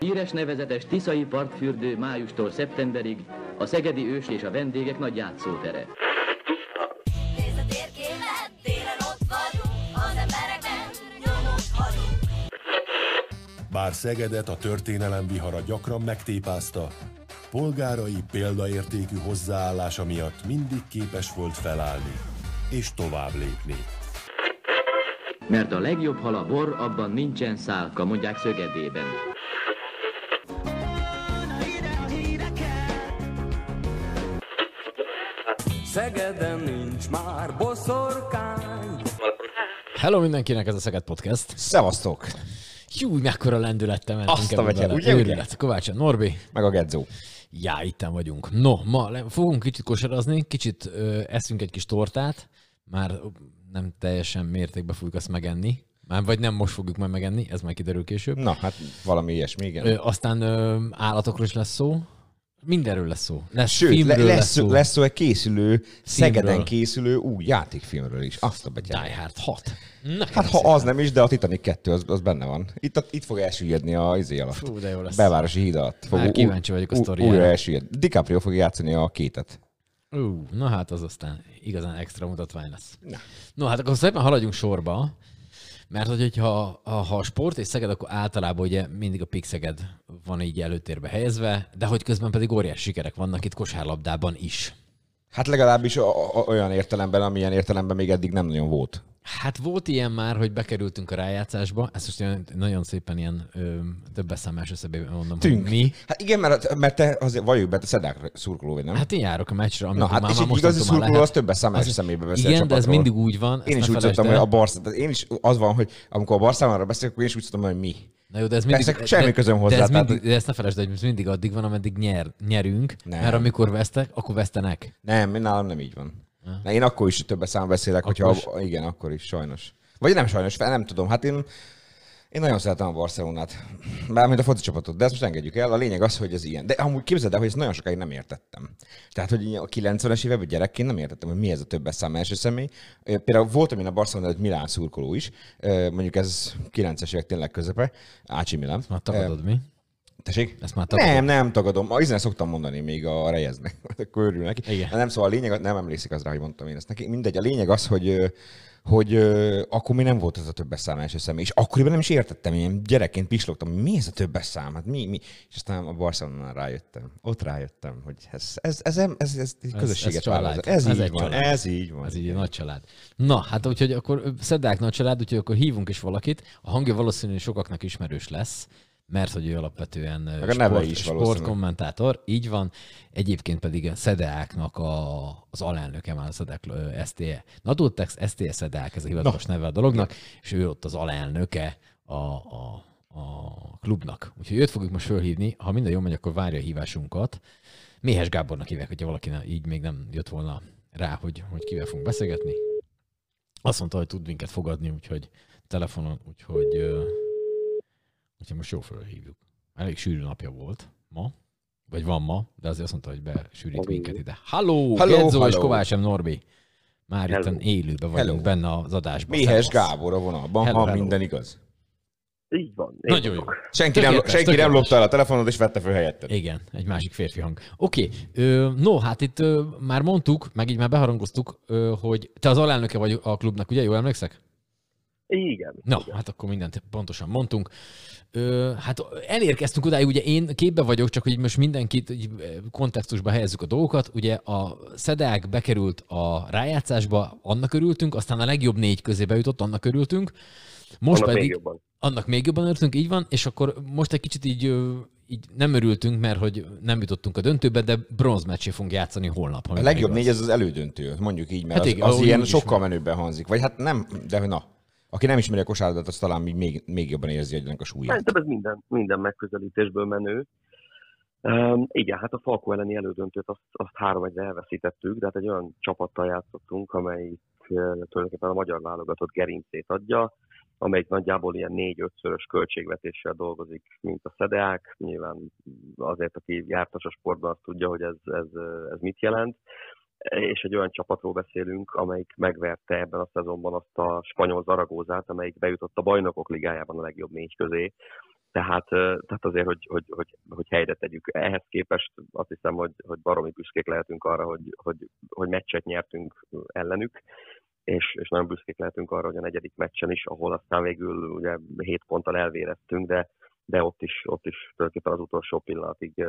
Híres nevezetes tiszai partfürdő májustól szeptemberig a szegedi ős és a vendégek nagy játszótere. Nézd a térképet, télen ott vagyunk, az emberekben nyomot halunk. Bár Szegedet a történelem vihara gyakran megtépázta, polgárai példaértékű hozzáállása miatt mindig képes volt felállni és tovább lépni. Mert a legjobb hal a bor, abban nincsen szálka, mondják Szögedében. Szegeden nincs már boszorkány. Hello mindenkinek, ez a Szeged Podcast. Szevasztok! Jú, mekkora lendülettel mentünk ebben bele. Őrület, Kovács Norbi. Meg a Gedzó. Já, itten vagyunk. No, ma fogunk kicsit kosarazni, kicsit eszünk egy kis tortát. Már nem teljesen mértékben fogjuk azt megenni. Már vagy nem most fogjuk majd megenni, ez majd kiderül később. Na, hát valami ilyesmi, igen. Aztán állatokról is lesz szó. Mindenről lesz szó. Sőt, lesz szó egy készülő, Szegeden készülő új játékfilmről is. Azt a betyárni. Die Hard 6. Hát ha az nem is, de a Titanic 2 az benne van. Itt fog elsüllyedni a izé alatt. Fú, de jó lesz. Belvárosi híd alatt. Már kíváncsi vagyok a sztoriára. Újra elsüllyedni. DiCaprio fog játszani a kétet. Na hát az aztán igazán extra mutatvány lesz. No hát akkor szépen haladjunk sorba. Mert hogyha a sport és Szeged, akkor általában ugye mindig a Pick-Szeged van így előtérbe helyezve, de hogy közben pedig óriási sikerek vannak itt kosárlabdában is. Hát legalábbis olyan értelemben, amilyen értelemben még eddig nem nagyon volt. Hát volt ilyen már, hogy bekerültünk a rájátszásba, ezt most nagyon szépen ilyen többes számás összebében mondom, hogy mi. Hát igen, mert te azért valljuk be, te Szedák szurkoló, vagy nem? Hát én járok a meccsre, amikor hát már most igazi szurkoló, lehet. Az többes számás szemébe beszél a csapatról. Igen, de ez mindig úgy van. Én is úgy szoktam, hogy a Barca, én is az van, hogy amikor a Barcámára beszélek, akkor én is úgy szoktam, hogy mi. Na jó, de ez mindig, semmi közöm hozzá. De ezt ne felejtsd, hogy ez mindig addig van, ameddig nyerünk, nem. Mert amikor vesztek, akkor vesztenek. Nem, nálam nem így van. Na, én akkor is többes számban beszélek, hogyha igen, akkor is sajnos. Vagy nem sajnos, nem tudom. Hát én nagyon szeretem a Barcelonát, mármint a foci csapatot, de ezt most engedjük el. A lényeg az, hogy ez ilyen. De amúgy képzeld el, hogy ezt nagyon sokáig nem értettem. Tehát, hogy a 90-es években gyerekként nem értettem, hogy mi ez a többes szám első személy. Például voltam én a Barcelona előtt Milán szurkoló is, mondjuk ez 90-es évek tényleg közepe, Ácsi Milán. Már tagadod mi? Tessék? Ezt már tagadom. Nem tagadom. Izen szoktam mondani még a Reyesnek, akkor örül neki. Igen. Nem, szóval a lényeg, nem emlékszik az rá, hogy mondtam én ezt neki. Mindegy, a lényeg az, hogy akkor még nem volt ez a többes szám első személy. És akkoriban nem is értettem, én gyerekként pislogtam, mi ez a többes szám, hát mi? És aztán a Barcelonán rájöttem. Ott rájöttem, hogy ez közösséget választ. Ez így van. Ez így nagy család. Na, hát úgyhogy akkor Szedeák nagy család, úgyhogy akkor hívunk is valakit. A hangja valószínűleg sokaknak ismerős lesz. Mert hogy ő alapvetően sportkommentátor, így van. Egyébként pedig a Szedeáknak az alelnöke már a Szedeák STE. Naturtex STE Szedeák, ez a hivatalos neve a dolognak, és ő ott az alelnöke a klubnak. Úgyhogy őt fogjuk most fölhívni, ha minden jól megy, akkor várja a hívásunkat. Méhes Gábornak hívják, hogyha valaki így még nem jött volna rá, hogy kivel fogunk beszélgetni. Azt mondta, hogy tud minket fogadni, úgyhogy telefonon, úgyhogy most jó fölhívjuk. Elég sűrű napja volt ma, vagy van ma, de azért azt mondta, hogy besűrít minket ide. Halló, Gedzó és Kovács Norbi! Már itt élőben vagyunk benne az adásban. Méhes Gábor a vonalban, minden igaz. Így van. Nagyon jó. Senki nem lopta el a telefonod és vette föl helyetted. Igen, egy másik férfi hang. Oké, no, hát itt már mondtuk, meg így már beharangoztuk, hogy te az alelnöke vagy a klubnak, ugye? Jól emlékszek? Igen. Na, hát akkor mindent pontosan mondtunk. Hát elérkeztünk odáig, ugye én képbe vagyok, csak hogy most mindenkit kontextusba helyezzük a dolgokat. Ugye a Szedeák bekerült a rájátszásba, annak örültünk, aztán a legjobb 4 közébe jutott, annak örültünk. Most annak pedig annak még jobban örültünk, így van, és akkor most egy kicsit így nem örültünk, mert hogy nem jutottunk a döntőbe, de bronzmeccsé fogunk játszani holnap. A legjobb 4 az elődöntő, mondjuk így, mert hát igen, az ilyen sokkal menőbben hangzik. Vagy hát nem, de na. Aki nem ismeri a kosárlabdát, az talán még jobban érzi ennek a súlyát. Szerintem ez minden megközelítésből menő. Igen, hát a Falco elleni elődöntőt azt 3-1-re elveszítettük, de hát egy olyan csapattal játszottunk, amelyik tulajdonképpen a magyar válogatott gerincét adja, amelyik nagyjából ilyen 4-5-szörös költségvetéssel dolgozik, mint a Szedeák. Nyilván azért, aki jártas a sportban, azt tudja, hogy ez mit jelent. És egy olyan csapatról beszélünk, amelyik megverte ebben a szezonban azt a spanyol Zaragozát, amelyik bejutott a Bajnokok Ligájában a legjobb 4 közé. Tehát azért, hogy helyre tegyük. Ehhez képest azt hiszem, hogy baromi büszkék lehetünk arra, hogy meccset nyertünk ellenük, és nagyon büszkék lehetünk arra, hogy a negyedik meccsen is, ahol aztán végül ugye 7 ponttal elvéreztünk, de ott is tulajdonképpen az utolsó pillanatig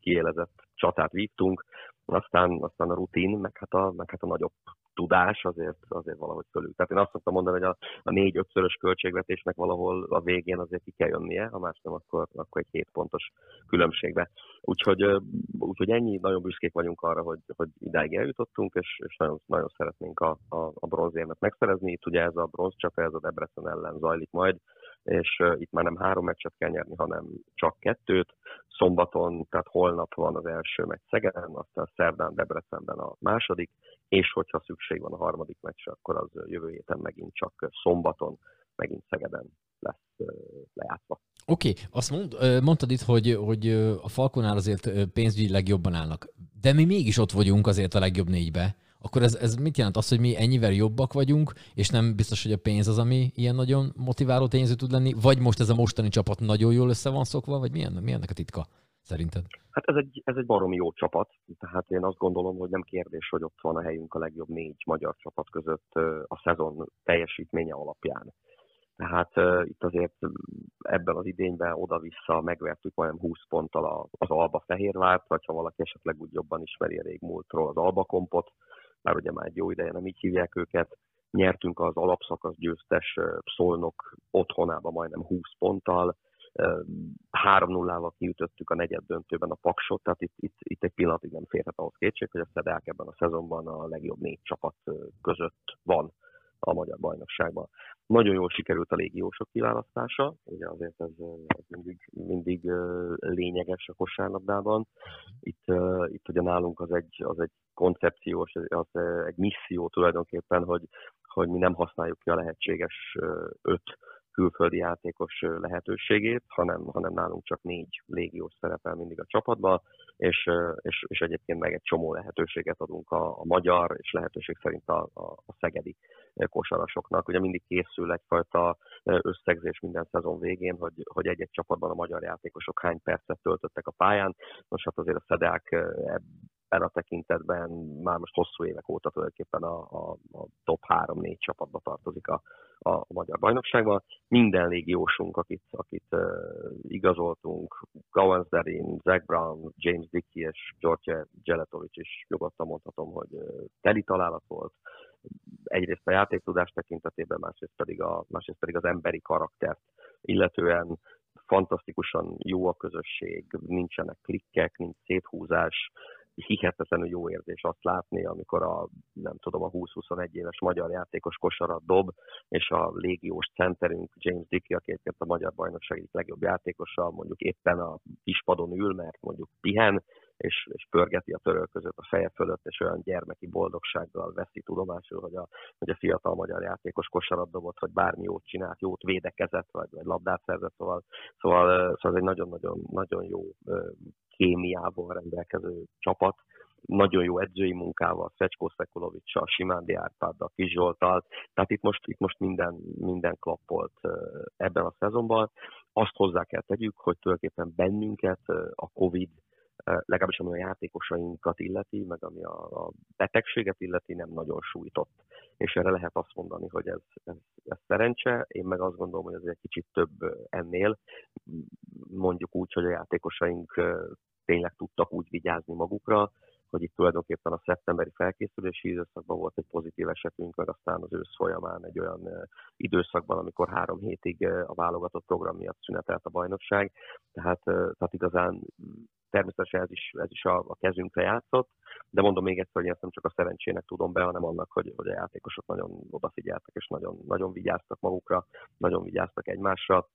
kiélezett csatát vívtunk. Aztán a rutin, meg hát a nagyobb tudás azért valahogy fölül. Tehát én azt szoktam mondani, hogy a 4-5-szörös költségvetésnek valahol a végén azért ki kell jönnie, ha más nem, akkor egy 7 pontos különbségbe. Úgyhogy ennyi, nagyon büszkék vagyunk arra, hogy idáig eljutottunk, és nagyon, nagyon szeretnénk a bronzérmet megszerezni. Itt ugye ez a bronzcsata, ez a Debrecen ellen zajlik majd, és itt már nem 3 meccset kell nyerni, hanem csak 2. Szombaton, tehát holnap van az első meccs Szegeden, aztán szerdán Debrecenben a második, és hogyha szükség van a harmadik meccsre, akkor az jövő héten megint csak szombaton, megint Szegeden lesz lejátszva. Oké, azt mondtad itt, hogy a Falconál azért pénzügyileg jobban állnak, de mi mégis ott vagyunk azért a legjobb 4-be. Akkor ez mit jelent? Az, hogy mi ennyivel jobbak vagyunk, és nem biztos, hogy a pénz az, ami ilyen nagyon motiváló tényező tud lenni? Vagy most ez a mostani csapat nagyon jól össze van szokva, vagy mi ennek a titka szerinted? Hát ez egy baromi jó csapat, tehát én azt gondolom, hogy nem kérdés, hogy ott van a helyünk a legjobb 4 magyar csapat között a szezon teljesítménye alapján. Tehát itt azért ebben az idényben oda-vissza megvertük majdnem 20 ponttal az Alba Fehérvárt, vagy ha valaki esetleg úgy jobban ismeri a régmúltról az Alba kompot, már egy jó ideje nem így hívják őket, nyertünk az alapszakasz győztes Szolnok otthonába majdnem 20 ponttal, 3-0-val kiütöttük a negyed döntőben a Paksot, tehát itt egy pillanatig nem férhet ahhoz kétség, hogy a Szedeák ebben a szezonban a legjobb 4 csapat között van a magyar bajnokságban. Nagyon jól sikerült a légiósok kiválasztása, ugye azért ez mindig lényeges a kosárlabdában. Itt ugye nálunk az egy koncepciós, az egy misszió tulajdonképpen, hogy mi nem használjuk ki a lehetséges 5 külföldi játékos lehetőségét, hanem nálunk csak 4 légiós szerepel mindig a csapatban, és egyébként meg egy csomó lehetőséget adunk a magyar, és lehetőség szerint a szegedi kosarasoknak. Ugye mindig készül egyfajta összegzés minden szezon végén, hogy egy-egy csapatban a magyar játékosok hány percet töltöttek a pályán. Most hát azért a Szedeák ebben a tekintetben már most hosszú évek óta tulajdonképpen a top 3-4 csapatba tartozik a magyar bajnokságban. Minden légiósunk, akit igazoltunk, Gowanzerin, Zach Brown, James Dickey és György Jeletovic is, nyugodtan mondhatom, hogy teli találat volt. Egyrészt a játéktudás tekintetében, másrészt pedig az emberi karaktert illetően. Fantasztikusan jó a közösség, nincsenek klikkek, nincs széthúzás, hihetetlenül jó érzés azt látni, amikor a 20-21 éves magyar játékos kosarat dob, és a légiós centerünk James Dickey, aki egyébként a magyar bajnokság egyik legjobb játékosa, mondjuk éppen a kispadon ül, mert mondjuk pihen, és pörgeti a törölközőt a feje fölött, és olyan gyermeki boldogsággal veszi tudomásul, hogy a fiatal magyar játékos kosarat dobott, vagy bármi jót csinált, jót védekezett, vagy labdát szerzett, szóval ez egy nagyon-nagyon jó kémiával rendelkező csapat, nagyon jó edzői munkával, Szecskó Szekulovicsal, Simándi Árpáddal, Kis Zsolttal, tehát itt most minden klappolt ebben a szezonban. Azt hozzá kell tegyük, hogy tulajdonképpen bennünket a Covid, legalábbis ami a játékosainkat illeti, meg ami a betegséget illeti, nem nagyon sújtott. És erre lehet azt mondani, hogy ez szerencse. Én meg azt gondolom, hogy ez egy kicsit több ennél. Mondjuk úgy, hogy a játékosaink tényleg tudtak úgy vigyázni magukra, hogy itt tulajdonképpen a szeptemberi felkészülési időszakban volt egy pozitív esetünk, meg aztán az ősz folyamán egy olyan időszakban, amikor 3 hétig a válogatott program miatt szünetelt a bajnokság. Tehát igazán természetesen ez is a kezünkre játszott, de mondom még egyszer, hogy ezt nem csak a szerencsének tudom be, hanem annak, hogy a játékosok nagyon odafigyeltek, és nagyon, nagyon vigyáztak magukra, nagyon vigyáztak egymásra,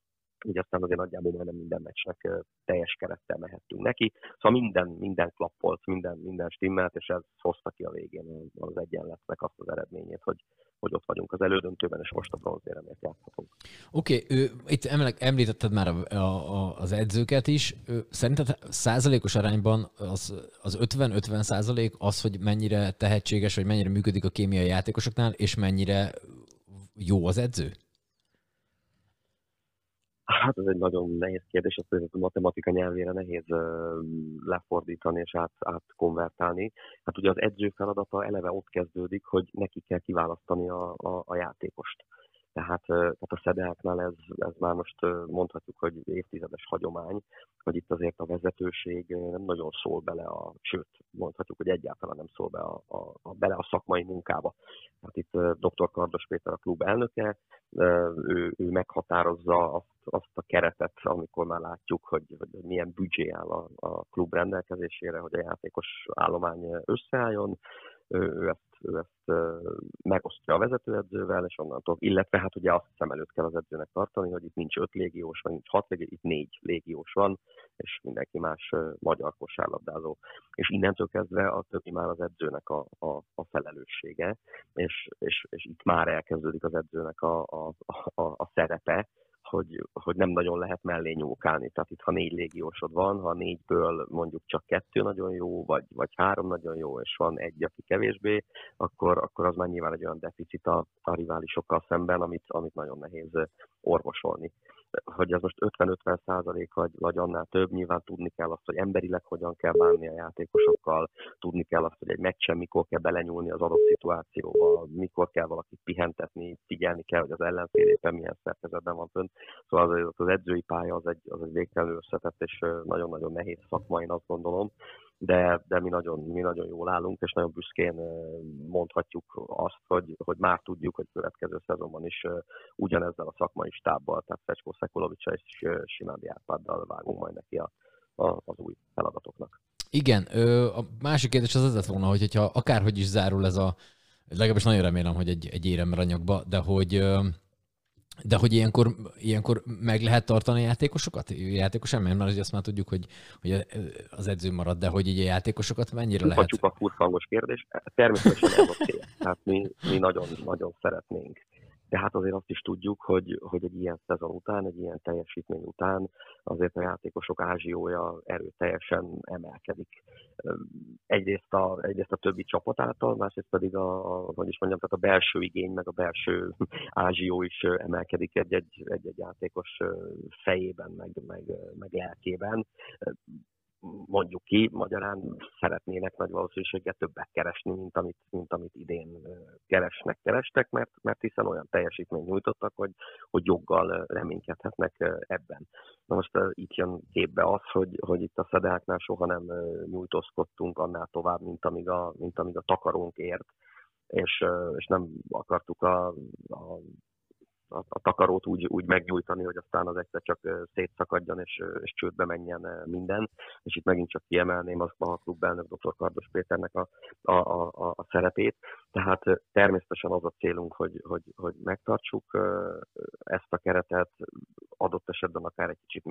így aztán azért nagyjából majdnem minden meccsnek teljes kerettel mehettünk neki. Szóval minden klappolt, minden stimmelt, és ez hozta ki a végén az egyenletnek azt az eredményét, hogy ott vagyunk az elődöntőben, és most a bronzéremért játszhatunk. Oké, itt említetted már az edzőket is. Szerinted százalékos arányban az 50-50% az, hogy mennyire tehetséges, vagy mennyire működik a kémia a játékosoknál, és mennyire jó az edző? Hát ez egy nagyon nehéz kérdés, azt a matematika nyelvére nehéz lefordítani és átkonvertálni. Hát ugye az edző feladata eleve ott kezdődik, hogy neki kell kiválasztani a játékost. Tehát a Szedeáknál ez már most mondhatjuk, hogy évtizedes hagyomány, hogy itt azért a vezetőség nem nagyon szól bele, sőt, mondhatjuk, hogy egyáltalán nem szól bele a szakmai munkába. Hát itt dr. Kardos Péter a klub elnöke, ő meghatározza azt a keretet, amikor már látjuk, hogy milyen büdzsé áll a klub rendelkezésére, hogy a játékos állomány összeálljon. Ő ezt megosztja a vezetőedzővel, és onnantól, illetve hát ugye azt szem előtt kell az edzőnek tartani, hogy itt nincs 5 légiós, vagy nincs 6 légiós, itt 4 légiós van, és mindenki más magyar kosárlabdázó. És innentől kezdve a többi már az edzőnek a felelőssége, és itt már elkezdődik az edzőnek a szerepe, hogy nem nagyon lehet mellé nyúlkálni. Tehát itt, ha 4 légiósod van, ha 4-ből mondjuk csak 2 nagyon jó, vagy 3 nagyon jó, és van egy, aki kevésbé, akkor az már nyilván egy olyan deficit a riválisokkal szemben, amit nagyon nehéz orvosolni. Hogy az most 50-50% vagy annál több, nyilván tudni kell azt, hogy emberileg hogyan kell bánni a játékosokkal, tudni kell azt, hogy egy meccsen mikor kell belenyúlni az adott szituációba, mikor kell valakit pihentetni, figyelni kell, hogy az ellenfél éppen milyen szerkezetben van fönt. Szóval az edzői pálya az egy végtelenül összetett és nagyon-nagyon nehéz szakma, én azt gondolom. De mi nagyon jól állunk, és nagyon büszkén mondhatjuk azt, hogy már tudjuk, hogy következő szezonban is ugyanezzel a szakmai stábbal, tehát Fecskó Szekulovicsal és Simádi Árpáddal vágunk majd neki az új feladatoknak. Igen, a másik kérdés az lett volna, hogyha akárhogy is zárul ez legalábbis nagyon remélem, hogy egy éremre anyagba, de hogy ilyenkor meg lehet tartani a játékosokat? Játékos ember, mert azt már tudjuk, hogy az edző marad, de hogy így a játékosokat mennyire lehet? Csupa furfangos kérdés. Természetesen ez a cél. Hát mi nagyon-nagyon szeretnénk. De hát azért azt is tudjuk, hogy egy ilyen szezon után, egy ilyen teljesítmény után azért a játékosok ázsiója erőteljesen emelkedik. Egyrészt a többi csapat által, másrészt pedig a belső igény, meg a belső ázsió is emelkedik egy-egy játékos fejében, meg lelkében. Mondjuk ki, magyarán szeretnének nagy valószínűséggel többet keresni, mint amit idén kerestek, mert hiszen olyan teljesítményt nyújtottak, hogy joggal reménykedhetnek ebben. Na most itt jön képbe az, hogy itt a Szedeáknál soha nem nyújtózkodtunk annál tovább, mint amíg a takarónk ért, és nem akartuk a takarót úgy megnyújtani, hogy aztán az egyszer csak szétszakadjon és csődbe menjen minden. És itt megint csak kiemelném a klubelnök dr. Kardos Péternek a szerepét. Tehát természetesen az a célunk, hogy megtartsuk ezt a keretet, adott esetben akár egy kicsit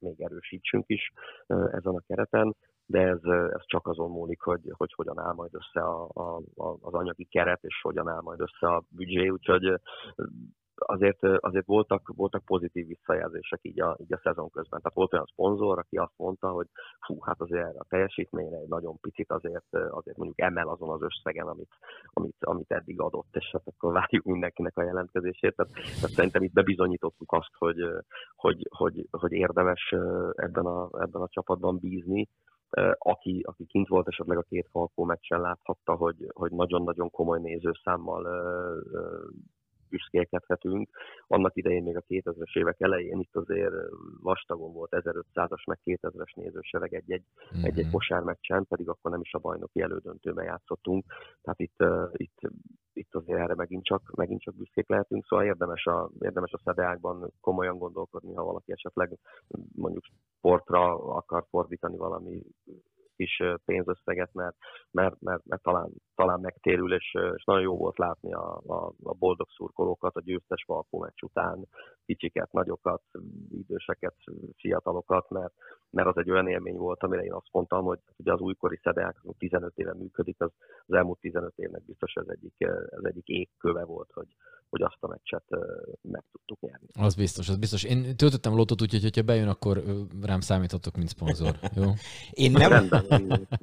még erősítsünk is ezen a kereten, de ez csak azon múlik, hogy hogyan áll majd össze az anyagi keret, és hogyan áll majd össze a büdzsé, úgyhogy azért voltak pozitív visszajelzések így a szezon közben. Tehát volt olyan szponzor, aki azt mondta, hogy hát azért erre a teljesítményre egy nagyon picit azért mondjuk emel azon az összegen, amit eddig adott, és hát akkor várjuk mindenkinek a jelentkezését. Tehát szerintem itt bebizonyítottuk azt, hogy érdemes ebben a csapatban bízni. Aki kint volt, esetleg a 2 Falco meccsen láthatta, hogy nagyon-nagyon komoly nézőszámmal büszkélkedhetünk. Annak idején még a 2000-es évek elején itt azért vastagon volt 1500-as meg 2000-es nézősereg egy-egy kosármeccsen, pedig akkor nem is a bajnoki elődöntőben játszottunk. Tehát itt azért erre megint csak büszkék lehetünk, szóval érdemes a Szedeákban komolyan gondolkodni, ha valaki esetleg mondjuk sportra akar fordítani valami kis pénzösszeget, mert talán megtérül, és nagyon jó volt látni a boldog szurkolókat a győztes Falco meccs után, kicsiket, nagyokat, időseket, fiatalokat, mert az egy olyan élmény volt, amire én azt mondtam, hogy ugye az újkori Szedeák 15 éve működik, az elmúlt 15 évnek biztos ez egyik égköve volt, hogy hogy azt a meccset meg tudtuk nyerni. Az biztos, az biztos. Én töltöttem lottot, úgyhogy hogyha bejön, akkor rám számíthatok, mint szponzor. Jó? Én nem... Rendben,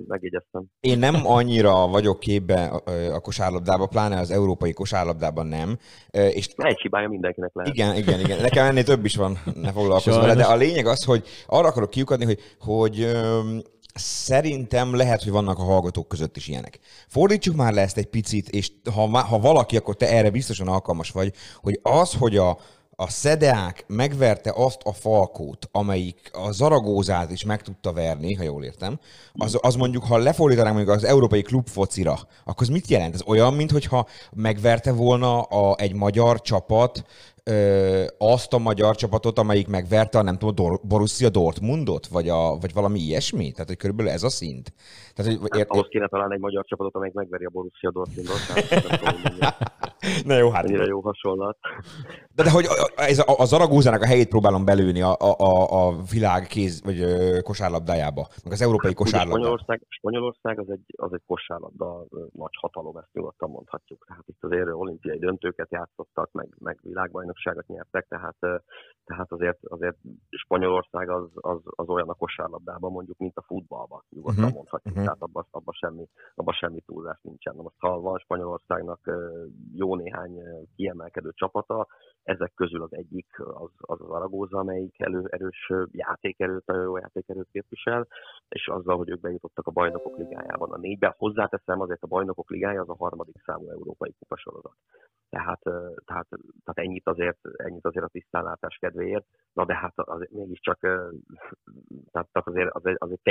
megjegyeztem. Én nem annyira vagyok képben a kosárlabdában, pláne az európai kosárlabdában nem. És... Egy hibája mindenkinek lehet. Igen. Nekem ennél több is van, ne foglalkozom vele. De a lényeg az, hogy arra akarok kiukadni, hogy szerintem lehet, hogy vannak a hallgatók között is ilyenek. Fordítsuk már le ezt egy picit, és ha valaki, akkor te erre biztosan alkalmas vagy, hogy az, hogy a SZEDEÁK megverte azt a Falcót, amelyik a Zaragozát is meg tudta verni, ha jól értem, az mondjuk, ha lefordítanánk mondjuk az európai klubfocira, akkor az mit jelent? Ez olyan, mintha megverte volna egy magyar csapat, azt a magyar csapatot, amelyik megverte a, nem tudom, Borussia Dortmundot, vagy valami ilyesmi? Tehát, hogy körülbelül ez a szint. Tehát, hogy ahhoz kéne találni egy magyar csapatot, amelyik megveri a Borussia Dortmundot. Na jó, hát. Ennyire jó hasonlat. De hogy ez a Zaragózának a helyét próbálom belőni a világ kéz, vagy kosárlabdájába, meg az európai kosárlabdájába. Spanyolország az egy kosárlabda nagy hatalom, ezt nyugodtan mondhatjuk. Tehát itt azért olimpiai döntőket játszottak, meg világbajnokságot nyertek, tehát azért Spanyolország az olyan a kosárlabdában, mondjuk, mint a futballban, nyugodtan mondhatjuk. Tehát abban semmi túlzás nincsen. Most ha van Spanyolországnak jó néhány kiemelkedő csapata, ezek közül az egyik az Zaragoza, amelyik erős játékerőt, jó játékerőt képvisel, és azzal, hogy ők bejutottak a Bajnokok Ligájában a 4-ben, hozzáteszem, azért a Bajnokok Ligája az a 3. számú európai kupasorozat. Tehát ennyit azért a tisztánlátás kedvéért, na de hát azért mégiscsak azért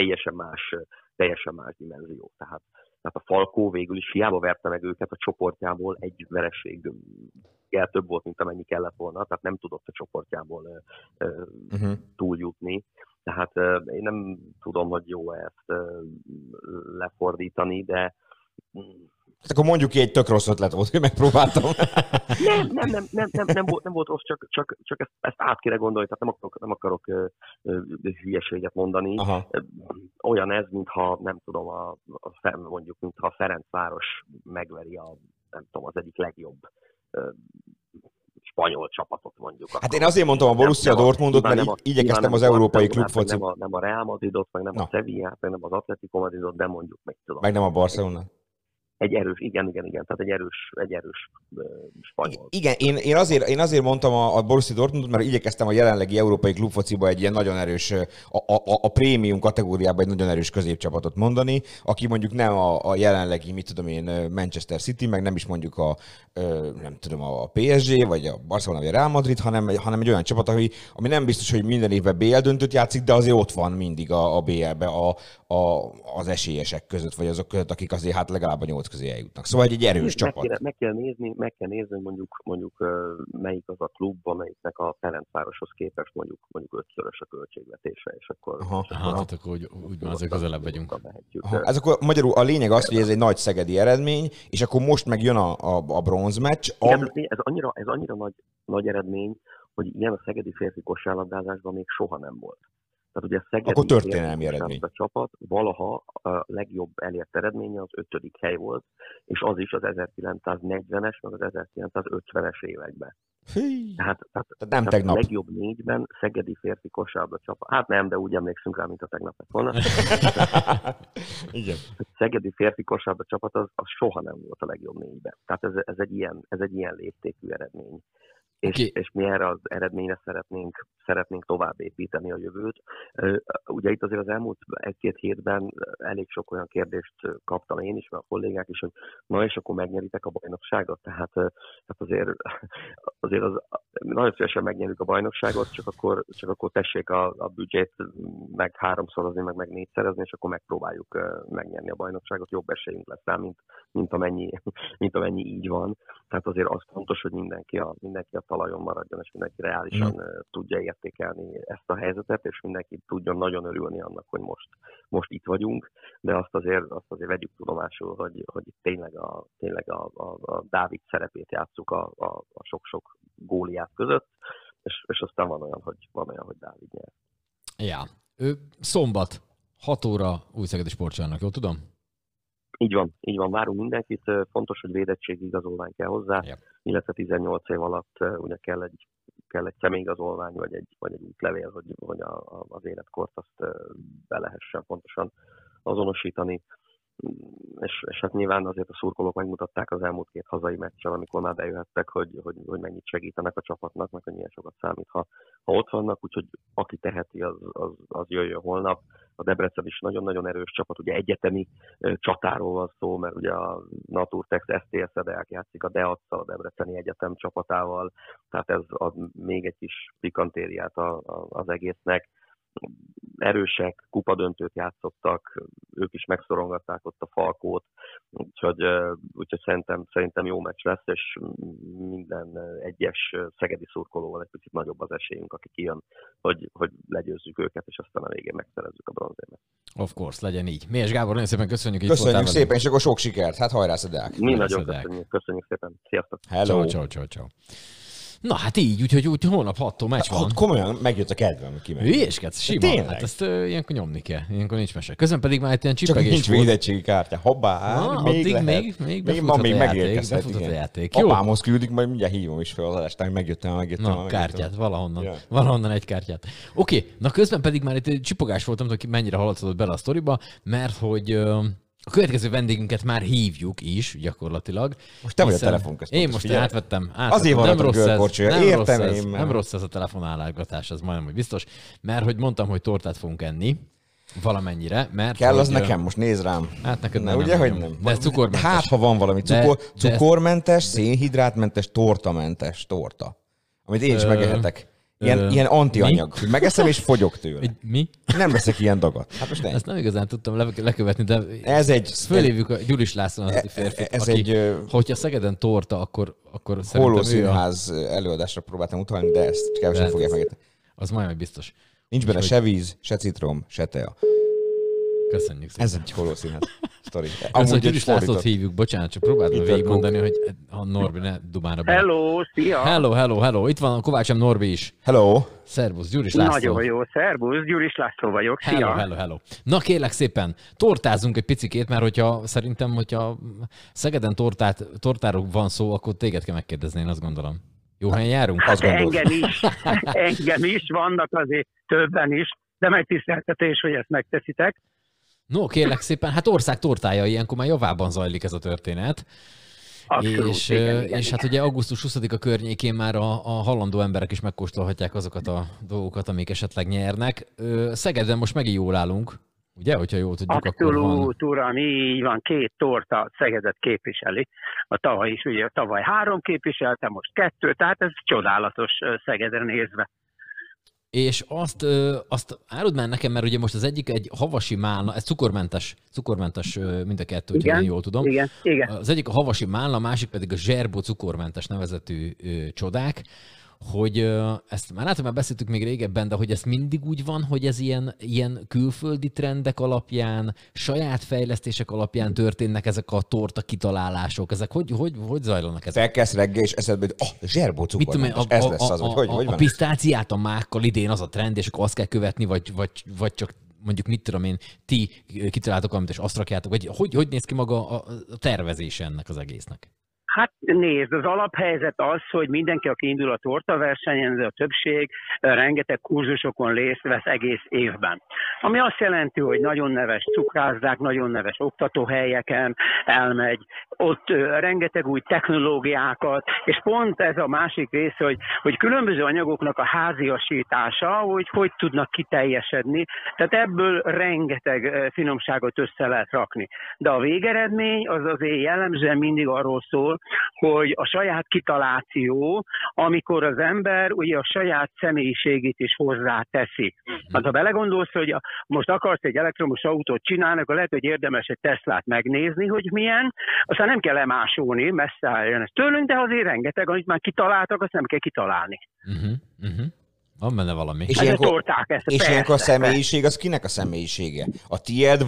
teljesen más dimenzió. Tehát a Falco végül is hiába verte meg őket a csoportjából, egy vereséggel több volt, mint amennyi kellett volna, tehát nem tudott a csoportjából túljutni. Tehát én nem tudom, hogy jó ezt lefordítani, de... Akkor mondjuk ki, egy tök rossz ötlet volt, hogy megpróbáltam. Nem volt rossz, csak ezt át kéne gondolni, tehát nem akarok hülyeséget mondani. Aha. Olyan ez, mintha nem tudom, mondjuk, mintha Ferencváros megveri az egyik legjobb spanyol csapatot, mondjuk. Hát én azért mondtam a Borussia Dortmundot, mert igyekeztem az európai klubfocit. Nem a Real Madridot, meg nem a Sevillát, meg nem az Atletico Madridot, de mondjuk meg tudom. Meg nem a Barcelonát. Egy erős, igen, tehát egy erős spanyol. Igen, én azért mondtam a Borussia Dortmundot, mert igyekeztem a jelenlegi európai klubfociba egy ilyen nagyon erős, a prémium kategóriában egy nagyon erős középcsapatot mondani, aki mondjuk nem a jelenlegi, mit tudom én, Manchester City, meg nem is mondjuk a PSG, vagy a Barcelona, vagy a Real Madrid, hanem egy olyan csapat, ami nem biztos, hogy minden évben BL döntőt játszik, de azért ott van mindig a BL-be az esélyesek között, vagy azok között, akik azért hát legalább a 8 közé eljutnak. Szóval egy erős csapat. Meg kell nézni, mondjuk melyik az a klub, amelyiknek a Ferencvároshoz képest mondjuk 5-szörös a költségvetése, és akkor... Akkor azért közelebb vagyunk. Ez akkor magyarul a lényeg az, hogy ez egy nagy szegedi eredmény, és akkor most meg jön a bronzmeccs. Ez annyira nagy eredmény, hogy ilyen a szegedi férfi kosárlabdázásban még soha nem volt. Tehát ugye a szegedi csapat valaha a legjobb elért eredménye az 5. hely volt, és az is az 1940-es, meg az 1950-es években. Tehát a legjobb 4-ben szegedi férfi kosárlabda csapat. Hát nem, de úgy emlékszünk rá, mint a tegnap lett volna. Igen. Szegedi férfi kosárlabda csapat az soha nem volt a legjobb 4-ben. Tehát ez egy ilyen léptékű eredmény. És mi erre az eredményre szeretnénk tovább építeni a jövőt. Ugye itt azért az elmúlt 1-2 hétben elég sok olyan kérdést kaptam én is, mert a kollégák is, hogy na és akkor megnyeritek a bajnokságot, tehát azért az, nagyon szívesen megnyerjük a bajnokságot, csak akkor tessék a büdzsét meg 3-szorozni, meg 4-szerezni, és akkor megpróbáljuk megnyerni a bajnokságot, jobb esélyünk lesz rá, mint amennyi így van. Tehát azért az fontos, hogy mindenki a talajon maradjon, és mindenki reálisan tudja értékelni ezt a helyzetet, és mindenki tudjon nagyon örülni annak, hogy most itt vagyunk, de azt azért vegyük tudomásul, hogy tényleg a Dávid szerepét játsszuk a sok-sok góliát között, és aztán van olyan, hogy Dávid nyer. Ja. Szombat 6 óra Újszegedi Sportcsarnok, jól tudom? Így van, várunk mindenkit. Fontos, hogy védettségi igazolvány kell hozzá, yep. Illetve 18 év alatt ugye kell egy személyigazolvány, vagy egy útlevél, hogy az életkort azt be lehessen pontosan azonosítani. És hát nyilván azért a szurkolók megmutatták az elmúlt két hazai meccsen, amikor már bejöhettek, hogy mennyit segítenek a csapatnak, meg hogy milyen sokat számít, ha ott vannak, úgyhogy aki teheti, az jöjjön holnap. A Debrecen is nagyon-nagyon erős csapat, ugye egyetemi csatáról van szó, mert ugye a Naturtex STE Szedeák játszik a DEAC-szal, a Debreceni Egyetem csapatával, tehát ez ad még egy kis pikantériát az egésznek. Erősek, kupadöntőt játszottak, ők is megszorongatták ott a Falcót, úgyhogy szerintem jó meccs lesz, és minden egyes szegedi szurkolóval egy picit nagyobb az esélyünk, aki kijön, hogy legyőzzük őket, és aztán a végén megszerezzük a bronzérmet. Of course, legyen így. Méhes Gábor, nagyon szépen köszönjük, hogy itt voltál. Köszönjük szépen, és akkor sok sikert. Hát hajrá, Szedeák! Mi nagyon köszönjük szépen. Sziasztok! Hello! Ciao. Na hát így, úgyhogy holnap 6-tól meccs van. Komolyan megjött a kedvem, kimegy. Hülyéskedsz, simán. Hát ezt ilyenkor nyomni kell, ilyenkor nincs mese. Közben pedig már itt ilyen csipegés volt. Csak nincs védettségi kártya. Hoppá, még lehet. Még ma még megérkezhet. Befuthat a játék. Apámhoz küldik, majd mindjárt hívom is fel az adást, hogy megjöttem. Na, kártyát, valahonnan egy kártyát. Oké, na közben pedig már itt csipogás volt, nem tudom, mennyire haladszódott bele a sztoriba, mert hogy... A következő vendégünket már hívjuk is, gyakorlatilag. Most te vagy a telefonközpont. Én most átvettem. Azért van a görkorcsolya, nem rossz ez a telefonálgatás, ez majdnem, hogy biztos. Mert hogy mondtam, hogy tortát fogunk enni valamennyire, mert... Kell az nekem, most nézd rám. Hát neked nem. Ugye, hogy nem. De cukormentes. Hát, ha van valami cukormentes, szénhidrátmentes, tortamentes torta, amit én is megehetek. Ilyen antianyag. Megeszem és fogyok tőle. Mi? Nem veszek ilyen dagat. Hát most nem. Ezt nem igazán tudtam lekövetni, de ez egy... Fölévjük a Gyuris László az férfit, hogyha Szegeden torta, akkor szerintem ő a... Színház előadásra próbáltam utalni, de ezt kevesen fogják megetni. Az majdnem biztos. Nincs benne se víz, se citrom, se tea. Köszönjük szépen. Ez egy holószínház sztori. Ezt a Gyuris Lászlót hívjuk, bocsánat, csak próbáltam végigmondani, hogy a Norbi ne dubára be. Hello, szia! Hello, itt van a Kovácsem Norbi is. Hello! Szervusz, Gyuris László. Nagyon jó, szervusz, Gyuris László vagyok, szia! Hello. Na kérlek szépen, tortázunk egy picikét, mert hogyha Szegeden tortáról van szó, akkor téged kell megkérdezni, én azt gondolom. Jó helyen járunk? Hát engem is, vannak azért többen is, de megtiszteltetés, hogy ezt megteszitek. No, kérlek szépen, hát ország tortája ilyenkor már javában zajlik ez a történet. Abszolút, és hát ugye augusztus 20-a környékén már a halandó emberek is megkóstolhatják azokat a dolgokat, amik esetleg nyernek. Szegeden most megint jól állunk, ugye, hogyha jól tudjuk, abszolút, akkor van. Uram, így van, két torta Szegedet képviseli. A tavaly is, ugye tavaly 3 képviselte, most 2, tehát ez csodálatos Szegedre nézve. És azt áruld már nekem, mert ugye most az egyik egy havasi málna, ez cukormentes mind a kettő, hogyha én jól tudom. Igen. Az egyik a havasi málna, a másik pedig a zserbó cukormentes nevezetű csodák, hogy ezt már látom, már beszéltük még régebben, de hogy ez mindig úgy van, hogy ez ilyen külföldi trendek alapján, saját fejlesztések alapján történnek ezek a torta kitalálások. Ezek hogy zajlanak ezek? Felkelsz reggel és eszedbe, hogy zserbócukormentes, ez lesz az, hogy van a pisztáciát a mákkal idén az a trend, és akkor azt kell követni, vagy csak mondjuk mit tudom én, ti kitaláltok valamit, és azt rakjátok, vagy hogy néz ki maga a tervezés ennek az egésznek? Hát nézd, az alaphelyzet az, hogy mindenki, aki indul a tortaversenyen, a többség rengeteg kurzusokon részt vesz egész évben. Ami azt jelenti, hogy nagyon neves cukrászdák, nagyon neves oktatóhelyeken elmegy, ott rengeteg új technológiákat, és pont ez a másik része, hogy különböző anyagoknak a háziasítása, hogy tudnak kiteljesedni, tehát ebből rengeteg finomságot össze lehet rakni. De a végeredmény az azért jellemzően mindig arról szól, hogy a saját kitaláció, amikor az ember ugye a saját személyiségét is hozzáteszi. Hát ha belegondolsz, hogy most akarsz egy elektromos autót csinálni, akkor lehet, hogy érdemes egy Teslát megnézni, hogy milyen, aztán nem kell lemásolni, messze álljon ez tőlünk, de azért rengeteg, amit már kitaláltak, azt nem kell kitalálni. Van benne valami. És ilyenkor a személyiség, az kinek a személyisége? A tied,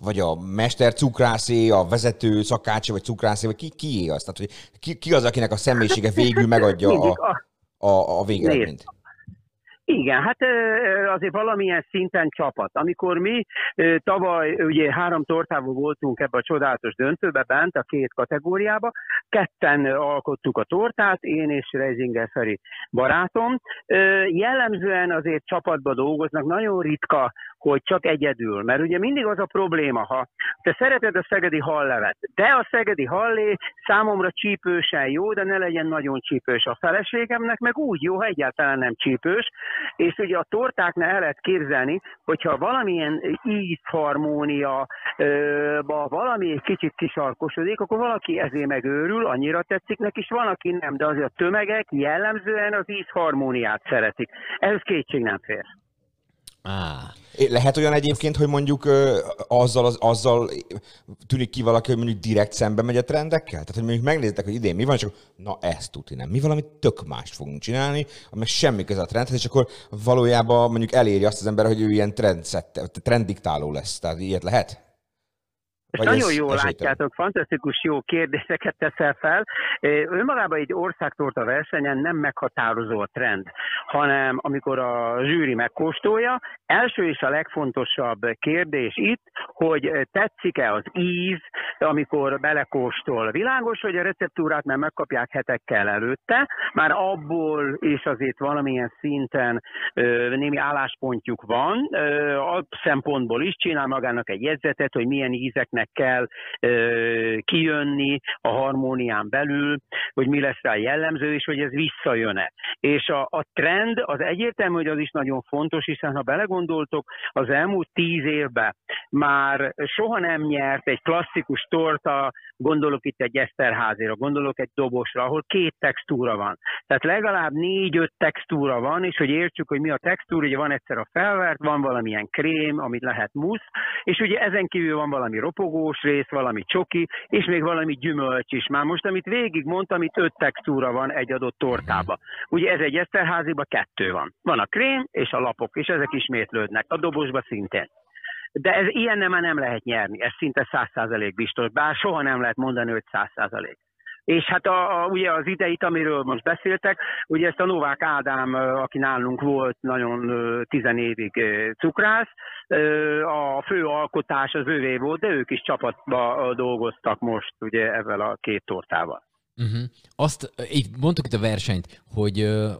vagy a mester cukrászé, a vezető szakács, vagy cukrászé, vagy kié az? Tehát, hogy ki az, akinek a személyisége végül megadja a végeredményt? Igen, hát azért valamilyen szinten csapat. Amikor mi tavaly ugye 3 tortávú voltunk ebbe a csodálatos döntőbe bent a 2 kategóriába, 2-en alkottuk a tortát, én és Reisinger Feri barátom. Jellemzően azért csapatba dolgoznak, nagyon ritka, hogy csak egyedül. Mert ugye mindig az a probléma, ha te szereted a szegedi hallevet, de a szegedi hallé számomra csípősen jó, de ne legyen nagyon csípős. A feleségemnek meg úgy jó, ha egyáltalán nem csípős, és ugye a tortáknál el lehet képzelni, hogyha valamilyen ízharmónia, valami egy kicsit kisarkosodik, akkor valaki ezért megőrül, annyira tetszik neki, és van, aki nem, de azért a tömegek jellemzően az ízharmóniát szeretik. Ez kétség nem fér. Lehet olyan egyébként, hogy mondjuk azzal tűnik ki valaki, hogy mondjuk direkt szembe megy a trendekkel? Tehát, hogy mondjuk megnézitek, hogy idén mi van, és akkor na ezt tuti nem. Mi valami tök mást fogunk csinálni, amely semmi köze a trendhez, és akkor valójában mondjuk eléri azt az ember, hogy ő ilyen trenddiktáló lesz. Tehát ilyet lehet? Nagyon jól látjátok, fantasztikus jó kérdéseket teszel fel. Önmagában egy országtorta versenyen nem meghatározó a trend, hanem amikor a zsűri megkóstolja, első és a legfontosabb kérdés itt, hogy tetszik-e az íz, amikor belekóstol. Világos, hogy a receptúrát már megkapják hetekkel előtte, már abból is azért valamilyen szinten némi álláspontjuk van, a szempontból is csinál magának egy jegyzetet, hogy milyen ízeknek kell kijönni a harmónián belül, hogy mi lesz rá jellemző, és hogy ez visszajön-e. És a trend az egyértelmű, hogy az is nagyon fontos, hiszen ha belegondoltok, az elmúlt 10 évben már soha nem nyert egy klasszikus torta, gondolok itt egy eszterházira, gondolok egy dobosra, ahol 2 textúra van. Tehát legalább 4-5 textúra van, és hogy értsük, hogy mi a textúra, ugye van egyszer a felvert, van valamilyen krém, amit lehet musz, és ugye ezen kívül van valami ropogós rész, valami csoki, és még valami gyümölcs is. Már most, amit végigmondtam, itt 5 textúra van egy adott tortába. Ugye ez egy eszterháziban 2 van. Van a krém és a lapok, és ezek ismétlődnek. A dobosba szintén. De ez ilyennel már nem lehet nyerni, ez szinte 100% biztos, bár soha nem lehet mondani, hogy 100%. És hát ugye az ideit, amiről most beszéltek, ugye ezt a Novák Ádám, aki nálunk volt nagyon 10 évig cukrász, a fő alkotás az ővé volt, de ők is csapatba dolgoztak most ugye ezzel a 2 tortával. Azt így mondtuk itt a versenyt,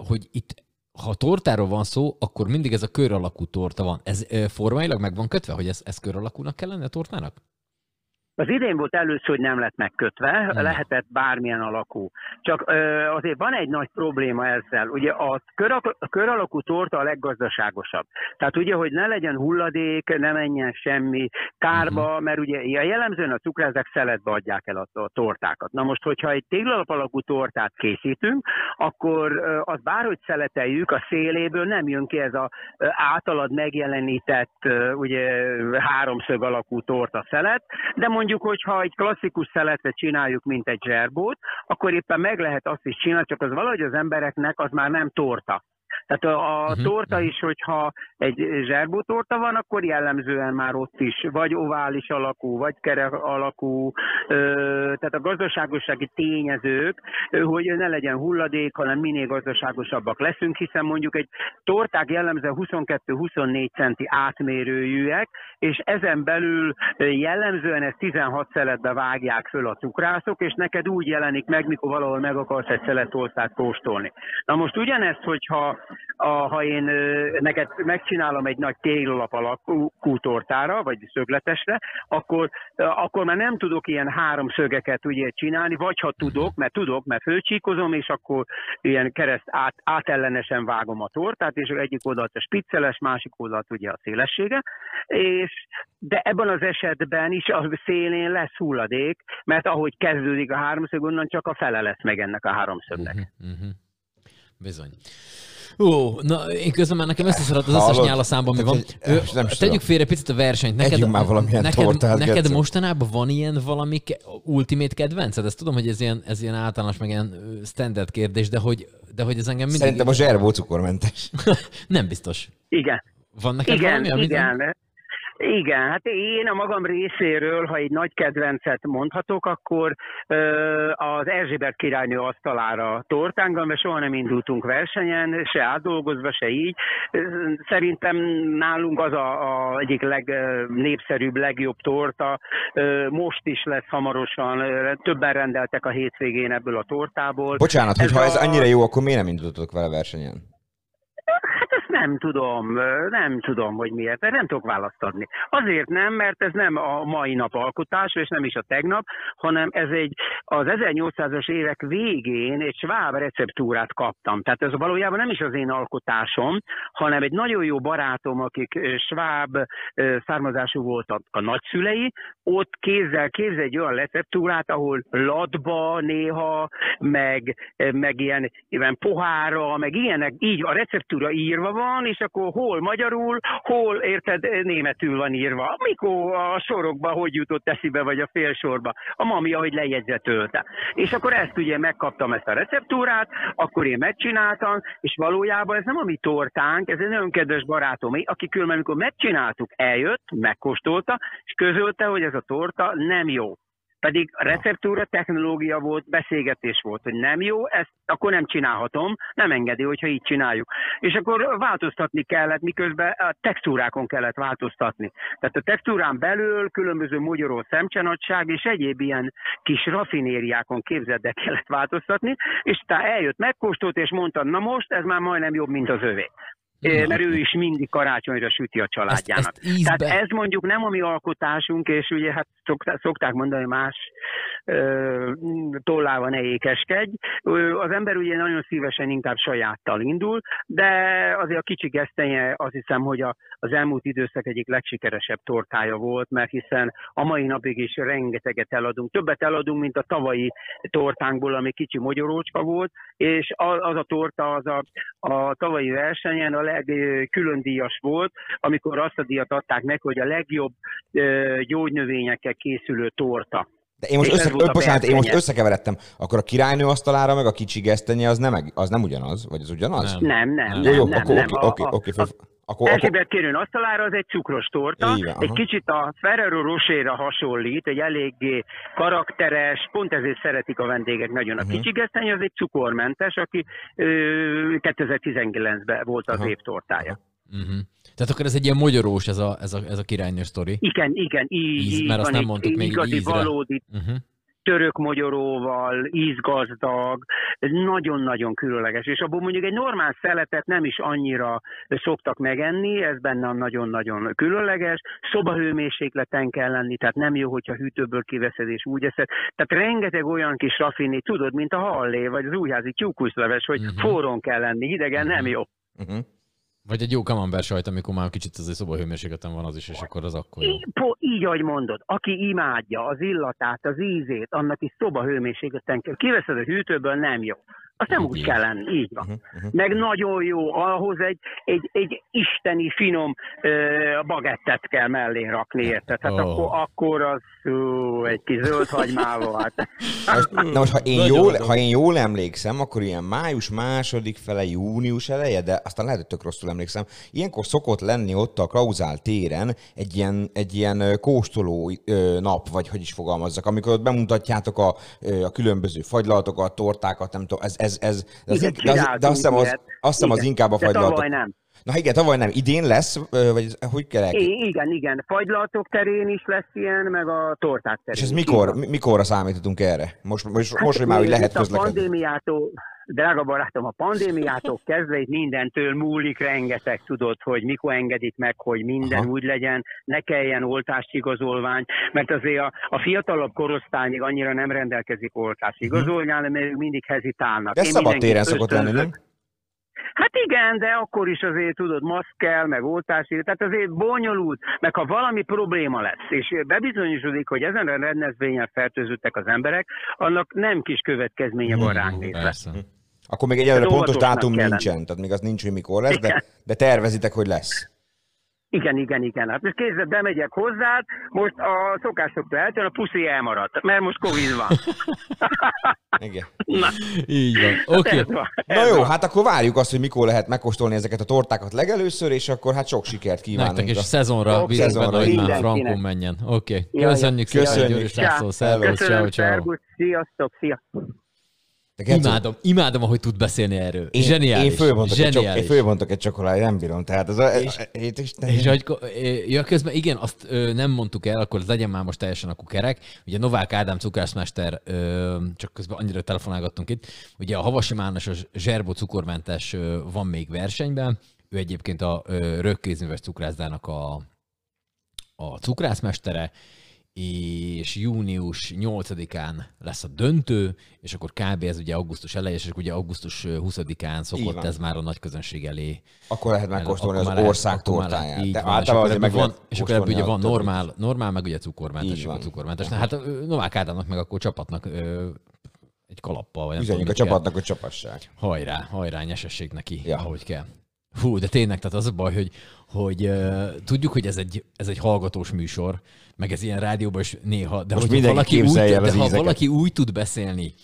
hogy itt ha tortáról van szó, akkor mindig ez a kör alakú torta van. Ez formailag meg van kötve, hogy ez kör alakúnak kell lenni a tortának? Az idén volt először, hogy nem lett megkötve, lehetett bármilyen alakú. Csak azért van egy nagy probléma ezzel. Ugye a kör alakú torta a leggazdaságosabb. Tehát ugye, hogy ne legyen hulladék, ne menjen semmi kárba, mert ugye jellemzően a cukrászák szeletbe adják el a tortákat. Na most, hogyha egy téglalap alakú tortát készítünk, akkor az bárhogy szeleteljük, a széléből nem jön ki ez az általad megjelenített ugye, háromszög alakú torta szelet, de mondjuk, hogyha egy klasszikus szeletet csináljuk, mint egy zserbót, akkor éppen meg lehet azt is csinálni, csak az valahogy az embereknek az már nem torta. Tehát a torta is, hogyha egy zserbótorta van, akkor jellemzően már ott is, vagy ovális alakú, vagy kerek alakú, tehát a gazdaságosági tényezők, hogy ne legyen hulladék, hanem minél gazdaságosabbak leszünk, hiszen mondjuk egy torták jellemzően 22-24 centi átmérőjűek, és ezen belül jellemzően ezt 16 szeletbe vágják föl a cukrászok, és neked úgy jelenik meg, mikor valahol meg akarsz egy szelettortát kóstolni. Na most ugyanezt, hogyha ha én neked megcsinálom egy nagy téglalap alakú tortára, vagy szögletesre, akkor már nem tudok ilyen háromszögeket ugye csinálni, vagy ha tudok, mert fölcsíkozom, és akkor ilyen kereszt átellenesen vágom a tortát, és egyik oldalt a spicceles, másik oldalt ugye a szélessége, de ebben az esetben is a szélén lesz hulladék, mert ahogy kezdődik a háromszög, onnan csak a fele lesz meg ennek a háromszögnek. Bizony. Na én közben már nekem összeszaradt az összes nyál a számban, mi van. Tegyük félre picit a versenyt. Neked mostanában van ilyen valami ultimate kedvenced? Ezt tudom, hogy ez ilyen általános, meg ilyen standard kérdés, de hogy ez engem mindig... Szerintem a zserbó cukormentes. Nem biztos. Igen. Van neked valami? Igen. Igen, hát én a magam részéről, ha egy nagy kedvencet mondhatok, akkor az Erzsébet királynő asztalára tortángom, mert soha nem indultunk versenyen, se átdolgozva, se így. Szerintem nálunk az a egyik legnépszerűbb, legjobb torta. Most is lesz hamarosan, többen rendeltek a hétvégén ebből a tortából. Bocsánat, hogyha ez annyira jó, akkor miért nem indultatok vele versenyen? Nem tudom, hogy miért, nem tudok választ adni. Azért nem, mert ez nem a mai nap alkotása, és nem is a tegnap, hanem ez az 1800-as évek végén egy sváb receptúrát kaptam. Tehát ez valójában nem is az én alkotásom, hanem egy nagyon jó barátom, akik sváb származású voltak a nagyszülei, ott kézzel képzel egy olyan receptúrát, ahol latba néha, meg ilyen pohára, meg ilyenek, így a receptúra írva van, és akkor hol magyarul, hol, érted, németül van írva. Mikor a sorokba, hogy jutott eszébe, vagy a félsorba. A mami, ahogy lejegyzetölte. És akkor ezt ugye megkaptam, ezt a receptúrát, akkor én megcsináltam, és valójában ez nem a mi tortánk, ez egy nagyon kedves barátom, aki különben, amikor megcsináltuk, eljött, megkóstolta, és közölte, hogy ez a torta nem jó. Pedig a receptúra technológia volt, beszélgetés volt, hogy nem jó, ezt akkor nem csinálhatom, nem engedi, hogyha így csináljuk. És akkor változtatni kellett, miközben a textúrákon kellett változtatni. Tehát a textúrán belül különböző mogyoró szemcsenagyság és egyéb ilyen kis rafinériákon képzeldek kellett változtatni, és tehát eljött, megkóstolt, és mondta, na most ez már majdnem jobb, mint az övé. Mert ő is mindig karácsonyra süti a családjának. Ezt tehát ez mondjuk nem a mi alkotásunk, és ugye hát szokták mondani, más tollával ne ékeskedj. Az ember ugye nagyon szívesen inkább sajáttal indul, de azért a kicsi gesztenye, azt hiszem, hogy az elmúlt időszak egyik legsikeresebb tortája volt, mert hiszen a mai napig is rengeteget eladunk. Többet eladunk, mint a tavalyi tortánkból, ami kicsi mogyorócska volt, és az a torta az a tavalyi versenyen a legkülön díjas volt, amikor azt a díjat adták meg, hogy a legjobb gyógynövényekkel készülő torta. De én most, én most összekeveredtem. Akkor a királynő asztalára meg a kicsi gesztenye az nem ugyanaz? Vagy az ugyanaz? Nem. Jó, oké. Erzsébet királynő asztalára az egy cukros torta, egy kicsit a Ferrero Rocherra hasonlít, egy eléggé karakteres, pont ezért szeretik a vendégek nagyon. A kicsi gesztenye az egy cukormentes, aki 2019-ben volt az év tortája. Tehát akkor ez egy ilyen mogyorós, ez a királynő sztori. Igen, így mert azt nem mondtuk még igazi, valódi török mogyoróval, ízgazdag, nagyon-nagyon különleges. És abból mondjuk egy normál szeletet nem is annyira szoktak megenni, ez benne nagyon-nagyon különleges. Szobahőmérsékleten kell lenni, tehát nem jó, hogyha hűtőből kiveszed és úgy eszed. Tehát rengeteg olyan kis rafiné, tudod, mint a hallé, vagy az újházi tyúkuszleves, hogy forrón kell lenni, hidegen nem jó. Vagy egy jó kamember sajt, amikor már kicsit az egy szobahőmérsékleten van az is, és akkor az akkor jó. Így, ahogy mondod, aki imádja az illatát, az ízét, annak is szobahőmérsékleten kell. Kiveszed a hűtőből, nem jó. Azt nem úgy kell lenni, így van. Meg nagyon jó, ahhoz egy isteni finom bagettet kell mellé rakni, érted? Tehát akkor az egy kis zöldhagymával. Hát. Na most, ha én jól emlékszem, akkor ilyen május 2. fele, június eleje, de aztán lehet, hogy tök rosszul emlékszem, ilyenkor szokott lenni ott a Krauzál téren egy ilyen kóstoló nap, vagy hogy is fogalmazzak, amikor ott bemutatjátok a különböző fagylaltokat, tortákat, nem tudom, de azt hiszem az inkább a fagylaltok. Tavaly nem. Idén lesz, vagy hogy kell elképzelni? Igen. Fagylaltok terén is lesz ilyen, meg a torták terén. És ez mikorra számíthatunk erre? Most hogy már úgy lehet közlekedni. Drága barátom, a pandémiától kezdve itt mindentől múlik rengeteg, tudod, hogy mikor engedik meg, hogy minden úgy legyen, ne kelljen oltásigazolvány, mert azért a fiatalabb korosztályig annyira nem rendelkezik oltásigazolvánnyal, mert ők mindig hezitálnak. De szabad téren szokott lenni, nem? Hát igen, de akkor is azért, tudod, maszk kell, meg oltási, tehát azért bonyolult, meg ha valami probléma lesz, és bebizonyosodik, hogy ezen a rendezvényen fertőzöttek az emberek, annak nem kis következménye van ránk nézve. Akkor még egyelőre pontos dátum nincsen, tehát még az nincs, hogy mikor lesz, de tervezitek, hogy lesz. Igen. Hát most képzeld, bemegyek hozzád, most a szokásoktól eltűn, a puszi elmaradt, mert most Covid van. Igen. Na. Így van. Oké. Okay. Na jó, hát akkor várjuk azt, hogy mikor lehet megkóstolni ezeket a tortákat legelőször, és akkor hát sok sikert kívánunk. Nektek, és szezonra bízunk benne, hogy már frankon menjen. Oké. Okay. Köszönjük. Gyuris László, szervusz, ciao. Sziasztok, sziasztok. Imádom, ahogy tud beszélni erről. Zseniális. Én fölbontok egy csokoládét, nem bírom. Tehát az és közben igen, azt nem mondtuk el, akkor legyen már most teljesen a kukerek. Ugye Novák Ádám cukrászmester, csak közben annyira telefonálgattunk itt, ugye a Havasi Mános zserbó cukormentes van még versenyben, ő egyébként a rögkézműves cukrászdának a cukrászmestere, és június 8-án lesz a döntő, és akkor kb. Ez ugye augusztus eleje, és ugye augusztus 20-án szokott ez már a nagy közönség elé. Akkor lehet megkóstolni az ország tortáját. És akkor ebből ugye van normál, meg ugye cukormentes. Hát Novák Ádámnak meg akkor csapatnak egy kalappal. Üzenjük a csapatnak, hogy csapassák. Hajrá, nyesessék neki, ahogy kell. Hú, de tényleg, tehát az a baj, hogy tudjuk, hogy ez egy hallgatós műsor, meg ez ilyen rádióban is néha, de ha valaki úgy tud beszélni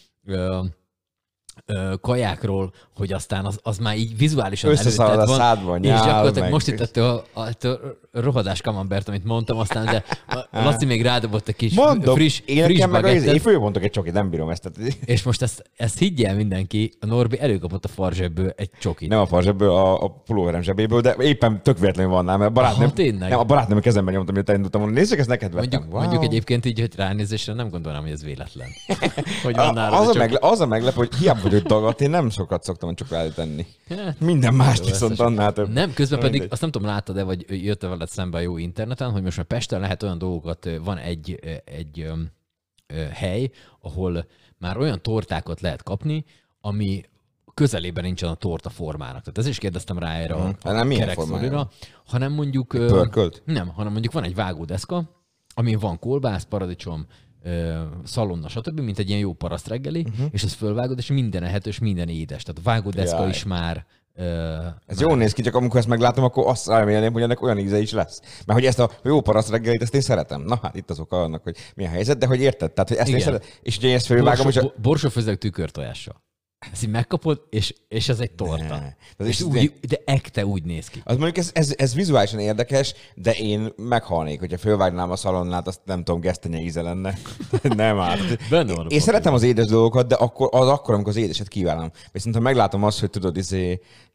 kajákról, hogy aztán az már így vizuálisan előtted a szádban, van, és gyakorlatilag most itt a rohadás kamambert, amit mondtam, aztán de Laci még rádobott egy kis friss bagettet. Én fölbontok egy csokit, nem bírom ezt. És most ezt higgyel mindenki, a Norbi előkapott a farzsebből egy csokit. Nem a farzsebből, a pulóverem zsebéből, de éppen tök véletlenül van, mert a barátnőm kezemben nyomtam, miután indultam volna. Nézzük, ezt neked vettem. Mondjuk egyébként így, hogy ránézésre nem gondolom, hogy ez véletlen. Az a meglep, hogy hiába vagyok dagadt, én nem sokat szoktam csokoládét enni. Minden más viszont annál több. Nem, közben pedig azt nem tudom, láttad-e, vagy jött-e veled szembe a jó interneten, hogy most már Pesten lehet olyan dolgokat, van egy hely, ahol már olyan tortákat lehet kapni, ami közelében nincsen a torta formának. Tehát ez is kérdeztem rá erre a kerekszorira, hanem mondjuk... Nem, hanem mondjuk van egy vágódeszka, amin van kolbász, paradicsom, szalonna, stb., mint egy ilyen jó paraszt reggeli, és ezt fölvágod, és minden ehető, és minden édes. Tehát a vágódeszka is már... Ez jól néz ki, csak amikor ezt meglátom, akkor azt remélném, hogy ennek olyan íze is lesz. Mert hogy ezt a jó paraszt reggelit, ezt én szeretem. Na hát itt az oka annak, hogy mi a helyzet, de hogy érted? Tehát, hogy ezt én szeretem. És ugye ezt fölvágom, hogy... Borsófőzők tükörtojással. Ezt így megkapod, és ez egy torta. De ekte úgy néz ki. Az mondjuk ez vizuálisan érdekes, de én meghalnék, hogyha fölvágnám a szalonnát, azt nem tudom, gesztenye íze lenne. Nem árt. Én szeretem az édes dolgokat, de akkor, amikor az édeset kívánom. Viszont ha meglátom azt, hogy tudod,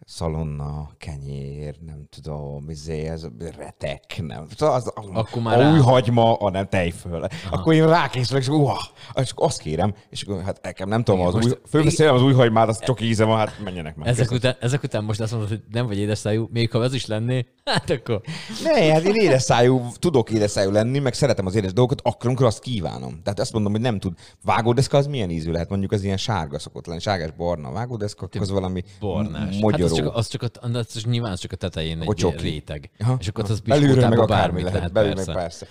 szalonna, kenyér, nem tudom, ez retek, nem tudom, a új hagyma, a nem tejföl. Akkor én rákészülök, és azt kérem, és hát nekem nem tudom, fölveszélem az új hagymát, az csak íze van, hát menjenek meg. Ezek után most azt mondod, hogy nem vagy édesszájú, még ha ez is lenné, hát akkor... Ne, hát én tudok édesszájú lenni, meg szeretem az édes dolgokat, akkor, amikor azt kívánom. Tehát azt mondom, hogy nem tud. Vágódeszka az milyen ízű lehet? Mondjuk az ilyen sárga szokott lenni, sárgás-barna. Vágódeszka, az valami mogyoró. Hát az nyilván csak a tetején egy réteg. És akkor az belülről meg akármi lehet, belülről meg persze.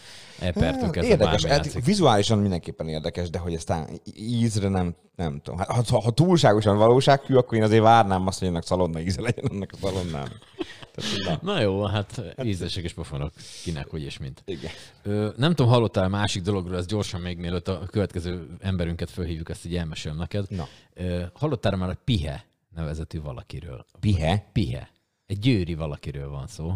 Érdekes, vizuálisan mindenképpen érdekes, de hogy aztán ízre nem tudom. Hát, ha túlságosan valósághű, akkor én azért várnám azt, hogy ennek szalonna íze legyen, ennek a szalonnám. Na jó, hát ízesek és pofonok, kinek, hogy és mint. Igen. Nem tudom, hallottál a másik dologról, ezt gyorsan még mielőtt a következő emberünket fölhívjuk, ezt így elmesélem neked. Hallottál már a Pihe nevezetű valakiről? Pihe. Egy győri valakiről van szó.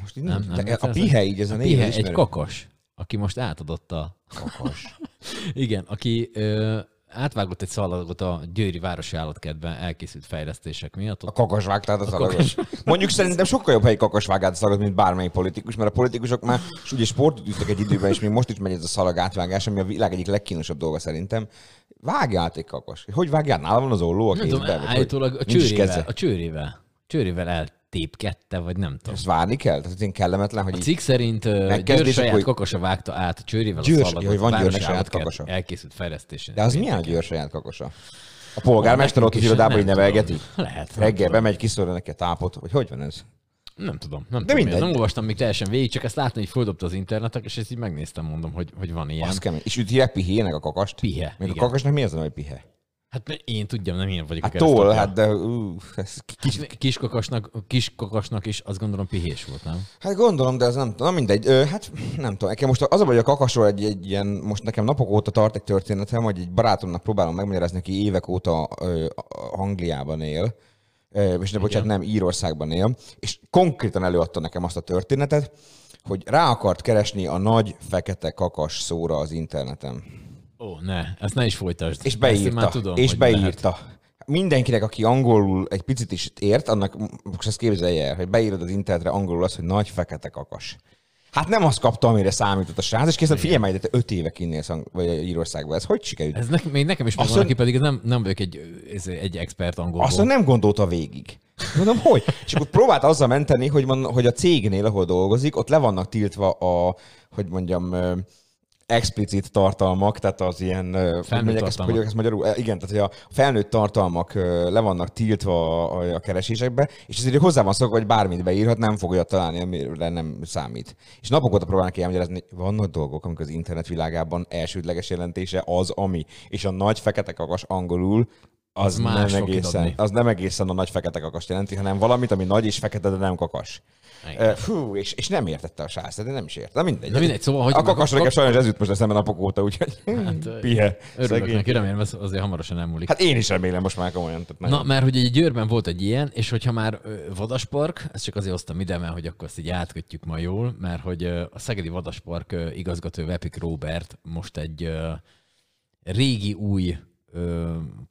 Most nem a Pihe így ez a néven ismerő. Egy kakas, aki most átadott a... Kakas. Igen, aki... átvágott egy szalagot a győri városi állatkertben elkészült fejlesztések miatt. A kakas vágtad a szalagot. Mondjuk szerintem sokkal jobb helyi kakas vágát a szalagot, mint bármely politikus, mert a politikusok már ugye sportot üztek egy időben, és még most is megy ez a szalag átvágás, ami a világ egyik legkínosabb dolga szerintem. Vágjál egy kakas. Hogy vágjál? Nála van az olló a kézben? Állítólag a csőrével eltépkedte, vagy nem tudom. Ezt várni kell? Tehát én kellemetlen, hogy... A cikk szerint Győr saját kakasa vágta át a csőrével a szalagot, a városi állatkert elkészült fejlesztésén. De az milyen a Győr saját kakasa? A polgármester ott az irodában így nevelgeti? Lehet. Reggel bemegy, kiszorja neki a tápot, vagy hogy van ez? Nem tudom. De mindegy. Nem olvastam még teljesen végig, csak ezt látni, hogy földobta az internetek, és ezt így megnéztem, mondom, hogy van ilyen. És üti a Pihének a kakast? Pihe. Még a kakasnak mi az, hogy Pihe? Hát én tudjam, nem ilyen vagyok. Hát tól, hát de... Kiskakasnak is azt gondolom pihés volt, nem? Hát gondolom, de ez nem tudom, mindegy. Hát nem tudom, nekem most az a baj, hogy a kakasról egy ilyen, most nekem napok óta tart egy történetem, hogy egy barátomnak próbálom megmagyarázni, aki évek óta Angliában él, és ne, bocsánat, nem, Írországban él, és konkrétan előadta nekem azt a történetet, hogy rá akart keresni a nagy fekete kakas szóra az interneten. Ó, ne, ezt ne is folytasd. És beírta. Tudom, és beírta. Lehet. Mindenkinek, aki angolul egy picit is ért, annak most ezt képzelje el, hogy beírod az internetre angolul azt, hogy nagy fekete kakas. Hát nem azt kapta, amire számított a srác, és készült, figyelj majd, 5 éve kinnélsz Írországban. Ez hogy sikerült? Ez nekem is megvan, aki pedig nem vagyok egy expert angolból. Azt nem gondolta végig. Mondom, hogy? És akkor próbált azzal menteni, hogy a cégnél, ahol dolgozik, ott le vannak tiltva a, hogy mondjam, explicit tartalmak, tehát az ilyen... Felnőtt tartalmak. Ezt magyarul, igen, tehát a felnőtt tartalmak le vannak tiltva a keresésekbe, és ezért hozzá van szokva, hogy bármit beírhat, nem fog olyat találni, amire nem számít. És napok óta próbálnak elmagyarázni, hogy vannak dolgok, amik az internet világában elsődleges jelentése az, ami. És a nagy fekete kakas angolul az nem egészen a nagy fekete kakas jelenti, hanem valamit, ami nagy és fekete, de nem kakas. Fú, és nem értette a sársz, de nem is érte. Mindegy. Szóval, a kakasra sajnos ez jut most eszembe napok óta, úgyhogy hát, pihe. Örülök neki, remélem, ez azért hamarosan elmúlik. Hát én is remélem most már komolyan. Na, mert hogy egy Győrben volt egy ilyen, és hogyha már vadaspark, ezt csak azért hoztam ide, mert hogy akkor ezt így átkötjük ma jól, mert hogy a szegedi vadaspark igazgató Vepic Robert most egy régi új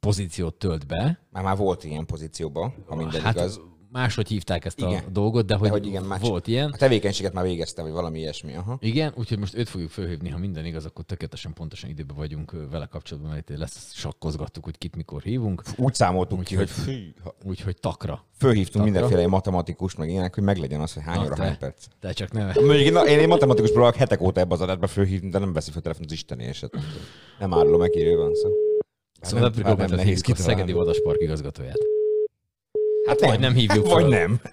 pozíciót tölt be. Már volt ilyen pozícióban, ha minden igaz. Máshogy hívták ezt a dolgot, de hogy igen, volt ilyen. A tevékenységet már végeztem, vagy valami ilyesmi. Aha. Igen, úgyhogy most őt fogjuk fölhívni, ha minden igaz, akkor tökéletesen pontosan időben vagyunk vele kapcsolatban, mert itt lesz, sakkozgattuk, hogy kit mikor hívunk. Úgy számoltunk ki, hogy takra. Fölhívtunk mindenféle matematikust, meg ilyenek, hogy meglegyen az, hogy hány óra, hány perc. De csak nem. Én matematikus próbálok hetek óta ebbe az adatba fölhívni, de nem veszi fel telefon az isteni eset. Nem árulom, megérő van szó. Szóval a szegedi vadaspark igazgatóját. Hát vagy nem hívjuk föl.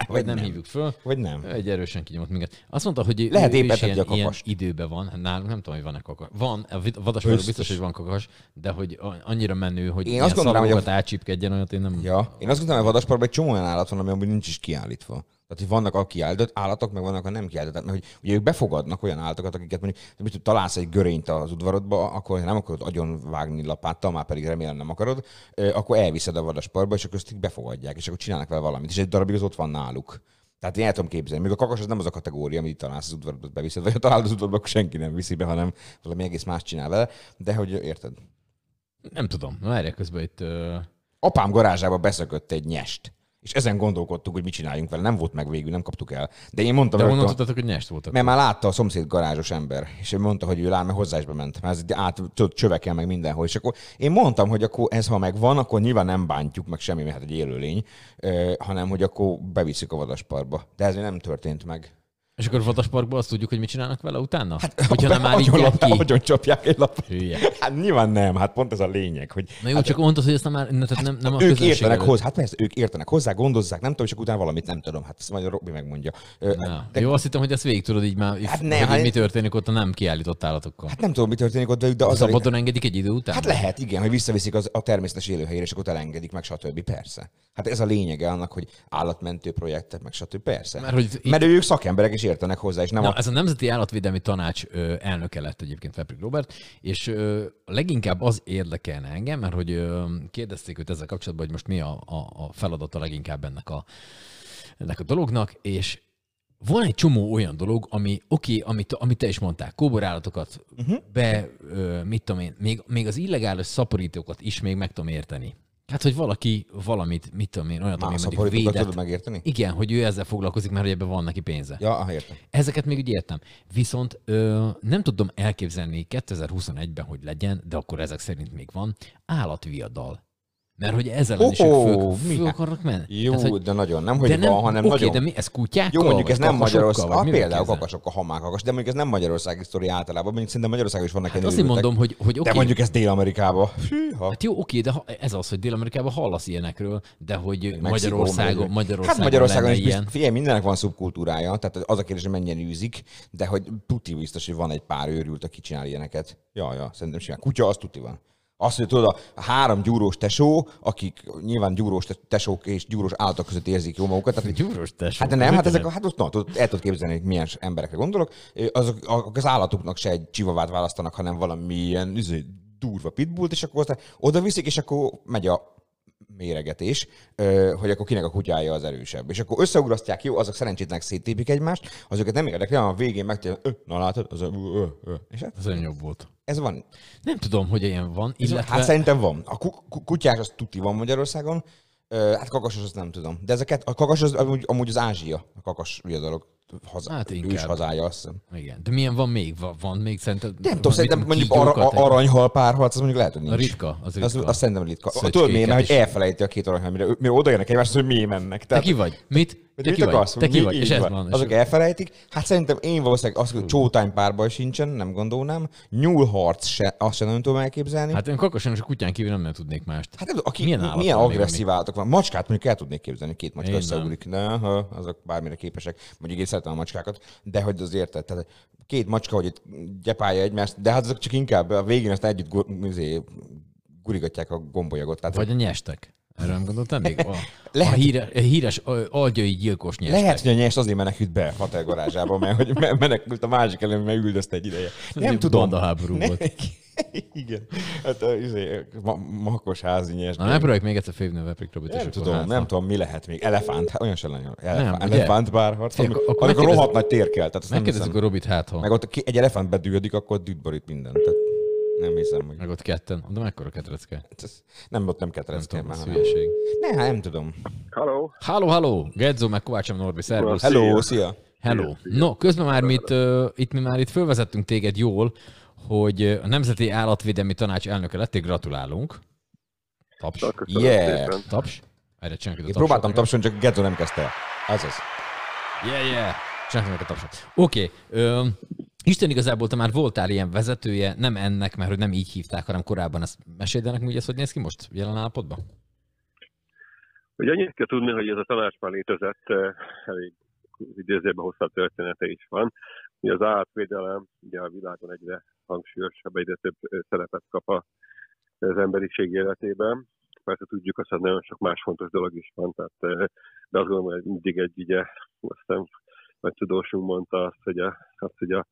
Vagy nem hívjuk föl. Vagy nem. Egy erősen kinyomott minket. Azt mondta, hogy lehet épp is ilyen időben van. Nálunk nem tudom, hogy van-e kakas. Van, a vadasparkban biztos, hogy van kakas, de hogy annyira menő, hogy én azt gondolom, hogy átcsipkedjen, olyat én nem... Ja, én azt gondolom, hogy a vadasparkban egy csomó olyan állat van, ami amúgy nincs is kiállítva. Tehát, hogy vannak a kiállított állatok, meg vannak a nem kiállított. Mert hogy ugye ők befogadnak olyan állatokat, akiket mondjuk, hogy találsz egy görényt az udvarodba, akkor nem akarod agyonvágni lapáttal, már pedig remélem nem akarod, akkor elviszed a vadasparkba, és akkor ezt befogadják, és akkor csinálnak vele valamit. És egy darabig az ott van náluk. Tehát én el tudom képzelni. Még a kakas az nem az a kategória, amit találsz az udvarodba, beviszed, vagy ha találod az udvarba, akkor senki nem viszi be, hanem valami egész más csinál vele. De hogy érted? Nem tudom. Erre közben itt. Apám garázsába beszökött egy nyest. És ezen gondolkodtuk, hogy mit csináljunk vele. Nem volt meg végül, nem kaptuk el. De én mondtam, hogy tudtátok, hogy nyest voltak. Mert már látta a szomszéd garázsos ember, és ő mondta, hogy ő lána, mert hozzá is bement. Mert ez át csövekkel meg mindenhol. És akkor én mondtam, hogy akkor ez, ha megvan, akkor nyilván nem bántjuk meg semmi, mert hát egy élőlény, hanem hogy akkor beviszik a vadasparkba. De ez nem történt meg. És akkor a vadasparkban azt tudjuk, hogy mit csinálnak vele utána? Hát, hogyha nem állítják ki. Agyon csapják egy lapot. Hát nyilván nem, hát pont ez a lényeg. Hogy, na jó, hát, csak mondtad, hogy ezt nem, már, tehát nem ők a közönség előtt. Hát persze, ők értenek hozzá, gondozzák, nem tudom, és akkor utána valamit nem tudom. Hát ezt majd a Robi megmondja. De... Jó, azt hittem, hogy ezt végig tudod így már, hát ne, mi történik ott a nem kiállított állatokkal. Hát nem tudom, mi történik ott, de az szabadon engedik egy idő után? Hát lehet, igen, hogy visszaviszik a természetes élőhelyre, és akkor ellengedik meg, stb. Persze. Hát ez a lényege annak, hogy állatmentő projektek, meg stb. Persze. Mert ők szakemberek is értenek hozzá. És nem ez a Nemzeti Állatvédelmi Tanács elnöke lett egyébként Vepic Robert, és leginkább az érdekelne engem, mert hogy kérdezték őt ezzel kapcsolatban, hogy most mi a feladata leginkább ennek a dolognak, és van egy csomó olyan dolog, amit te is mondtál, kóborállatokat, mit tudom én, még az illegális szaporítókat is még meg tudom érteni. Hát, hogy valaki valamit, mit tudom én, olyat, ami mondjuk védett. Tudod megérteni? Igen, hogy ő ezzel foglalkozik, mert hogy ebben van neki pénze. Ja, értem. Ezeket még úgy értem. Viszont nem tudom elképzelni 2021-ben, hogy legyen, de akkor ezek szerint még van, állatviadal. Mert hogy ezzel is föl akarnak menni. Jó, tehát, hogy... de nagyon nem, hogy de nem, van, hanem okay, nagyon... de mi, ez kutyákkal? Jó, mondjuk ez nem Magyarország, például kakasokkal, hamákakas, de mondjuk ez nem Magyarországi sztori általában, mondjuk szerintem Magyarországon is vannak ilyen őrültek. Azt mondom, hogy okay, de mondjuk ez Dél-Amerikában. Hát jó, oké, de ez az, hogy Dél-Amerikában hallasz ilyenekről, de hogy Magyarországon is biztos, figyelj, mindennek van szubkultúrája, tehát az a kérdés, hogy mennyien űzik, de hogy tuti biztos, hogy van egy pár őrült, aki csinál ilyeneket. Ja, szerintem simán. Kutya, az tuti van. Azt mondja, tudod, a három gyúrós tesó, akik nyilván gyúrós tesók és gyúrós állatok között érzik jó magukat. Tehát, gyúrós tesók? Hát de nem, hát ezek, hát ott no, el tudod képzelni, hogy milyen emberekre gondolok. Azok az állatoknak se egy csivavát választanak, hanem valamilyen durva pitbullt, és akkor aztán oda viszik, és akkor megy a méregetés, hogy akkor kinek a kutyája az erősebb. És akkor összeugrasztják, jó, azok szerencsétlenek széttépik egymást, azokat nem érdekli, hanem a végén megtérnek, na látod, az olyan jobb volt. Ez van. Nem tudom, hogy ilyen van, illetve... Hát szerintem van. A kutyás az tuti van Magyarországon, hát kakasos azt nem tudom. De ezeket, a kakas az amúgy az Ázsia, a kakas viadalok. Hát ős hazája, azt hiszem. Igen. De milyen van még? Van még szerintem... Nem tudom, szerintem mondjuk aranyhal párharc, az mondjuk lehet, hogy nincs. Ritka, az ritka. Azt szerintem ritka. Tudod miért, mert hogy elfelejti a két aranyhal, mire odajönnek egymást, hogy miért mennek. Tehát... Te ki vagy? Te ki vagy? És ez van. Azok elfelejtik. Hát szerintem én valószínűleg azt, hogy csótánypárban sincsen, nem gondolnám. Nyúlharc se, azt sem nem tudom elképzelni. Hát én kakason és a kutyán kívül nem tudnék mást. Hát milyen agresszív állatok van. Macskát mondjuk el tudnék képzelni, két macska összeugrik. Azok bármire képesek. Mondjuk én szeretem a macskákat, de hogy az érted. Tehát két macska, hogy itt gyepálja egymást, de hát azok csak inkább a végén aztán együtt gurigatják a gombolyagot. Vagy a nyestek. Erre nem gondoltam még? Lehet, a híres algyai gyilkos nyertek. Lehet, hogy a nyers azért menekült be a te garázsába, mert hogy menekült a másik elő, mert üldözte egy ideje. Nem tudom. Bandaháború volt. Igen. Hát makos házi nyers. Na, nem próbáljuk még egyszer félni a Vepic Robert. Nem tudom, mi lehet még. Elefánt. Olyan se nagyon. Elefánt bárharc. Amikor rohadt nagy tér kell. Megkérdezzük a Robit, hát ha. Meg ott egy elefánt bedűlödik, akkor düdborít mindent. Nem hiszem, hogy... Meg ott ketten. De mekkora ketrecke? Nem, ott nem ketrecke már. Nem tudom. Halló. Halló. Gedzo, meg Kovácsom Norbi, szervusz. Hello, szia. Hello. No, közben már mi már itt fölvezettünk téged jól, hogy a Nemzeti Állatvédelmi Tanács elnöke lettél, gratulálunk. Taps. Yeah. Taps. Erre csináljuk a tapsot. Én próbáltam tapsolni, csak Gedzo nem kezdte el. Azaz. Yeah. Csináljuk meg a tapsot. Oké. Isten igazából te már voltál ilyen vezetője, nem ennek, mert hogy nem így hívták, hanem korábban. Ezt mesélj nekünk, hogy ez hogy néz ki most, jelen állapotban? Ugye annyit kell tudni, hogy ez a tanács már létezett, elég idézőben hosszabb története is van. Ugye az állatvédelem ugye a világon egyre hangsúlyosabb, egyre több szerepet kap az emberiség életében. Persze tudjuk azt, hogy nagyon sok más fontos dolog is van, tehát, de azt gondolom, hogy mindig egy ügye, aztán mert tudósunk mondta azt, hogy az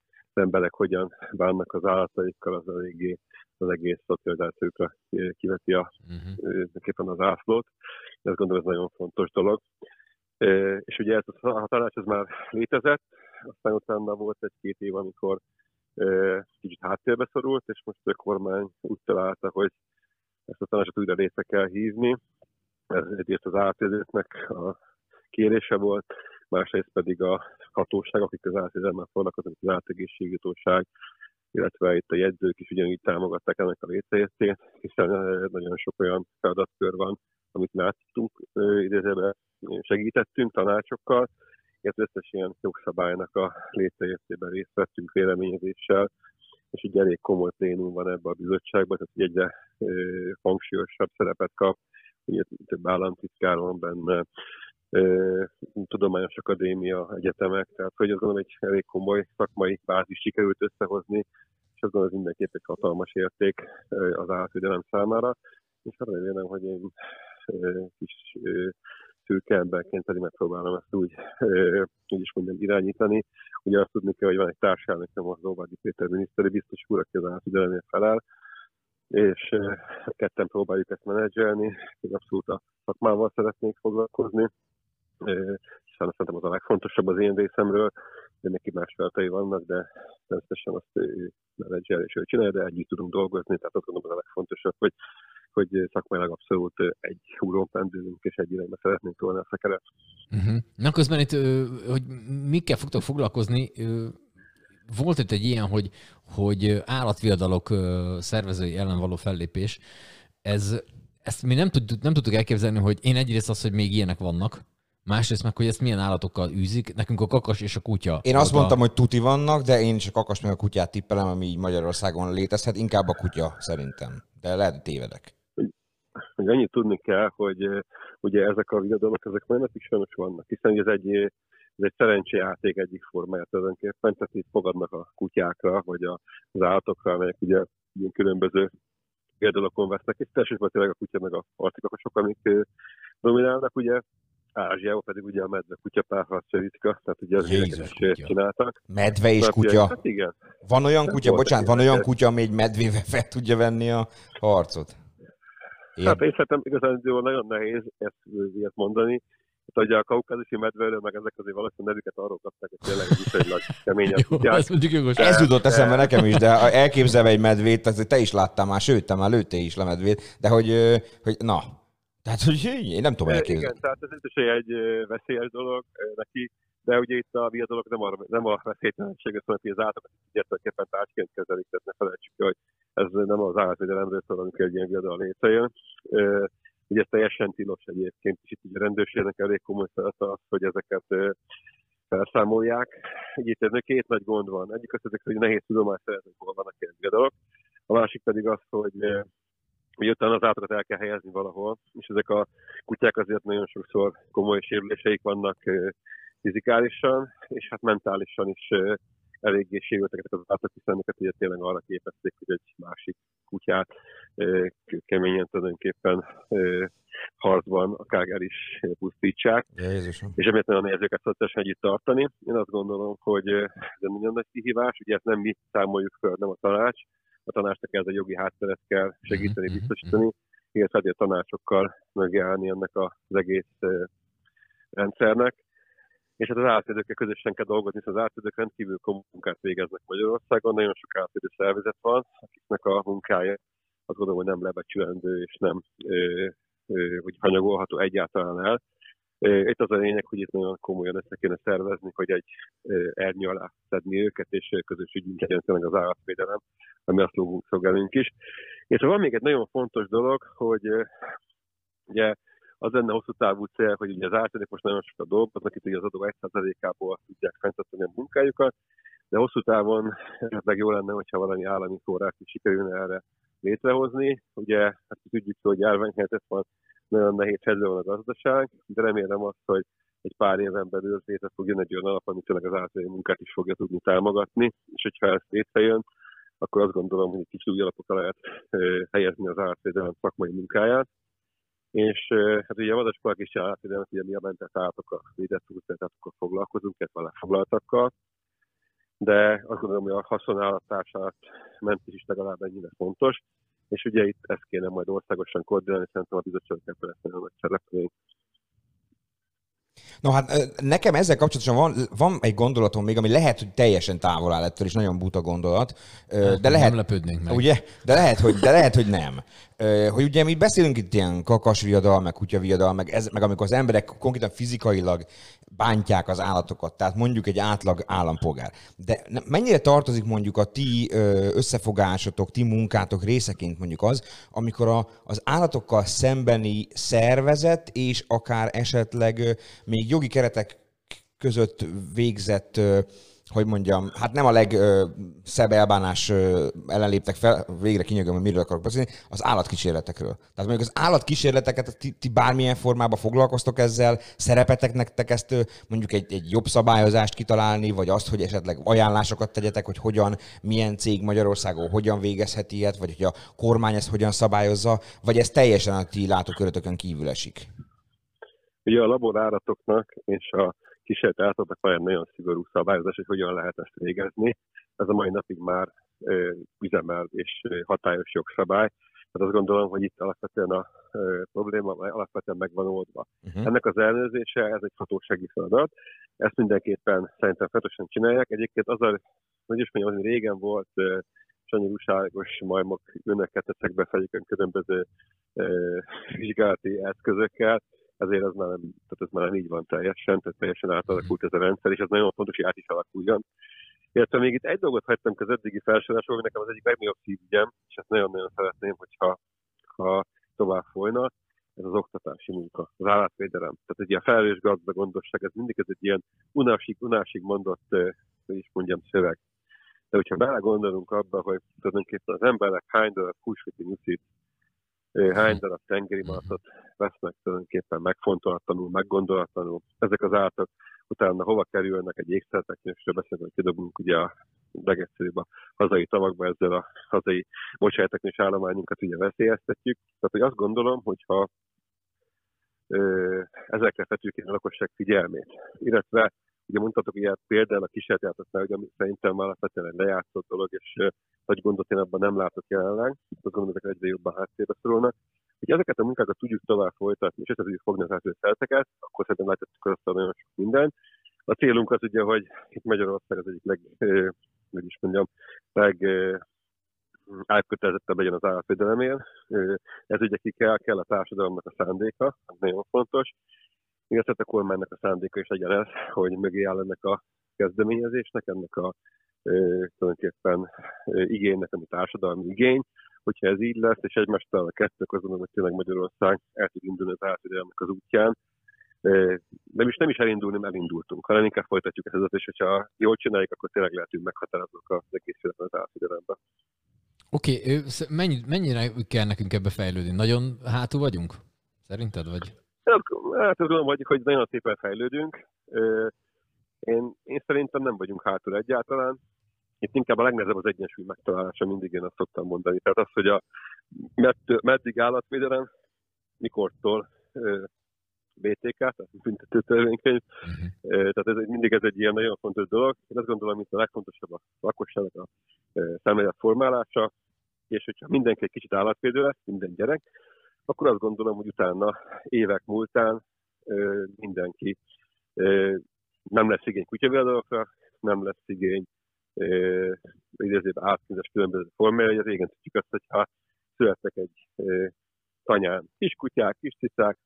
emberek hogyan bánnak az állataikkal, az eléggé az egész szocializációkra kiveti az ászlót. Ezt gondolom, ez nagyon fontos dolog. És ugye ez a tanács ez már létezett, aztán utána volt egy-két év, amikor kicsit háttérbe szorult, és most a kormány úgy találta, hogy ezt a tanácsot újra létre kell hívni. Ez egyrészt az állatvédőknek a kérése volt, másrészt pedig a hatóság, akik az állatvédelemmel foglalkoznak, az Állategészségügyhatóság, illetve itt a jegyzők is ugyanúgy támogatták ennek a létrejöttét, hiszen nagyon sok olyan feladatkör van, amit láttunk, idézőben segítettünk tanácsokkal, és az összes ilyen jogszabálynak a létrejöttében részt vettünk véleményezéssel, és így elég komoly plénum van ebben a bizottságban, tehát egyre hangsúlyosabb szerepet kap, ugye több államtitkár van benne, tudományos akadémia, egyetemek, tehát hogy azt gondolom, egy elég komoly szakmai bázis sikerült összehozni, és azt gondolom, ez mindenképp egy hatalmas érték az állatvédelem számára, és arra remélem, hogy én kis szürke emberként pedig megpróbálom ezt úgy is mondjam irányítani. Ugye azt tudni kell, hogy van egy társadalmi Novák Péter miniszteri biztos úr, aki az állatvédelemért felel, és ketten próbáljuk ezt menedzselni, és abszolút a szakmával szeretnék foglalkozni. Hiszen szerintem az a legfontosabb az én részemről, de neki más feltei vannak, de természetesen azt ő menedzsel és ő csinálja, de együtt tudunk dolgozni, tehát azt gondolom az a legfontosabb, hogy szakmailag abszolút egy húron pendülünk, és egy irányba szeretnénk tolni ezt a keret. Na közben itt, hogy mikkel fogtok foglalkozni, volt itt egy ilyen, hogy állatviadalok szervezői ellen való fellépés, ezt mi nem tudtuk elképzelni, hogy én egyrészt az, hogy még ilyenek vannak, másrészt meg, hogy ezt milyen állatokkal űzik, nekünk a kakas és a kutya. Én azt mondtam, hogy tuti vannak, de én is a kakas meg a kutyát tippelem, ami így Magyarországon létezhet, inkább a kutya szerintem, de lehet, hogy tévedek. Annyit tudni kell, hogy ugye ezek a viadalok, ezek már nekik sajnos vannak, hiszen ez egy szerencséjáték egyik formája tulajdonképpen, tehát itt fogadnak a kutyákra, vagy az állatokra, amelyek ugye különböző Gérdalokon vesznek, és elsősorban tényleg a kutya meg a harcikakosok, amik dominálnak, ugye. Ázsiában pedig ugye a medve kutya párharcsa ritka, tehát ugye az érdekes csináltak. Medve és kutya. Hát igen. Van olyan kutya, bocsánat, van olyan kutya, ami egy medvével fel tudja venni a harcot? Hát én szerintem igazán nagyon nehéz ezt mondani. Hát ugye a kaukázusi medvelő, meg ezek azért valószínűleg nevüket arról kapták, hogy tényleg viszonylag keményen kutyák. Ez jutott eszembe nekem is, de elképzelve egy medvét, te is láttál már, sőt, te már lőttél is le medvét, de hogy na, tehát hogy én nem tudom elképzelni. Igen, tehát ez is egy veszélyes dolog neki, de ugye itt a viadalok nem a veszélytelenség, szóval az állatokat egyértelműen tárgyként kezelik, tehát ne felejtsük, hogy ez nem az állatvédelemről szól, amikor egy ilyen viadal létrejön. Ugye ez teljesen tilos egyébként, és itt a rendőrségnek elég komoly feladata az, hogy ezeket felszámolják. Így itt két nagy gond van. Egyik az, hogy nehéz tudomány szerezni, hol vannak ilyen viadalok. A másik pedig az, hogy utána az állatokat el kell helyezni valahol, és ezek a kutyák azért nagyon sokszor komoly sérüléseik vannak fizikálisan, és hát mentálisan is eléggé sérültek az állatok, hiszen őket tényleg arra képezték, hogy egy másik kutyát keményen tulajdonképpen harcban akár el is pusztítsák. Jézusom. És emiatt nagyon nehéz őket szociálisan együtt tartani. Én azt gondolom, hogy ez egy nagyon nagy kihívás, ugye ezt nem mi számoljuk föl, nem a tanács. A tanácsnak ez a jogi hátteret kell segíteni, biztosítani, illetve a tanácsokkal megállni ennek az egész rendszernek. És hát az állatvédőkkel közösen kell dolgozni, hiszen az állatvédők rendkívül komoly munkát végeznek Magyarországon, nagyon sok állatvédő szervezet van, akiknek a munkája azt gondolom, hogy nem lebecsülendő és nem hogy hanyagolható egyáltalán el. Itt az a lényeg, hogy itt nagyon komolyan össze kéne szervezni, hogy egy ernyő alá szedni őket, és közös ügyünk legyen tényleg az állatvédelem, ami azt lógunk szolgálunk is. És van még egy nagyon fontos dolog, hogy ugye az lenne hosszú távú cél, hogy ugye az állatvédők most nagyon sokat dolgoznak, itt ugye az adó 1%-ából tudják fenntartani a munkájukat, de hosszú távon esetleg jó lenne, hogyha valami állami forrás is sikerülne erre létrehozni. Ugye hát tudjuk, hogy járványhelyzet van, nagyon nehéz helyzetben van a gazdaság, de remélem azt, hogy egy pár éven belül létre fog jönni egy olyan alap, amit tényleg az állatvédelmi munkát is fogja tudni támogatni, és hogyha ez létrejön, akkor azt gondolom, hogy egy kicsit új alapokra lehet helyezni az állatvédelem szakmai munkáját. És hát ugye a vadaspark is állatvédelmet, ugye mi a mentett állatokkal, védett túlszertátokkal foglalkozunk, illetve lefoglaltakkal, de azt gondolom, hogy a haszonállattársaság mentés is legalább ennyire fontos. És ugye itt ezt kéne majd országosan koordinálni, szerintem a bizottságnak kell felelni a szerepelni. No hát nekem ezzel kapcsolatosan van egy gondolatom még, ami lehet, hogy teljesen távol áll ettől, és nagyon buta gondolat. De lehet, nem lepődnénk meg. Ugye? De lehet, hogy nem. Hogy ugye mi beszélünk itt ilyen kakasviadal, meg kutyaviadal, meg amikor az emberek konkrétan fizikailag bántják az állatokat, tehát mondjuk egy átlag állampolgár. De mennyire tartozik mondjuk a ti összefogásotok, ti munkátok részeként mondjuk az, amikor az állatokkal szembeni szervezet és akár esetleg még jogi keretek között végzett, hogy mondjam, hát nem a legszebb elbánás ellen léptek fel, végre kinyögöm, hogy miről akarok beszélni, az állatkísérletekről. Tehát mondjuk az állatkísérleteket ti bármilyen formában foglalkoztok ezzel, szerepetek nektek ezt mondjuk egy jobb szabályozást kitalálni, vagy azt, hogy esetleg ajánlásokat tegyetek, hogy hogyan, milyen cég Magyarországon hogyan végezhet ilyet, vagy hogy a kormány ezt hogyan szabályozza, vagy ez teljesen a ti látókörötökön kívül esik? Ugye a laboráratoknak és a kísérleti állatoknak van nagyon szigorú szabályozás, hogy hogyan lehet ezt végezni. Ez a mai napig már üzemel és hatályos jogszabály. Hát azt gondolom, hogy itt alapvetően a probléma alapvetően megvan oldva. Uh-huh. Ennek az ellenőrzése, ez egy hatósági feladat. Ezt mindenképpen szerintem fontosan csinálják. Egyébként az a, hogy is mondjam, hogy régen volt sanyarúságos majmok önöketeszek befegyükön különböző vizsgálati eszközökkel, ezért ez már nem így van teljesen, tehát teljesen átalakult ez a rendszer, és ez nagyon fontos, hogy át is alakuljon. Illetve még itt egy dolgot hagytam az eddigi felsorolásról, ami nekem az egyik legnagyobb szívügyem, és ezt nagyon-nagyon szeretném, hogyha tovább folyna, ez az oktatási munka, az állatvédelem. Tehát egy ilyen felelős gazda gondosság, ez mindig egy ilyen unásig mondott, hogy is mondjam, szöveg. De hogyha belegondolunk abba, hogy tulajdonképpen az emberek hány darab húsvéti nyuszit, hány darab tengeri malatot vesznek tulajdonképpen megfontolatlanul, meggondolatlanul. Ezek az állatok utána hova kerülnek, egy ékszerteknősről beszélünk, hogy kidobunk ugye a legegyszerűbb a hazai tavakba, ezzel a hazai bocsájteknős állományunkat ugye veszélyeztetjük. Tehát, hogy azt gondolom, hogyha ezekre fetjük én a lakosság figyelmét, illetve ugye mondhatok ilyet például a kísérletjátoknál, hogy ami szerintem alapvetően egy lejátszott dolog, és nagy gondot én abban nem látok jelenleg, azt gondolom, ezek egyre jobban háttérbe szorulnak. Hogyha ezeket a munkákat tudjuk tovább folytatni, és ezt tudjuk fogni az átő szelteket, akkor szerintem láthatjuk azt a nagyon sok mindent. A célunk az ugye, hogy itt Magyarország az egyik legátkötelezettebb legyen az állatvédelemért. Ez ugye ki kell a társadalomnak a szándéka, nagyon fontos. Igaz, a kormánynak a szándéka is legyen ez, hogy mögé áll ennek a kezdeményezésnek, ennek a tulajdonképpen igénynek, ami társadalmi igény. Hogyha ez így lesz, és egymást talán a kettő közben, hogy tényleg Magyarország el tud indulni az állatvédelemnek az útján. Nem is elindulni, mert elindultunk, hanem inkább folytatjuk ezt az öt, és hogyha jól csináljuk, akkor tényleg lehetünk meghatározók az egész életben az állatvédelemben. Oké, mennyire kell nekünk ebbe fejlődni? Nagyon hátul vagyunk? Szerinted vagy? Hát azt gondolom, hogy nagyon szépen fejlődünk. Én szerintem nem vagyunk hátul egyáltalán. Itt inkább a legnehezebb az egyensúly megtalálása, mindig én azt szoktam mondani. Tehát az, hogy a meddig állatvédelem, mikortól BTK, tehát büntetőtörvénykönyv. Tehát mindig ez egy ilyen nagyon fontos dolog. Én azt gondolom, hogy a legfontosabb a lakosságnak a szemlélet formálása, és hogyha mindenki egy kicsit állatvédő lesz, minden gyerek, akkor azt gondolom, hogy utána évek múltán mindenki nem lesz igény kutyaviadalokra, nem lesz igény idézőbb átkínzás különböző formája, hogy az régen tudjuk azt, hogyha születtek egy tanyán kis kutyák, kis cicák,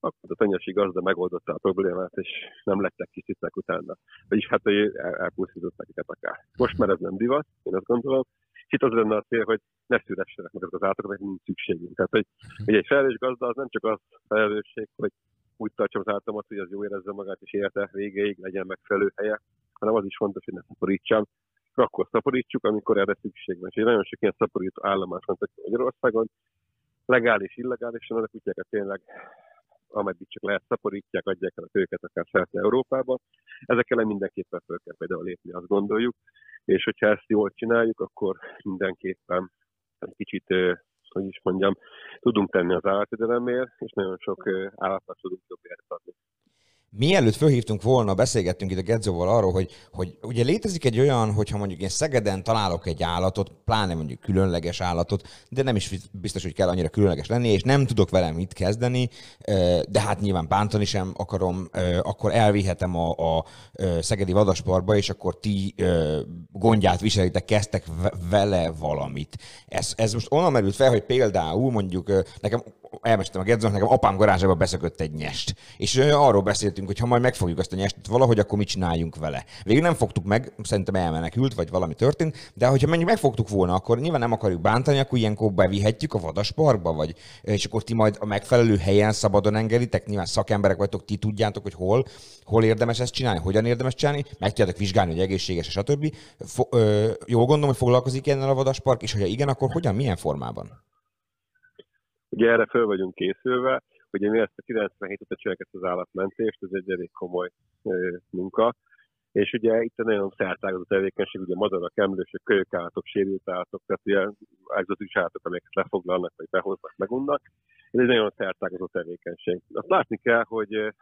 akkor a tanyasi gazda megoldotta a problémát, és nem lettek kis cicák utána. Vagyis hát, hogy elpusztították őket akár. Most már ez nem divat, én azt gondolom. És itt az lenne a cél, hogy ne szülessenek meg az állatokat, mert nincs szükségünk. Tehát, hogy egy felelős gazda az nem csak az felelősség, hogy úgy tartsam az állatomat, hogy az jó érezze magát és élete végéig, legyen megfelelő helye, hanem az is fontos, hogy ne szaporítsam. Akkor szaporítsuk, amikor erre szükség van. És nagyon sok ilyen szaporító állomás van Magyarországon, legális, illegálisan, ezek kutyákat tényleg, ameddig csak lehet szaporítják, adják el a tőket akár szerte Európában. Ezek ellen mindenképpen föl kell például lépni, azt gondoljuk. És hogyha ezt jól csináljuk, akkor mindenképpen egy kicsit, hogy is mondjam, tudunk tenni az állatvédelemért, és nagyon sok állatnak tudunk jobb értetni. Mielőtt fölhívtunk volna, beszélgettünk itt a Gedzóval arról, hogy ugye létezik egy olyan, hogyha mondjuk én Szegeden találok egy állatot, pláne mondjuk különleges állatot, de nem is biztos, hogy kell annyira különleges lenni, és nem tudok velem mit kezdeni, de hát nyilván bántani sem akarom, akkor elvihetem a szegedi vadasparkba, és akkor ti gondját viselitek, kezdtek vele valamit. Ez most onnan merült fel, hogy például mondjuk nekem, elmeséltem a Gedzónak, nekem apám garázsába beszökött egy nyest, és arról beszéltünk, hogy ha majd megfogjuk azt a nyestet valahogy, akkor mit csináljunk vele. Végül nem fogtuk meg, szerintem elmenekült, vagy valami történt, de hogyha mondjuk megfogtuk volna, akkor nyilván nem akarjuk bántani, akkor ilyenkor bevihetjük a vadasparkba, vagy és akkor ti majd a megfelelő helyen szabadon engeditek, nyilván szakemberek vagytok, ti tudjátok, hogy hol érdemes ezt csinálni, hogyan érdemes csinálni, meg tudjátok vizsgálni, hogy egészséges, stb. Jól gondolom, hogy foglalkozik ilyennel a vadaspark, és ha igen, akkor hogyan, milyen formában? Ugye erre föl vagyunk készülve. Ugye mi ezt a 97 óta csináljuk ezt az állatmentést, ez egy elég komoly munka. És ugye itt a nagyon szertágazó tevékenység, ugye madarak, emlősök, kölyökállatok, sérült állatok, tehát ilyen egzotikus állatok, amiket lefoglalnak, vagy behoznak, megunnak. Ez egy nagyon szertágazó tevékenység. Azt látni kell, hogy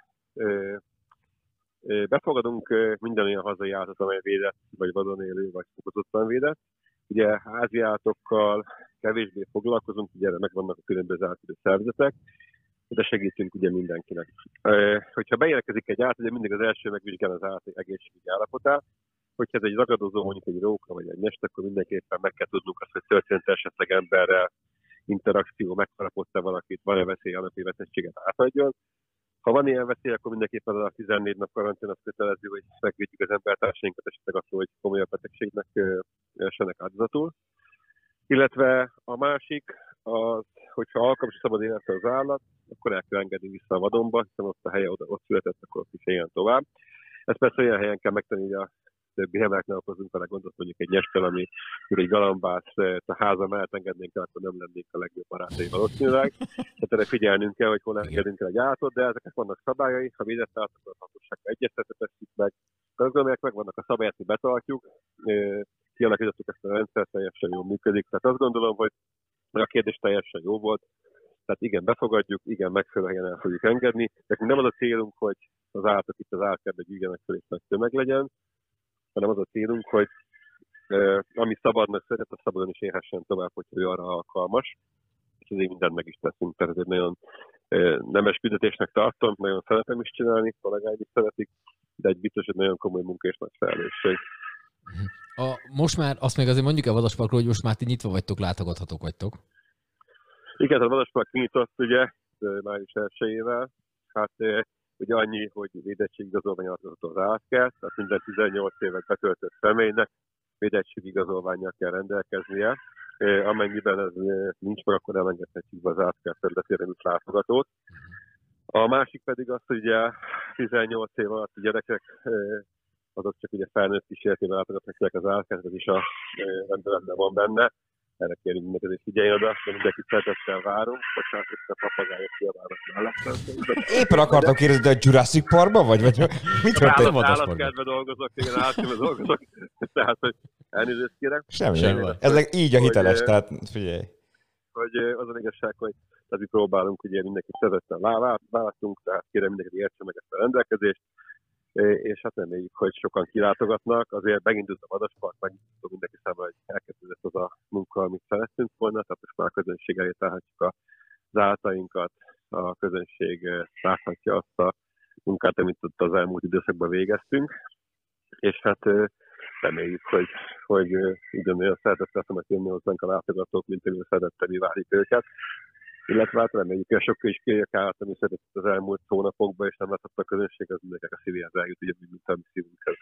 befogadunk minden olyan hazai állatot, amely védett, vagy vadon élő, vagy fokozottan védett. Ugye házi állatokkal kevésbé foglalkozunk, ugye erre megvannak a különböző állatvédő szervezetek, de segítünk ugye mindenkinek. Hogyha beérkezik egy állat, ugye mindig az első megvizsgál az állat egészségügyi állapotát. Hogyha ez egy ragadozó, mondjuk egy róka vagy egy nyest, akkor mindenképpen meg kell tudnunk azt, hogy történt esetleg emberrel interakció, megharapott-e valakit, van-e veszély, hogy betegséget átadjon. Ha van ilyen veszély, akkor mindenképpen az a 14 nap karantén az kötelező, hogy megvédjük az embertársainkat, esetleg attól, hogy komolyabb betegségnek essenek áldozatul. Illetve a másik, az, hogyha alkalmas szabad életre az állat, akkor el kell engedni vissza a vadonba, hiszen ott a helye, ott született, akkor ott is éljen tovább. Ezt persze olyan helyen kell megtenni, hogy a többi hemeleknél okozunk vele gondot, mondjuk egy nyestel, ami egy galambász, a háza mellett engednénk el, akkor nem lennénk a legjobb barátai valószínűleg. Tehát erre figyelnünk kell, hogy hol engedünk el egy állatot, de ezeknek vannak szabályai, ha védett állat, akkor a hatósággal egyeztetve tesszük meg. Azt gondolom, hogy megvannak a szabályát, hogy betartjuk. kialakítottuk ezt a rendszer, teljesen jól működik. Tehát azt gondolom, hogy a kérdés teljesen jó volt. Tehát igen, befogadjuk, igen, megfelelően el fogjuk engedni. Nekünk nem az a célunk, hogy az állatok itt az állatkertbe gyűjjenek fel és nagy tömeg legyen, hanem az a célunk, hogy ami szabadnak szeret, a szabadon is érhessen tovább, hogyha ő arra alkalmas. És ezért mindent meg is teszünk. Tehát ez egy nagyon nemes küldetésnek tartom, nagyon szeretem is csinálni, kollégáim is szeretik, de egy biztos, hogy nagyon komoly munka és nagy felelősség. Most már, azt még azért mondjuk a Vadasparkról, hogy most már ti nyitva vagytok, látogathatók vagytok. Igen, a Vadaspark nyitott ugye, május 1-ével. Hát ugye annyi, hogy védettségigazolvány adható az állatkert, tehát minden 18 évet betöltött személynek védettségigazolvánnyal kell rendelkeznie. Amennyiben ez nincs meg, akkor elengedhetjük be az állatkert területére is látogatót. A másik pedig az, hogy ugye 18 év alatt a gyerekek azok csak ugye felnőtt kísérletében látogatnak az állatkertet, ez is a rendeletben van benne. Erre kérünk mindenkezést figyeljen oda, de mindenki szeretettel várunk, bocsánat, hogy a papagájok kiabálnak mellettem. Éppen akartam kérdezni, de a Jurassic Parkban vagy? Mit történt? Állatkertben dolgozok, igen, állatkertben dolgozok, tehát, hogy elnézést kérek. Semmi. Ez így a hiteles, hogy, tehát figyelj. Hogy az az igazság, hogy tehát mi próbálunk, ugye mindenki szeretettel választunk, tehát kérem mindenki értsen meg ezt a rendelkezést, és hát reméljük, hogy sokan kilátogatnak, azért megindult a Vadaspark, megindult mindenki számára, hogy elkezdődött az a munka, amit szerettünk volna, tehát most már a közönség elé tárhatjuk az állatainkat, a közönség láthatja azt a munkát, amit ott az elmúlt időszakban végeztünk, és hát reméljük, hogy ugyanolyan szeretettel szemek jönni hozzánk a látogatók, mint olyan szeretettel mi várjuk őket, illetve hát reméljük, hogy sok is kérjek állat, ami szeretett az elmúlt hónapokban, és nem látott a közönség, az mindenkinek a szívéhez eljut, ugye, mint a mi szívünkhez.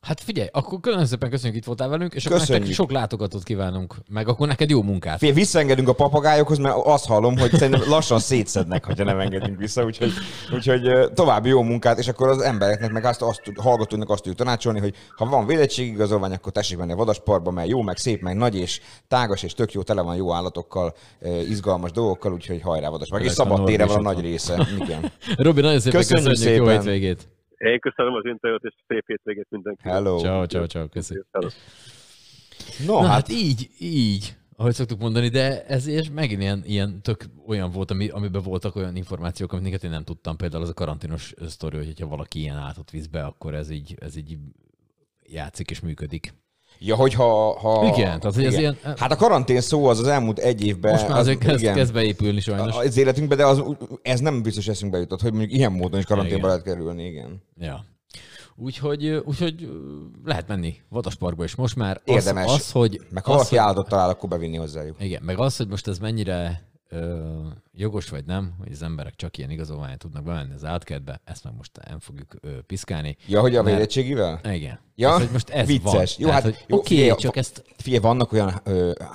Hát figyelj, akkor külön szépen köszönjük, itt voltál velünk, és köszönjük. Akkor sok látogatót kívánunk, meg akkor neked jó munkát. Visszaengedünk a papagájokhoz, mert azt hallom, hogy szerintem lassan szétszednek, ha nem engedünk vissza, úgyhogy további jó munkát, és akkor az embereknek, meg azt hallgatónak azt tudjuk tanácsolni, hogy ha van védettségigazolvány, akkor tessék menni a Vadasparkba, mert jó, meg szép, meg nagy, és tágas, és tök jó, tele van jó állatokkal, izgalmas dolgokkal, úgyhogy hajrá Vadaspark. És szabad tére van a nagy része. Igen. Robi, nagyon szépen köszönjük, jó hétvégét. Én köszönöm az interjút, és szép hétvégét mindenkinek. Hello. Ciao, köszönjük. No, hát így, ahogy szoktuk mondani, de ez és megint ilyen tök olyan volt, amiben voltak olyan információk, amiket én nem tudtam. Például az a karanténos sztori, hogyha valaki ilyen állatot visz be, akkor ez így játszik és működik. Ja, hogyha... Igen, tehát igen. Ez ilyen... Hát a karantén szó az elmúlt egy évben... Most már azért kezd beépülni sajnos. Az életünkben, de ez nem biztos eszünkbe jutott, hogy mondjuk ilyen módon is karanténba lehet kerülni, igen. Ja. Úgyhogy lehet menni Vadasparkba is most már. Érdemes. Az, hogy, meg ha valaki állatot talál, akkor bevinni hozzájuk. Igen, meg az, hogy most ez mennyire jogos vagy nem, hogy az emberek csak ilyen igazolványon tudnak bemenni az állatkertbe, ezt meg most nem fogjuk piszkálni. Ja, hogy a védettségivel? Igen. Ja, az, hogy most ez vicces. Van. Hát, oké, csak ezt... Figyelj, vannak olyan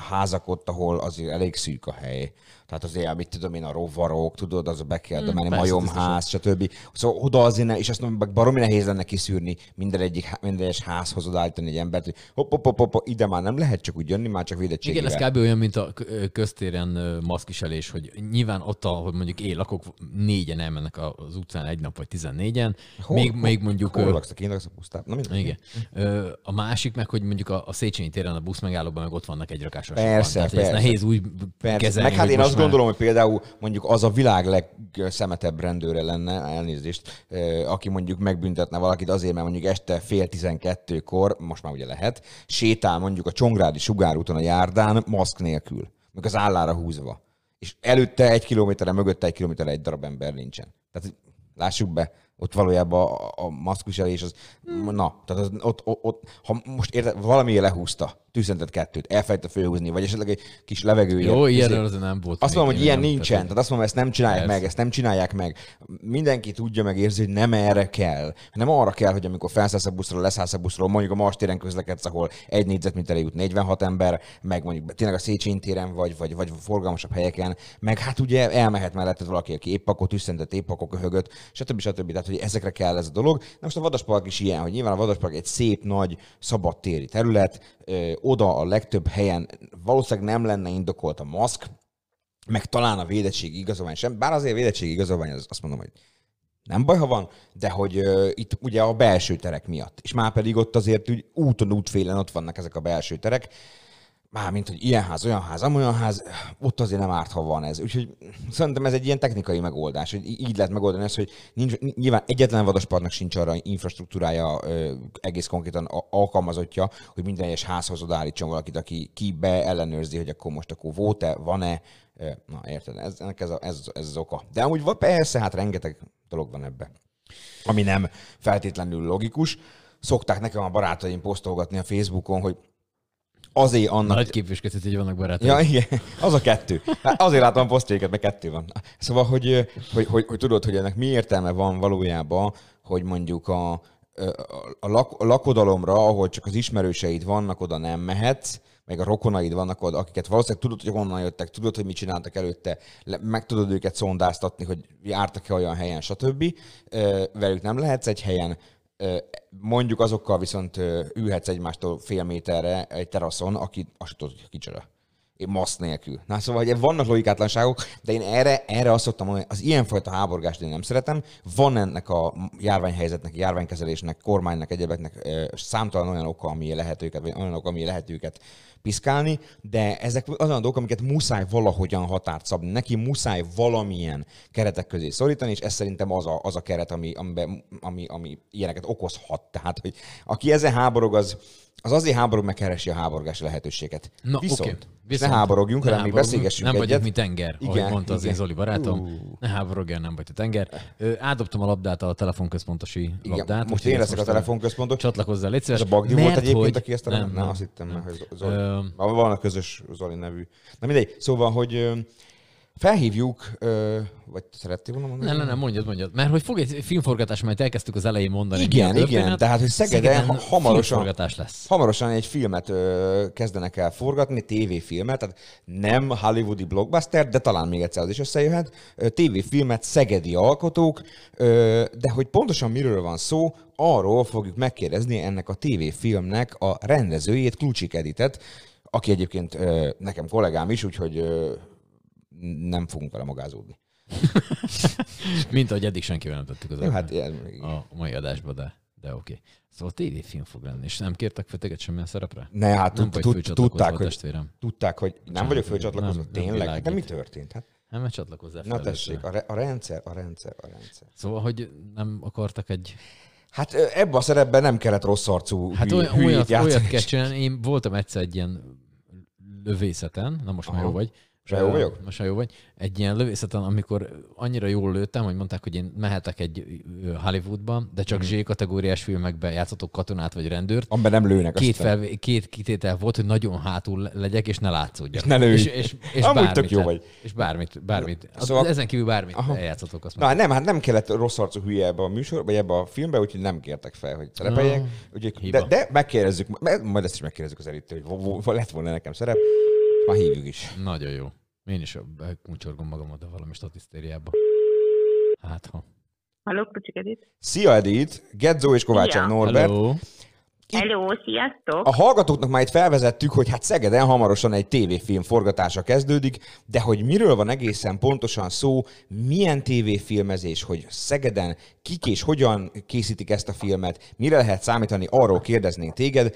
házak ott, ahol azért elég szűk a hely. Tehát azért, mit tudom én, a rovarok, tudod, az be kell menni, majomház, stb. Szóval oda azért, és azt mondom, baromi nehéz lenne kiszűrni minden egyes házhoz odaállítani egy embert, hogy hopp, ide már nem lehet csak úgy jönni, már csak védettségével. Igen, ez kb. Olyan, mint a köztéren maszkviselés, hogy nyilván ott, ahol mondjuk lakok 4-en elmennek az utcán egy nap, vagy 14-en. Még mondjuk... Hol laksz, kint laksz a pusztában? Igen. A másik meg, hogy mondjuk a Széchenyi téren a buszmegállóban meg ott vannak egyrakásos. Persze. Nehéz úgy kezelni. Meg hát én azt gondolom, hogy például mondjuk az a világ legszemetebb rendőre lenne, elnézést, aki mondjuk megbüntetne valakit azért, mert mondjuk este 11:30-kor, most már ugye lehet, sétál mondjuk a Csongrádi sugárúton a járdán maszk nélkül, meg az állára húzva. És előtte 1 kilométerre, mögötte 1 kilométerre egy darab ember nincsen. Tehát lássuk be, ott valójában a maszkviselés az, na, tehát az, ott ha most érted, valamiért lehúzta, tűzszentett 2-t, elfelejtett fölhúzni, vagy esetleg egy kis levegője. Jó, ilyenről azért nem volt. Azt mondom, hogy ilyen nincsen, tehát azt mondom, ezt nem csinálják meg. Mindenki tudja meg érzi, hogy nem erre kell, hanem arra kell, hogy amikor felszállsz a buszról, leszállsz a buszról, mondjuk a Mars téren közlekedsz, ahol 1 négyzetméterre jut 46 ember, meg mondjuk tényleg a Széchenyi téren vagy forgalmasabb helyeken, meg hát ugye elmehet mellette valaki, aki épp akkor tűzszentett, épp akkor köhögött, stb. Tehát, hogy ezekre kell ez a dolog. Na most a Vadaspark is ilyen, hogy nyilván a Vadaspark egy szép, nagy, szabadtéri terület, oda a legtöbb helyen valószínűleg nem lenne indokolt a maszk, meg talán a védettségi igazolvány sem, bár azért a védettségi igazolvány, azt mondom, hogy Nem baj, ha van, de hogy itt ugye a belső terek miatt. És már pedig ott azért úgy úton, útfélen ott vannak ezek a belső terek. Mármint, hogy ilyen ház, olyan ház, amolyan ház, ott azért nem árt, ha van ez. Úgyhogy szerintem ez egy ilyen technikai megoldás, hogy így lehet megoldani ezt, hogy nincs, nyilván egyetlen vadaspartnak sincs arra infrastruktúrája, egész konkrétan alkalmazottja, hogy minden egyes házhoz odaállítson valakit, aki kibe ellenőrzi, hogy akkor most akkor volt-e, van-e. Na érted, ez az oka. De amúgy persze, hát rengeteg dolog van ebben, ami nem feltétlenül logikus. Szokták nekem a barátaim posztolgatni a Facebookon, hogy azért annak... Nagy képviselkedhet, hogy vannak barátok. Ja, igen, az a kettő. Hát azért látom a posztjéket, mert kettő van. Szóval, hogy tudod, hogy ennek mi értelme van valójában, hogy mondjuk a lakodalomra, ahol csak az ismerőseid vannak, oda nem mehetsz, meg a rokonaid vannak oda, akiket valószínűleg tudod, hogy onnan jöttek, tudod, hogy mit csináltak előtte, meg tudod őket szondáztatni, hogy jártak-e olyan helyen, stb. Velük nem lehetsz egy helyen. Mondjuk azokkal viszont ülhetsz egymástól fél méterre egy teraszon, aki azt tudod, hogy kicsoda. Én maszk nélkül. Na szóval, hogy vannak logikátlanságok, de én erre azt szoktam mondani, az ilyenfajta háborgást én nem szeretem. Van ennek a járványhelyzetnek, járványkezelésnek, kormánynak, egyebeknek számtalan olyan oka, ami lehet őket, vagy olyan oka, ami lehet őket piszkálni, de ezek azon a dolgok, amiket muszáj valahogyan határt szabni. Neki muszáj valamilyen keretek közé szorítani, és ez szerintem az a keret, ami ilyeneket okozhat. Tehát, hogy aki ezen háborog, az azért háborog, meg keresi a háborgás lehetőséget. Na, viszont, okay. Ne háborogjunk, hanem még beszélgessünk egyet. Nem vagyok mi tenger, ahogy mondta az én Zoli barátom. Ne háborogjál, nem vagy a tenger. Átdobtam a labdát, a telefonközpontosi labdát. Most én leszek a telefonközpontot. Csatlakozzál, légy szíves. Ez a Bagdi volt egyébként, aki ezt talán... Nem, azt hittem, hogy Zoli. Van a közös Zoli nevű. Na mindegy, szóval, hogy... Felhívjuk, vagy szerettél volna mondani? Nem, mondjad. Mert hogy fog egy filmforgatás, majd elkezdtük az elején mondani. Igen, tehát hogy Szegeden hamarosan egy filmet kezdenek el forgatni, tévéfilmet, tehát nem hollywoodi blockbuster, de talán még egyszer az is összejöhet. TV-filmet szegedi alkotók, de hogy pontosan miről van szó, arról fogjuk megkérdezni ennek a TV-filmnek a rendezőjét, Klucsik Editet, aki egyébként nekem kollégám is, úgyhogy... nem fogunk vele magázódni. Mint ahogy eddig senkivel nem tettük az adásban. Hát, a mai adásban, de oké. Szóval tévéfilm fog lenni, és nem kértek fel téged semmilyen szerepre? Ne, hát nem tudták, hogy nem vagyok fölcsatlakozott, tényleg. De mi történt? Hát? Nem, mert csatlakozzál fel. Na tessék, a rendszer. Szóval, hogy nem akartak egy... Hát ebben a szerepben nem kellett rossz arcú hülyét játszani. Olyat kell csinálni. Én voltam egyszer egy ilyen lövészeten, na most már jó vagy. Most jó vagy. Egy ilyen lövészeten, amikor annyira jól lőttem, hogy mondták, hogy én mehetek egy Hollywoodba, de csak Z-kategóriás filmekben játszatok katonát vagy rendőrt. Amiben nem lőnek. Két kitétel volt, hogy nagyon hátul legyek, és ne látszódjak. És ne lőj. És amúgy bármit, tök jó vagy. És bármit. Szóval... Ezen kívül bármit eljátszatok. Azt mondták. Nem, hát nem kellett rossz arcú hülye ebbe a műsorba, vagy ebbe a filmbe, úgyhogy nem kértek fel, hogy szerepeljek. De megkérdezzük, majd ezt is megkérdezzük az Edittől, hogy lett volna nekem szerep. Már hívjuk is. Nagyon jó. Én is megmucsorgom magam oda valami statisztériába. Hát ha. Halló, Klucsik Edit. Szia, Edit. Gedzó és Kovácsány Norbert. Hello, sziasztok. A hallgatóknak már itt felvezettük, hogy hát Szegeden hamarosan egy tévéfilm forgatása kezdődik, de hogy miről van egészen pontosan szó, milyen tévéfilmezés, hogy Szegeden kik és hogyan készítik ezt a filmet, mire lehet számítani, arról kérdeznénk téged.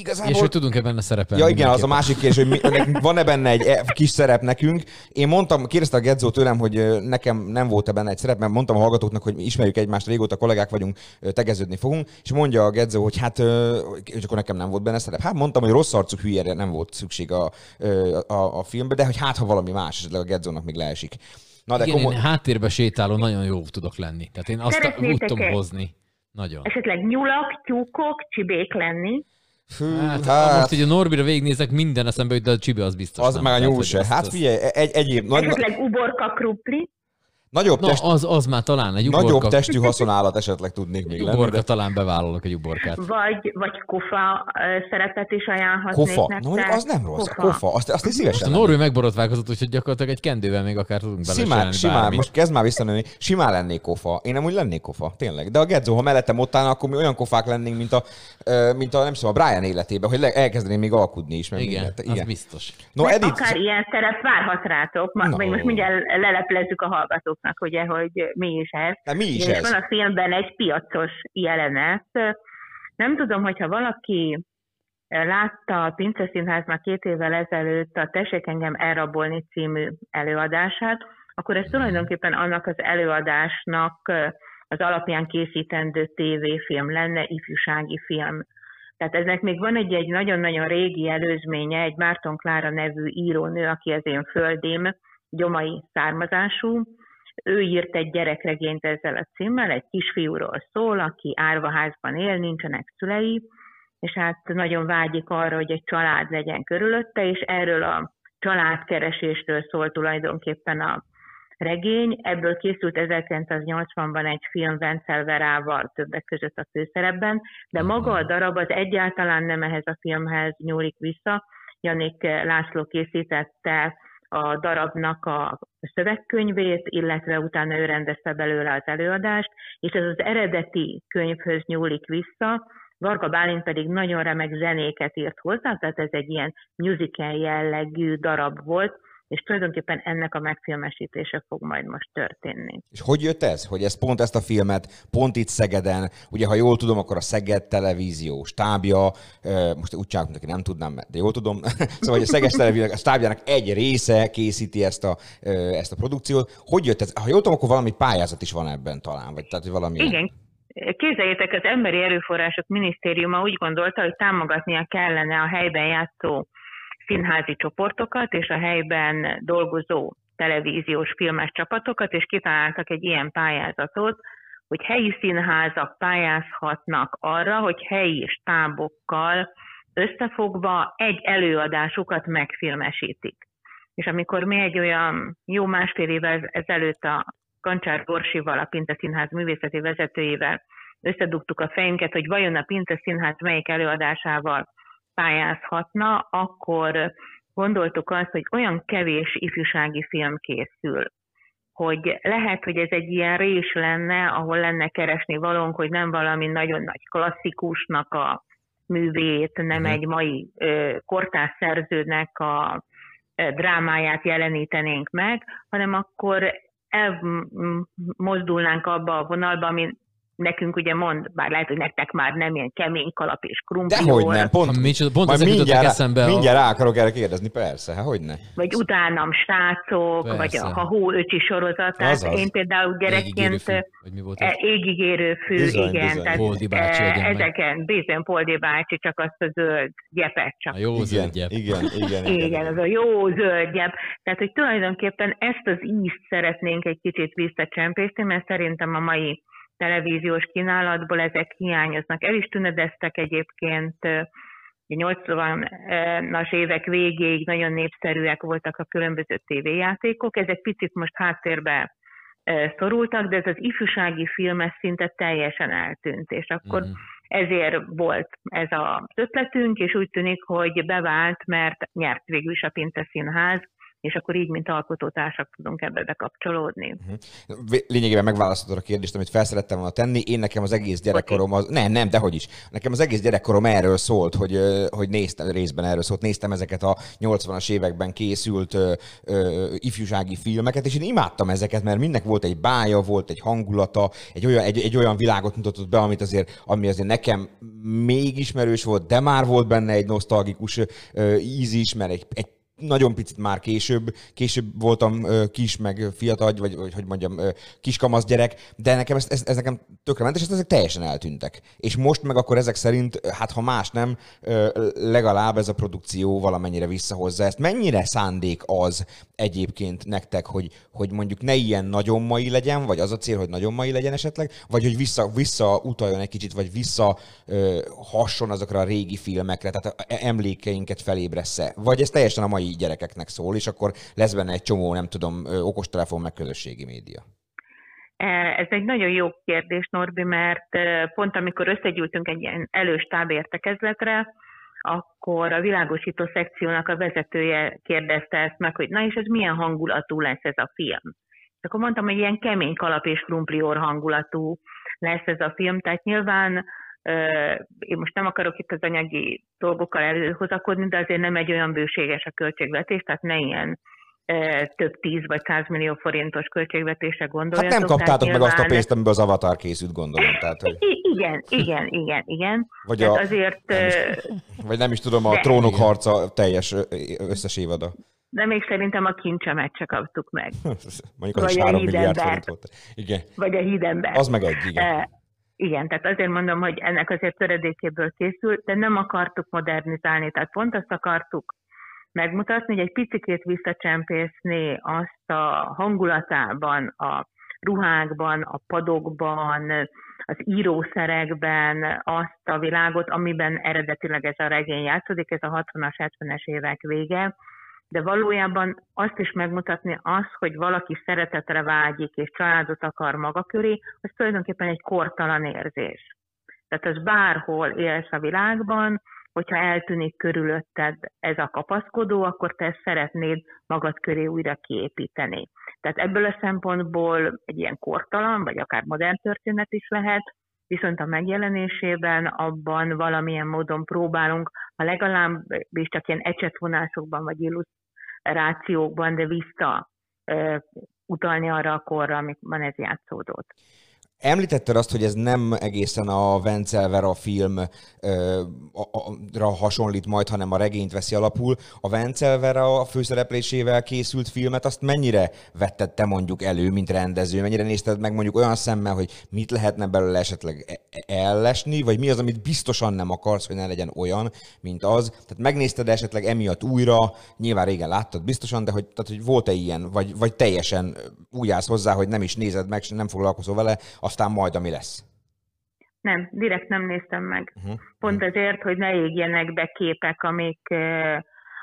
Igazából... És hogy tudunk-e benne szerepelni? Ja igen, mindenképp. Az a másik kérdés, hogy van-e benne egy kis szerep nekünk. Én mondtam, kérdezte a Gedzó tőlem, hogy nekem nem volt-e benne egy szerep, mert mondtam a hallgatóknak, hogy ismerjük egymást, régóta kollégák vagyunk, tegeződni fogunk, és mondja a Gedzó, hogy és akkor nekem nem volt benne szerep. Hát mondtam, hogy rossz arcú hülyére nem volt szükség a filmbe, de hogy hát ha valami más, esetleg a Gedzónak még leesik. Na, de igen, komoly... én háttérbe sétáló nagyon jó tudok lenni. Tehát én azt tudtam hozni. Nagyon. Esetleg nyulak, tyúkok, csibék lenni. Hát, most, hogy a Norbira végignézek, minden eszembe jut, de a csibe az biztos az nem. Az már nyúl se. Hát figyelj, egyéb... Esetleg uborka krupli. Nagyobb az már talán egy uborka. Nagyobb testű haszonállat esetleg tudnék még lenni. Uborka, talán bevállalok egy uborkát. Vagy kofa szerepet is ajánlhatnék nektek. Kofa? No, az nem rossz. Kofa. Azt én szívesen. Most a Norvé megborotválkozott, úgyhogy gyakorlatilag egy kendővel még akár tudunk bele csinálni. Most kezd már visszanőni. Simán lennék kofa. Én amúgy lennék kofa, tényleg. De a Gedzó, ha mellettem ott állna, akkor mi olyan kofák lennénk, mint a nem tudom, a Brian életében, hogy elkezdeném még alkudni is. Igen, az biztos. Akár ilyen szerep várhat rátok. Most mindjárt leleplezzük a hallgatók. hallgatoknak, ugye, hogy mi is ez. De mi is ez? Van a filmben egy piacos jelenet. Nem tudom, hogyha valaki látta a Pince Színház már 2 évvel ezelőtt a Tessék engem elrabolni című előadását, akkor ez tulajdonképpen annak az előadásnak az alapján készítendő tévéfilm lenne, ifjúsági film. Tehát eznek még van egy nagyon-nagyon régi előzménye, egy Márton Klára nevű írónő, aki az én földém, gyomai származású. Ő írt egy gyerekregényt ezzel a címmel, egy kisfiúról szól, aki árvaházban él, nincsenek szülei, és hát nagyon vágyik arra, hogy egy család legyen körülötte, és erről a családkeresésről szól tulajdonképpen a regény. Ebből készült 1980-ban egy film Vencel Verával, többek között a főszerepben, de maga a darab az egyáltalán nem ehhez a filmhez nyúlik vissza. Janik László készítette a darabnak a szövegkönyvét, illetve utána ő rendezte belőle az előadást, és ez az eredeti könyvhöz nyúlik vissza. Varga Bálint pedig nagyon remek zenéket írt hozzá, tehát ez egy ilyen musical jellegű darab volt, és tulajdonképpen ennek a megfilmesítése fog majd most történni. És hogy jött ez? Hogy ez pont ezt a filmet, pont itt Szegeden, ugye ha jól tudom, akkor a Szeged Televízió stábja, most úgy csinálok, aki nem tudnám, de jól tudom, szóval a Szeged Televízió stábjának egy része készíti ezt a produkciót. Hogy jött ez? Ha jól tudom, akkor valami pályázat is van ebben talán, vagy tehát, hogy valami... Igen. Képzeljétek, az Emberi Erőforrások Minisztériuma úgy gondolta, hogy támogatnia kellene a helyben játszó színházi csoportokat és a helyben dolgozó televíziós filmes csapatokat, és kitaláltak egy ilyen pályázatot, hogy helyi színházak pályázhatnak arra, hogy helyi stábokkal összefogva egy előadásukat megfilmesítik. És amikor mi egy olyan jó 1,5 évvel ezelőtt a Kancsáros Orsival, a Pince Színház művészeti vezetőjével összedugtuk a fejünket, hogy vajon a Pince Színház melyik előadásával pályázhatna, akkor gondoltuk azt, hogy olyan kevés ifjúsági film készül, hogy lehet, hogy ez egy ilyen rés lenne, ahol lenne keresni valónk, hogy nem valami nagyon nagy klasszikusnak a művét, nem egy mai kortárs szerzőnek a drámáját jelenítenénk meg, hanem akkor elmozdulnánk abba a vonalba, ami nekünk ugye mond, bár lehet, hogy nektek már nem ilyen kemény kalap és krumplió. Dehogy nem, pont ezek jutottak eszembe. Mindjárt rá akarok erre kérdezni, persze, hát hogyne. Vagy Utánam srácok, persze. Vagy a Hó öcsi sorozat. Tehát én például gyerekként Égigérő fű, igen. Poldi bácsi, ezeken, bizony Poldi bácsi, csak azt a zöld gyepet. Csak. A jó zöld gyep. Igen, az a jó zöld gyep. Tehát, hogy tulajdonképpen ezt az ízt szeretnénk egy kicsit visszacsempészni, mert szerintem a mai televíziós kínálatból ezek hiányoznak. El is tünedeztek egyébként, 80-as évek végéig nagyon népszerűek voltak a különböző tévéjátékok, ezek picit most háttérbe szorultak, de ez az ifjúsági film ez szinte teljesen eltűnt, és akkor ezért volt ez az ötletünk, és úgy tűnik, hogy bevált, mert nyert végül is a Pince Színház, és akkor így, mint alkotótársak tudunk ebbe bekapcsolódni. Lényegében megválaszoltad a kérdést, amit felszerettem volna tenni. Én nekem az egész gyerekkorom... Nekem az egész gyerekkorom erről szólt, hogy néztem, részben erről szólt, néztem ezeket a 80-as években készült ifjúsági filmeket, és én imádtam ezeket, mert mindnek volt egy bája, volt egy hangulata, egy olyan világot mutatott be, ami azért nekem még ismerős volt, de már volt benne egy nosztalgikus íz is, mert egy nagyon picit már később voltam kis, meg fiatal, vagy hogy mondjam, kiskamasz gyerek, de nekem ez nekem tökre ment, és ezek teljesen eltűntek. És most meg akkor ezek szerint, hát ha más nem, legalább ez a produkció valamennyire visszahozza ezt. Mennyire szándék az egyébként nektek, hogy mondjuk ne ilyen nagyon mai legyen, vagy az a cél, hogy nagyon mai legyen esetleg, vagy hogy visszautaljon egy kicsit, vagy visszahasson azokra a régi filmekre, tehát emlékeinket felébressze. Vagy ez teljesen a mai gyerekeknek szól, és akkor lesz benne egy csomó, nem tudom, okostelefon, meg közösségi média. Ez egy nagyon jó kérdés, Norbi, mert pont amikor összegyűltünk egy ilyen előstáb értekezletre, akkor a világosító szekciónak a vezetője kérdezte ezt meg, hogy na és ez milyen hangulatú lesz ez a film. És akkor mondtam, hogy ilyen kemény kalap és krumplior hangulatú lesz ez a film, tehát nyilván én most nem akarok itt az anyagi dolgokkal előhozakodni, de azért nem egy olyan bőséges a költségvetés, tehát ne ilyen több 10 vagy 100 millió forintos költségvetésre gondoljatok. Hát nem kaptátok meg azt a pénzt, amiből az Avatar készült, gondolom. Tehát, hogy... Igen. Vagy, a... azért... vagy nem is tudom, a de... Trónok harca teljes összes évada. De még szerintem a kincsemet se kaptuk meg. Mondjuk az vagy is 3 milliárd forint volt. Igen. Vagy a Hídember. Az meg egy, igen. Igen, tehát azért mondom, hogy ennek azért töredékéből készült, de nem akartuk modernizálni, tehát pont azt akartuk megmutatni, hogy egy picikét visszacsempészni azt a hangulatában, a ruhákban, a padokban, az írószerekben azt a világot, amiben eredetileg ez a regény játszódik, ez a 60-as, 70-es évek vége, de valójában azt is megmutatni azt, hogy valaki szeretetre vágyik és családot akar maga köré, az tulajdonképpen egy kortalan érzés. Tehát az bárhol élsz a világban, hogyha eltűnik körülötted ez a kapaszkodó, akkor te ezt szeretnéd magad köré újra kiépíteni. Tehát ebből a szempontból egy ilyen kortalan, vagy akár modern történet is lehet, viszont a megjelenésében abban valamilyen módon próbálunk, ha legalábbis csak ilyen ecsetvonásokban, vagy illusztrációkban, de vissza utalni arra a korra, amikor ez játszódott. Említetted azt, hogy ez nem egészen a Vencel Vera filmra hasonlít majd, hanem a regényt veszi alapul. A Vencel Vera a főszereplésével készült filmet azt mennyire vetted te mondjuk elő, mint rendező? Mennyire nézted meg mondjuk olyan szemmel, hogy mit lehetne belőle esetleg ellesni, vagy mi az, amit biztosan nem akarsz, hogy ne legyen olyan, mint az? Tehát megnézted esetleg emiatt újra, nyilván régen láttad biztosan, de hogy volt-e ilyen, vagy teljesen úgy állsz hozzá, hogy nem is nézed meg, nem foglalkozol vele, aztán majd, ami lesz? Nem, direkt nem néztem meg. Pont azért, hogy ne égjenek be képek,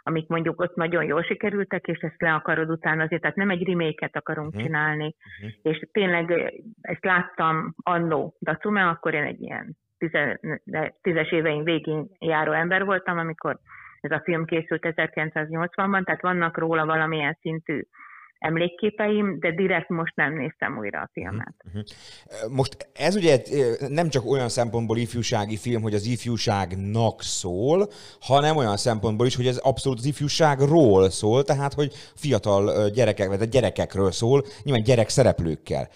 amik mondjuk ott nagyon jól sikerültek, és ezt le akarod utána azért. Tehát nem egy remake-et akarunk csinálni. És tényleg ezt láttam annó Dacume, akkor én egy ilyen 10-es éveim végén járó ember voltam, amikor ez a film készült 1980-ban, tehát vannak róla valamilyen szintű emlékképeim, de direkt most nem néztem újra a filmet. Most ez ugye nem csak olyan szempontból ifjúsági film, hogy az ifjúságnak szól, hanem olyan szempontból is, hogy ez abszolút az ifjúságról szól, tehát hogy fiatal gyerekek, vagy a gyerekekről szól, nyilván gyerekszereplőkkel.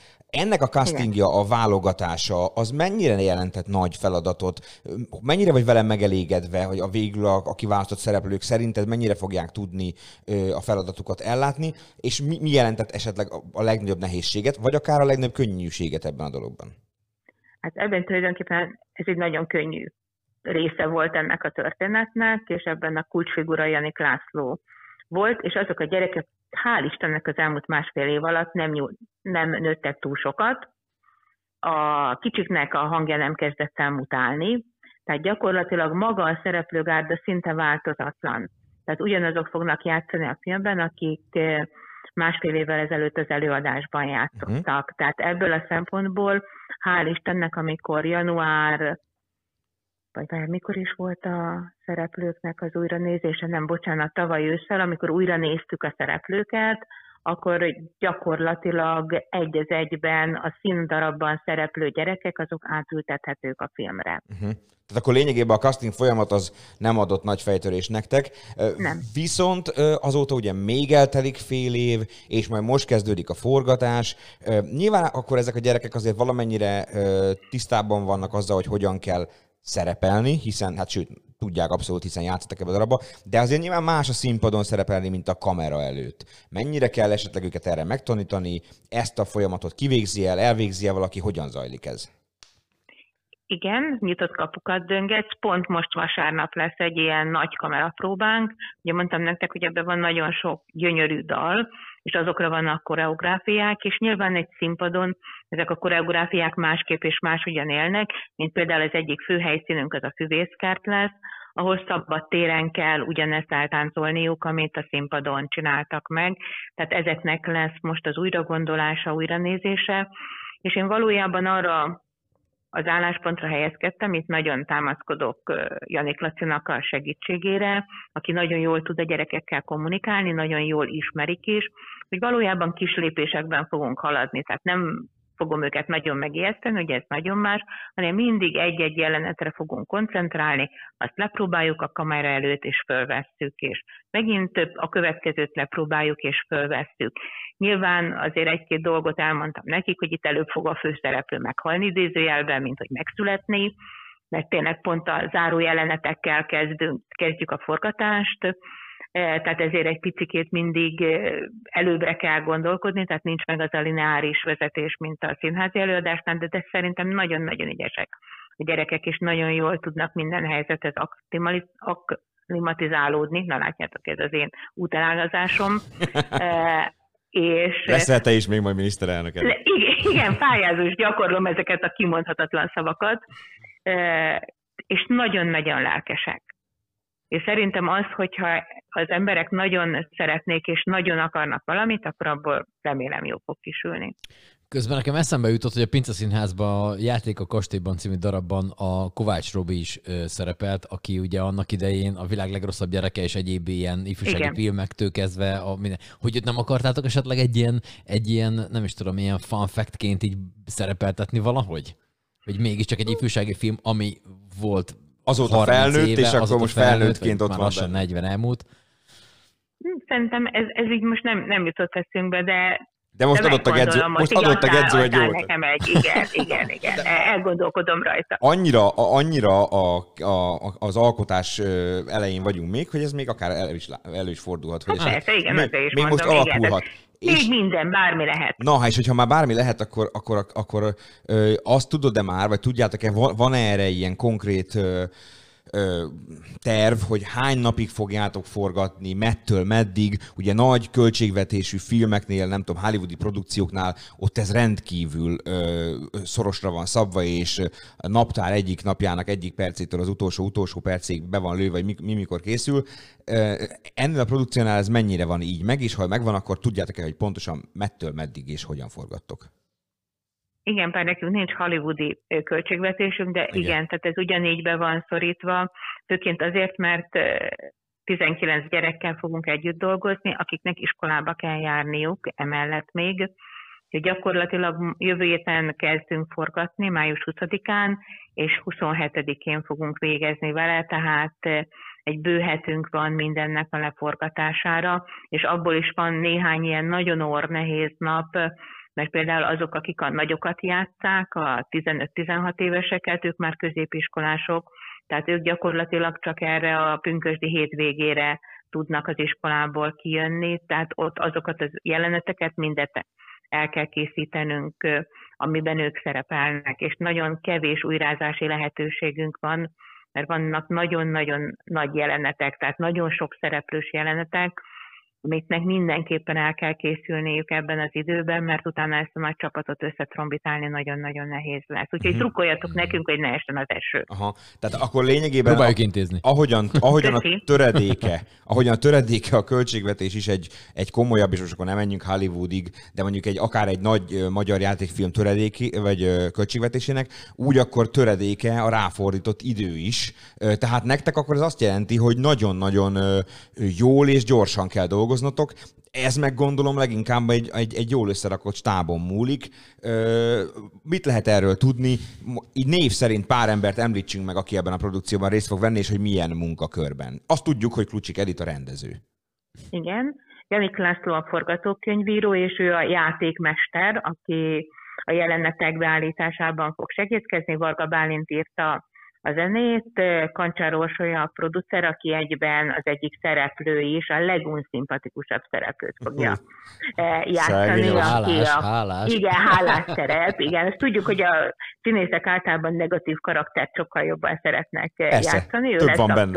Ennek a castingja, a válogatása, az mennyire jelentett nagy feladatot? Mennyire vagy vele megelégedve, hogy a végül a kiválasztott szereplők szerinted mennyire fogják tudni a feladatukat ellátni, és mi jelentett esetleg a legnagyobb nehézséget, vagy akár a legnagyobb könnyűséget ebben a dologban? Hát ebben tulajdonképpen ez egy nagyon könnyű része volt ennek a történetnek, és ebben a kulcsfigura Janik László volt, és azok a gyerekek, hál' Istennek az elmúlt másfél év alatt nem nőttek túl sokat. A kicsiknek a hangja nem kezdett el mutálni, tehát gyakorlatilag maga a szereplőgárda szinte változatlan. Tehát ugyanazok fognak játszani a filmben, akik másfél évvel ezelőtt az előadásban játszottak. Tehát ebből a szempontból, hál' Istennek, amikor január, vagy mikor is volt a szereplőknek az újranézése, nem, bocsánat, tavaly ősszel, amikor újra néztük a szereplőket, akkor gyakorlatilag egy az egyben a színdarabban szereplő gyerekek, azok átültethetők a filmre. Tehát akkor lényegében a casting folyamat az nem adott nagy fejtörés nektek. Nem. Viszont azóta ugye még eltelik fél év, és majd most kezdődik a forgatás. Nyilván akkor ezek a gyerekek azért valamennyire tisztában vannak azzal, hogy hogyan kell szerepelni, hiszen, hát sőt, tudják abszolút, hiszen játszottak ebbe a darabba, de azért nyilván más a színpadon szerepelni, mint a kamera előtt. Mennyire kell esetleg őket erre megtanítani, ezt a folyamatot kivégzi el, elvégzi el valaki, hogyan zajlik ez? Igen, nyitott kapukat döngetsz, pont most vasárnap lesz egy ilyen nagy kamerapróbánk, ugye mondtam nektek, hogy ebben van nagyon sok gyönyörű dal, és azokra vannak koreográfiák, és nyilván egy színpadon ezek a koreográfiák másképp és máshogyan élnek, mint például az egyik fő helyszínünk az a Füvészkert lesz, ahol szabad téren kell ugyanezt eltáncolniuk, amit a színpadon csináltak meg. Tehát ezeknek lesz most az újragondolása, újranézése, és én valójában arra az álláspontra helyezkedtem, itt nagyon támaszkodok Janik Lacinak a segítségére, aki nagyon jól tud a gyerekekkel kommunikálni, nagyon jól ismerik is, hogy valójában kis lépésekben fogunk haladni, tehát nem fogom őket nagyon megijeszteni, ugye ez nagyon más, hanem mindig egy-egy jelenetre fogunk koncentrálni, azt lepróbáljuk a kamera előtt, és fölvesszük, és megint több a következőt lepróbáljuk, és fölvesszük. Nyilván azért egy-két dolgot elmondtam nekik, hogy itt előbb fog a főszereplő meghalni idézőjelben, mint hogy megszületni, mert tényleg pont a záró jelenetekkel kezdjük a forgatást, tehát ezért egy picikét mindig előbbre kell gondolkodni, tehát nincs meg az a lineáris vezetés, mint a színházi előadásnál, de szerintem nagyon-nagyon ügyesek a gyerekek, és nagyon jól tudnak minden helyzethez aklimatizálódni. Na látjátok, ez az én útelágazásom. És leszel te is még majd miniszterelnök előtt. Igen, pályázós, gyakorlom ezeket a kimondhatatlan szavakat, és nagyon-nagyon lelkesek. És szerintem az, hogyha az emberek nagyon szeretnék és nagyon akarnak valamit, akkor abból remélem jó fog kisülni. Közben nekem eszembe jutott, hogy a Pince Színházban a Játék a kastélyban című darabban a Kovács Robi is szerepelt, aki ugye annak idején a világ legrosszabb gyereke és egyéb ilyen ifjúsági filmektől kezdve a minden. Hogy őt nem akartátok esetleg egy ilyen, nem is tudom, ilyen fun fact-ként így szerepeltetni valahogy? Hogy mégiscsak egy ifjúsági film, ami volt azóta felnőtt, éve, és akkor most felnőttként ott van. Már lassan 40 elmúlt. Szerintem ez így most nem jutott eszünkbe, de most adott a gedző egy jót. Nekem egy, igen, elgondolkodom rajta. Annyira az alkotás elején vagyunk még, hogy ez még akár elő is fordulhat. Hogy persze, igen, még most alakulhat. Még minden, bármi lehet. Na, és hogyha már bármi lehet, akkor azt tudod-e már, vagy tudjátok-e, van erre ilyen konkrét terv, hogy hány napig fogjátok forgatni, mettől meddig? Ugye nagy költségvetésű filmeknél, nem tudom, hollywoodi produkcióknál ott ez rendkívül szorosra van szabva, és a naptár egyik napjának egyik percétől az utolsó percig be van lőve, vagy mikor készül. Ennél a produkciónál ez mennyire van így meg, és ha megvan, akkor tudjátok-e, hogy pontosan mettől meddig és hogyan forgattok? Igen, bár nekünk nincs hollywoodi költségvetésünk, de igen, tehát ez ugyanígy be van szorítva, főként azért, mert 19 gyerekkel fogunk együtt dolgozni, akiknek iskolába kell járniuk, emellett még. Gyakorlatilag jövő héten kezdünk forgatni, május 20-án, és 27-én fogunk végezni vele, tehát egy bő hetünk van mindennek a leforgatására, és abból is van néhány ilyen nagyon nehéz nap, mert például azok, akik a nagyokat játszák, a 15-16 éveseket, ők már középiskolások, tehát ők gyakorlatilag csak erre a pünkösdi hétvégére tudnak az iskolából kijönni, tehát ott azokat az jeleneteket mindet el kell készítenünk, amiben ők szerepelnek, és nagyon kevés újrázási lehetőségünk van, mert vannak nagyon-nagyon nagy jelenetek, tehát nagyon sok szereplős jelenetek, amiknek mindenképpen el kell készülniük ebben az időben, mert utána ezt a nagy csapatot összetrombitálni nagyon-nagyon nehéz lesz. Úgyhogy drukkoljatok nekünk, hogy ne essen az eső. Aha. Tehát akkor lényegében ahogyan a töredéke a költségvetés is egy komolyabb, és most akkor nem menjünk Hollywoodig, de mondjuk akár egy nagy magyar játékfilm töredéki, vagy költségvetésének, úgy akkor töredéke a ráfordított idő is. Tehát nektek akkor ez azt jelenti, hogy nagyon-nagyon jól és gyorsan kell dolgozni. Ez meg gondolom leginkább egy jól összerakott stábon múlik. Mit lehet erről tudni? Így név szerint pár embert említsünk meg, aki ebben a produkcióban részt fog venni, és hogy milyen munkakörben. Azt tudjuk, hogy Klucsik Edit a rendező. Igen. Janik László a forgatókönyvíró, és ő a játékmester, aki a jelenetek beállításában fog segítkezni. Varga Bálint írta a zenét, Kancsáros Orsolya a producer, aki egyben az egyik szereplő is, a legunszimpatikusabb szereplőt fogja játszani. Hálás. Igen, hálás szerep. Igen, ezt tudjuk, hogy a színészek általában negatív karaktert sokkal jobban szeretnek játszani. Ő lesz a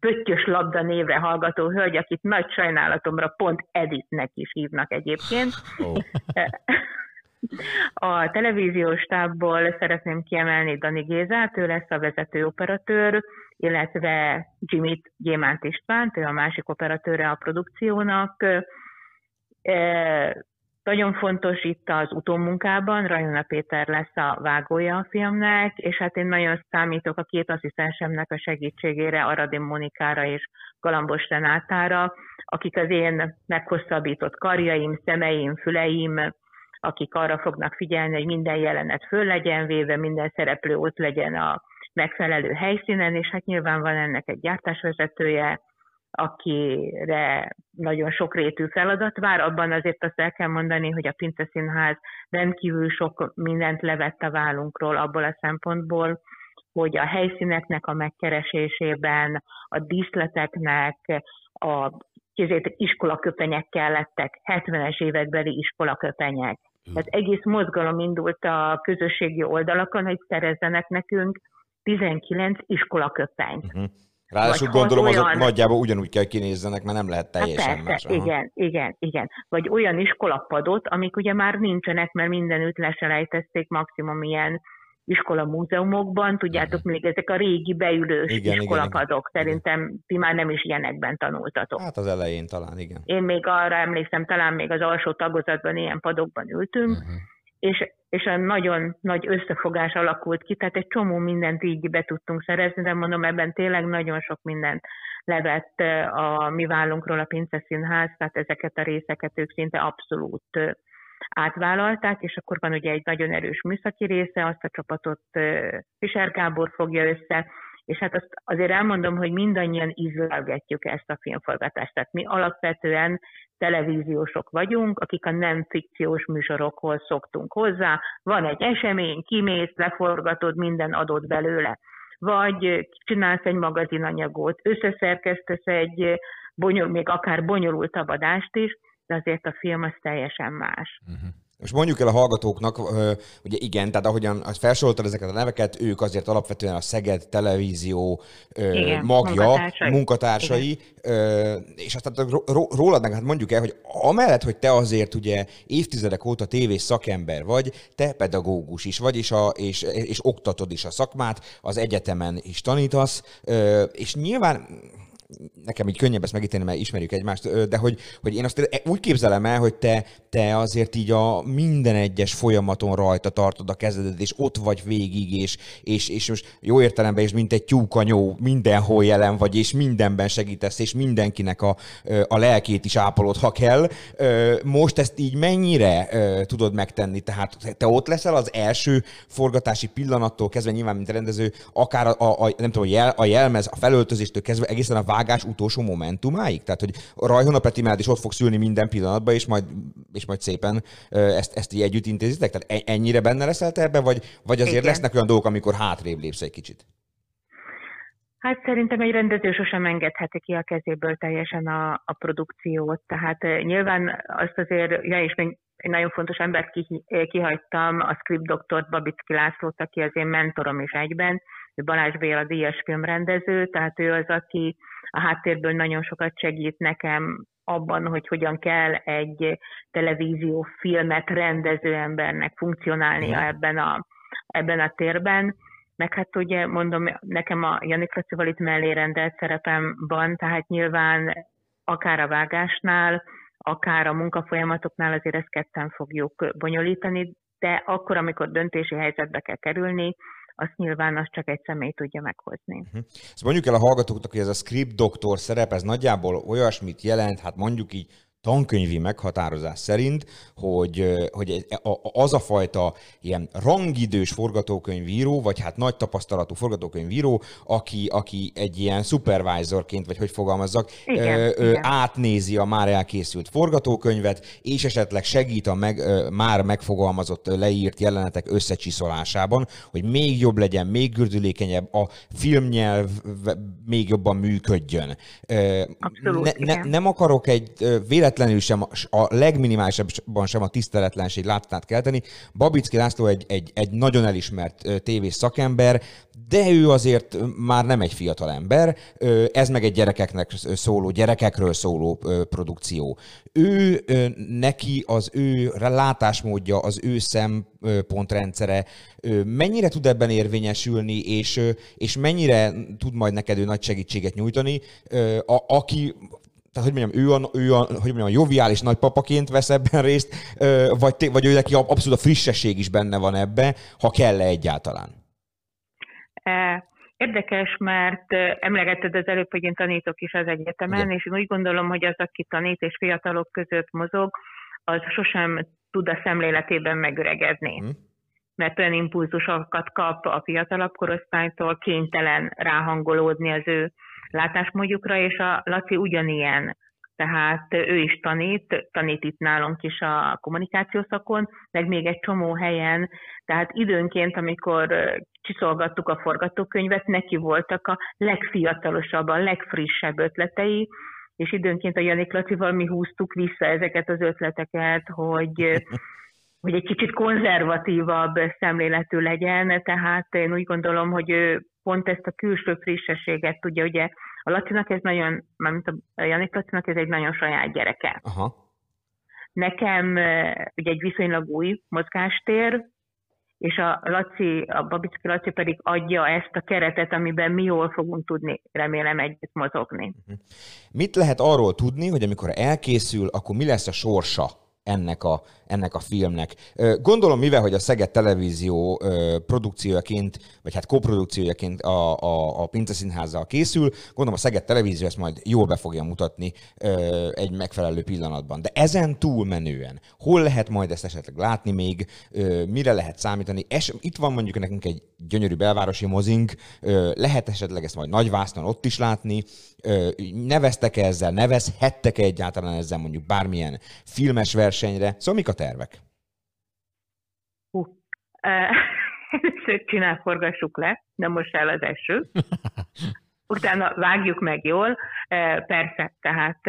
pöttyös labda névre hallgató hölgy, akit nagy sajnálatomra pont Editnek is hívnak egyébként. Oh. A televíziós stábból szeretném kiemelni Dani Gézát, ő lesz a vezető operatőr, illetve Jimmy Gémánt Istvánt, ő a másik operatőre a produkciónak. Nagyon fontos itt az utómunkában, Rajona Péter lesz a vágója a filmnek, és hát én nagyon számítok a két asszisztensemnek a segítségére, Aradim Monikára és Galambos Renátára, akik az én meghosszabbított karjaim, szemeim, füleim, akik arra fognak figyelni, hogy minden jelenet föl legyen véve, minden szereplő ott legyen a megfelelő helyszínen, és hát nyilván van ennek egy gyártásvezetője, akire nagyon sokrétű feladat vár. Abban azért azt el kell mondani, hogy a Pince Színház rendkívül sok mindent levett a vállunkról abból a szempontból, hogy a helyszíneknek a megkeresésében, a díszleteknek, a iskolaköpenyekkel lettek, 70-es évekbeli iskolaköpenyek. Tehát egész mozgalom indult a közösségi oldalakon, hogy szerezzenek nekünk 19 iskolaköpenyt. Uh-huh. Ráadásul gondolom, azok olyan... nagyjából ugyanúgy kell kinézzenek, mert nem lehet teljesen más. Igen. Vagy olyan iskolapadot, amik ugye már nincsenek, mert mindenütt leselejtezték, maximum ilyen iskolamúzeumokban, tudjátok, még ezek a régi beülős iskolapadok. Szerintem ti már nem is ilyenekben tanultatok. Hát az elején talán, igen. Én még arra emlékszem, talán még az alsó tagozatban ilyen padokban ültünk, és a nagyon nagy összefogás alakult ki, tehát egy csomó mindent így be tudtunk szerezni, de mondom, ebben tényleg nagyon sok mindent levett a mi vállunkról a Pince Színház, tehát ezeket a részeket ők szinte abszolút átvállalták, és akkor van ugye egy nagyon erős műszaki része, azt a csapatot Fischer Gábor fogja össze, és hát azt azért elmondom, hogy mindannyian ízlelgetjük ezt a filmforgatást. Tehát mi alapvetően televíziósok vagyunk, akik a nem fikciós műsorokhoz szoktunk hozzá. Van egy esemény, kimész, leforgatod, minden adott belőle. Vagy csinálsz egy magazinanyagot, összeszerkesztesz egy, még akár bonyolultabb adást is, de azért a film az teljesen más. Most mondjuk el a hallgatóknak, ugye igen, tehát ahogyan felsoroltad ezeket a neveket, ők azért alapvetően a Szeged Televízió munkatársai és aztán rólad meg, hát mondjuk el, hogy amellett, hogy te azért ugye évtizedek óta tévés szakember vagy, te pedagógus is vagy, és oktatod is a szakmát, az egyetemen is tanítasz, és nyilván... Nekem így könnyebb ezt megítélni, mert ismerjük egymást, de hogy én azt úgy képzelem el, hogy te azért így a minden egyes folyamaton rajta tartod a kezedet, és ott vagy végig, és most jó értelemben is, mint egy tyúkanyó, mindenhol jelen vagy, és mindenben segítesz, és mindenkinek a lelkét is ápolod, ha kell. Most ezt így mennyire tudod megtenni? Tehát te ott leszel az első forgatási pillanattól kezdve, nyilván mint rendező, akár nem tudom, a jelmez, a felöltözéstől kezdve egészen a vágás utolsó momentumáig? Tehát, hogy Rajona Petimád is ott fogsz ülni minden pillanatban, és majd szépen ezt így együtt intézitek? Tehát ennyire benne leszel te ebben, vagy azért igen, lesznek olyan dolgok, amikor hátrébb lépsz egy kicsit? Hát szerintem egy rendező sosem engedheti ki a kezéből teljesen a produkciót. Tehát nyilván azt azért, és egy nagyon fontos embert kihagytam, a scriptdoktort, Babicki Lászlót, aki az én mentorom is egyben, Balázs Béla díjas filmrendező, tehát ő az, aki a háttérből nagyon sokat segít nekem abban, hogy hogyan kell egy televíziófilmet rendező embernek funkcionálnia ebben a térben. Meg hát ugye mondom, nekem a Janik Lacival itt mellé rendelt szerepem van, tehát nyilván akár a vágásnál, akár a munkafolyamatoknál azért ezt ketten fogjuk bonyolítani, de akkor, amikor döntési helyzetbe kell kerülni, azt nyilván csak egy személy tudja meghozni. Ezt mondjuk el a hallgatóknak, hogy ez a script doktor szerep, ez nagyjából olyasmit jelent, hát mondjuk így tankönyvi meghatározás szerint, hogy az a fajta ilyen rangidős forgatókönyvíró, vagy hát nagy tapasztalatú forgatókönyvíró, aki egy ilyen szupervájzorként, vagy hogy fogalmazzak, átnézi a már elkészült forgatókönyvet, és esetleg segít a már megfogalmazott, leírt jelenetek összecsiszolásában, hogy még jobb legyen, még gördülékenyebb, a filmnyelv még jobban működjön. Abszolút, nem akarok egy véletlenül sem, a legminimálisabban sem a tiszteletlenség láttát kelteni. Babicki László egy nagyon elismert tévés szakember, de ő azért már nem egy fiatal ember, ez meg egy gyerekekről szóló produkció. Ő neki, az ő látásmódja, az ő szempontrendszere mennyire tud ebben érvényesülni, és mennyire tud majd neked ő nagy segítséget nyújtani, aki... Tehát, hogy mondjam, ő a joviális nagypapaként vesz ebben részt, vagy ő neki abszolút a frissesség is benne van ebbe, ha kell egyáltalán? Érdekes, mert emlegetted az előbb, hogy én tanítok is az egyetemen, és én úgy gondolom, hogy az, aki tanít és fiatalok között mozog, az sosem tud a szemléletében megöregedni. Mert olyan impulzusokat kap a fiatalabb korosztálytól, kénytelen ráhangolódni az ő látásmódjukra, és a Laci ugyanilyen. Tehát ő is tanít itt nálunk is a kommunikációszakon, meg még egy csomó helyen. Tehát időnként, amikor csiszolgattuk a forgatókönyvet, neki voltak a legfiatalosabb, a legfrissebb ötletei, és időnként a Janik Lacival mi húztuk vissza ezeket az ötleteket, hogy egy kicsit konzervatívabb szemléletű legyen, tehát én úgy gondolom, hogy ő pont ezt a külső frissességet tudja, ugye a Lacinak ez nagyon, mármint a Janik Lacinak ez egy nagyon saját gyereke. Aha. Nekem ugye egy viszonylag új mozgástér, és a Babicski Laci pedig adja ezt a keretet, amiben mi jól fogunk tudni, remélem, együtt mozogni. Mit lehet arról tudni, hogy amikor elkészül, akkor mi lesz a sorsa ennek a filmnek? Gondolom, mivel hogy a Szeged Televízió produkciójaként, vagy hát koprodukciójaként a Pince Színházzal készül, gondolom a Szeged Televízió ezt majd jól be fogja mutatni egy megfelelő pillanatban. De ezen túlmenően hol lehet majd ezt esetleg látni még, mire lehet számítani? Itt van mondjuk nekünk egy gyönyörű belvárosi mozink, lehet esetleg ezt majd Nagyvásznon ott is látni, neveztek-e ezzel, nevezhettek-e egyáltalán ezzel mondjuk bármilyen filmes versenyre? Szóval mik a tervek? Először forgassuk le, de most el az eső. Utána vágjuk meg jól. Persze, tehát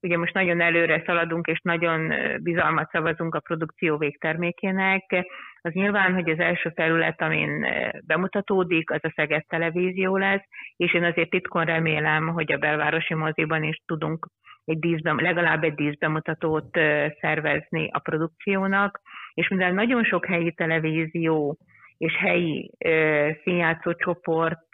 ugye most nagyon előre szaladunk, és nagyon bizalmat szavazunk a produkció végtermékének. Az nyilván, hogy az első felület, amin bemutatódik, az a Szeged Televízió lesz, és én azért titkon remélem, hogy a belvárosi moziban is tudunk legalább egy díszbemutatót szervezni a produkciónak, és mivel nagyon sok helyi televízió és helyi színjátszócsoport